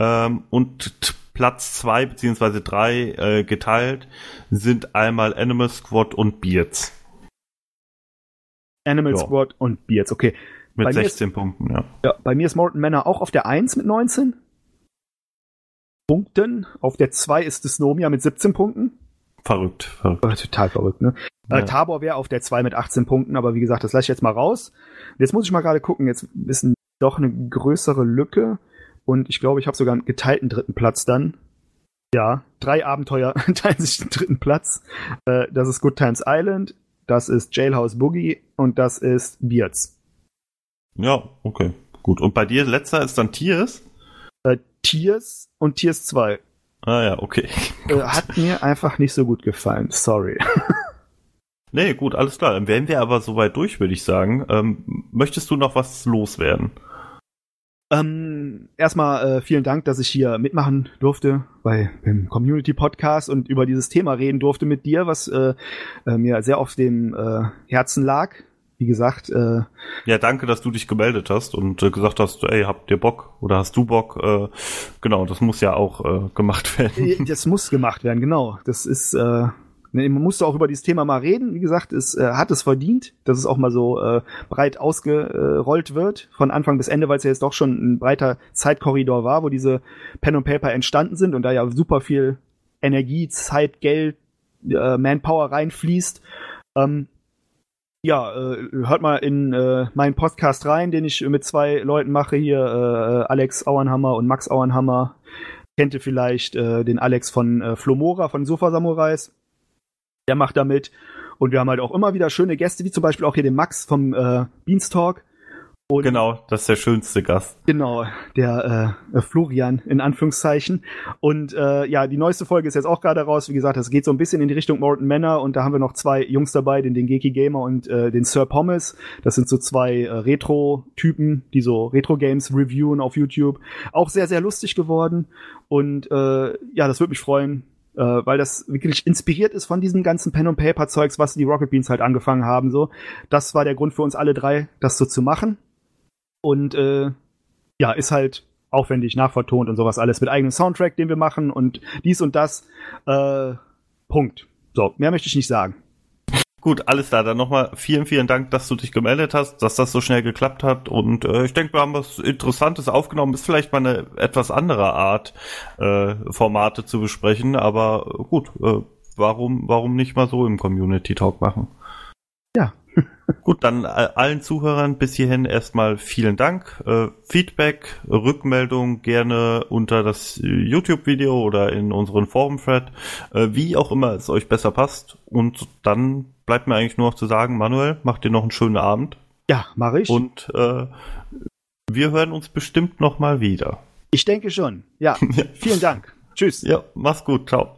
Ähm, und t- Platz zwei bzw. drei äh, geteilt sind einmal Animal Squad und Beards. Animal jo. Squad und Beards, okay. Mit bei sechzehn ist, Punkten, ja. ja. Bei mir ist Morten Manor auch auf der eins mit neunzehn Punkten. Auf der zwei ist Dysnomia mit siebzehn Punkten. Verrückt, verrückt. Oh, total verrückt, ne? Ja. Äh, Tabor wäre auf der zwei mit achtzehn Punkten, aber wie gesagt, das lasse ich jetzt mal raus. Jetzt muss ich mal gerade gucken, jetzt ist doch eine größere Lücke. Und ich glaube, ich habe sogar einen geteilten dritten Platz dann. Ja, drei Abenteuer teilen sich den dritten Platz. Äh, das ist Good Times Island, das ist Jailhouse Boogie und das ist Beards. Ja, okay, gut. Und bei dir letzter ist dann Tears? Äh, Tears und Tears zwei. Ah ja, okay. Äh, hat mir einfach nicht so gut gefallen, sorry. Nee, gut, alles klar. Dann wären wir aber soweit durch, würde ich sagen. Ähm, möchtest du noch was loswerden? Ähm, erstmal äh, vielen Dank, dass ich hier mitmachen durfte bei dem Community-Podcast und über dieses Thema reden durfte mit dir, was äh, äh, mir sehr auf dem äh, Herzen lag. Wie gesagt. Äh, ja, danke, dass du dich gemeldet hast und äh, gesagt hast, ey, habt ihr Bock oder hast du Bock? Äh, genau, das muss ja auch äh, gemacht werden. Das muss gemacht werden, genau. Das ist... Äh, Man musste auch über dieses Thema mal reden. Wie gesagt, es äh, hat es verdient, dass es auch mal so äh, breit ausgerollt wird, von Anfang bis Ende, weil es ja jetzt doch schon ein breiter Zeitkorridor war, wo diese Pen und Paper entstanden sind und da ja super viel Energie, Zeit, Geld, äh, Manpower reinfließt. Ähm, ja, äh, hört mal in äh, meinen Podcast rein, den ich mit zwei Leuten mache hier, äh, Alex Auernhammer und Max Auernhammer. Kennt ihr vielleicht äh, den Alex von äh, Flomora, von Sofa Samurais. Der macht damit. Und wir haben halt auch immer wieder schöne Gäste, wie zum Beispiel auch hier den Max vom äh, Beanstalk. Und genau, das ist der schönste Gast. Genau, der äh, Florian in Anführungszeichen. Und äh, ja, die neueste Folge ist jetzt auch gerade raus. Wie gesagt, das geht so ein bisschen in die Richtung Morten Manor. Und da haben wir noch zwei Jungs dabei, den, den Geki Gamer und äh, den Sir Pommes. Das sind so zwei äh, Retro-Typen, die so Retro-Games reviewen auf YouTube. Auch sehr, sehr lustig geworden. Und äh, ja, das würde mich freuen, weil das wirklich inspiriert ist von diesem ganzen Pen-and-Paper-Zeugs, was die Rocket Beans halt angefangen haben. So, das war der Grund für uns alle drei, das so zu machen. Und äh, ja, ist halt aufwendig nachvertont und sowas alles mit eigenem Soundtrack, den wir machen und dies und das. Äh, Punkt. So, mehr möchte ich nicht sagen. Gut, alles klar. Dann nochmal vielen, vielen Dank, dass du dich gemeldet hast, dass das so schnell geklappt hat. Und äh, ich denke, wir haben was Interessantes aufgenommen. Ist vielleicht mal eine etwas andere Art, äh, Formate zu besprechen. Aber gut, äh, warum, warum nicht mal so im Community Talk machen? Ja, Gut, dann allen Zuhörern bis hierhin erstmal vielen Dank. Äh, Feedback, Rückmeldung gerne unter das YouTube-Video oder in unseren Forum-Thread, äh, wie auch immer es euch besser passt. Und dann bleibt mir eigentlich nur noch zu sagen, Manuel, mach dir noch einen schönen Abend. Ja, mache ich. Und äh, wir hören uns bestimmt nochmal wieder. Ich denke schon. Ja, ja. Vielen Dank. Tschüss. Ja, mach's gut. Ciao.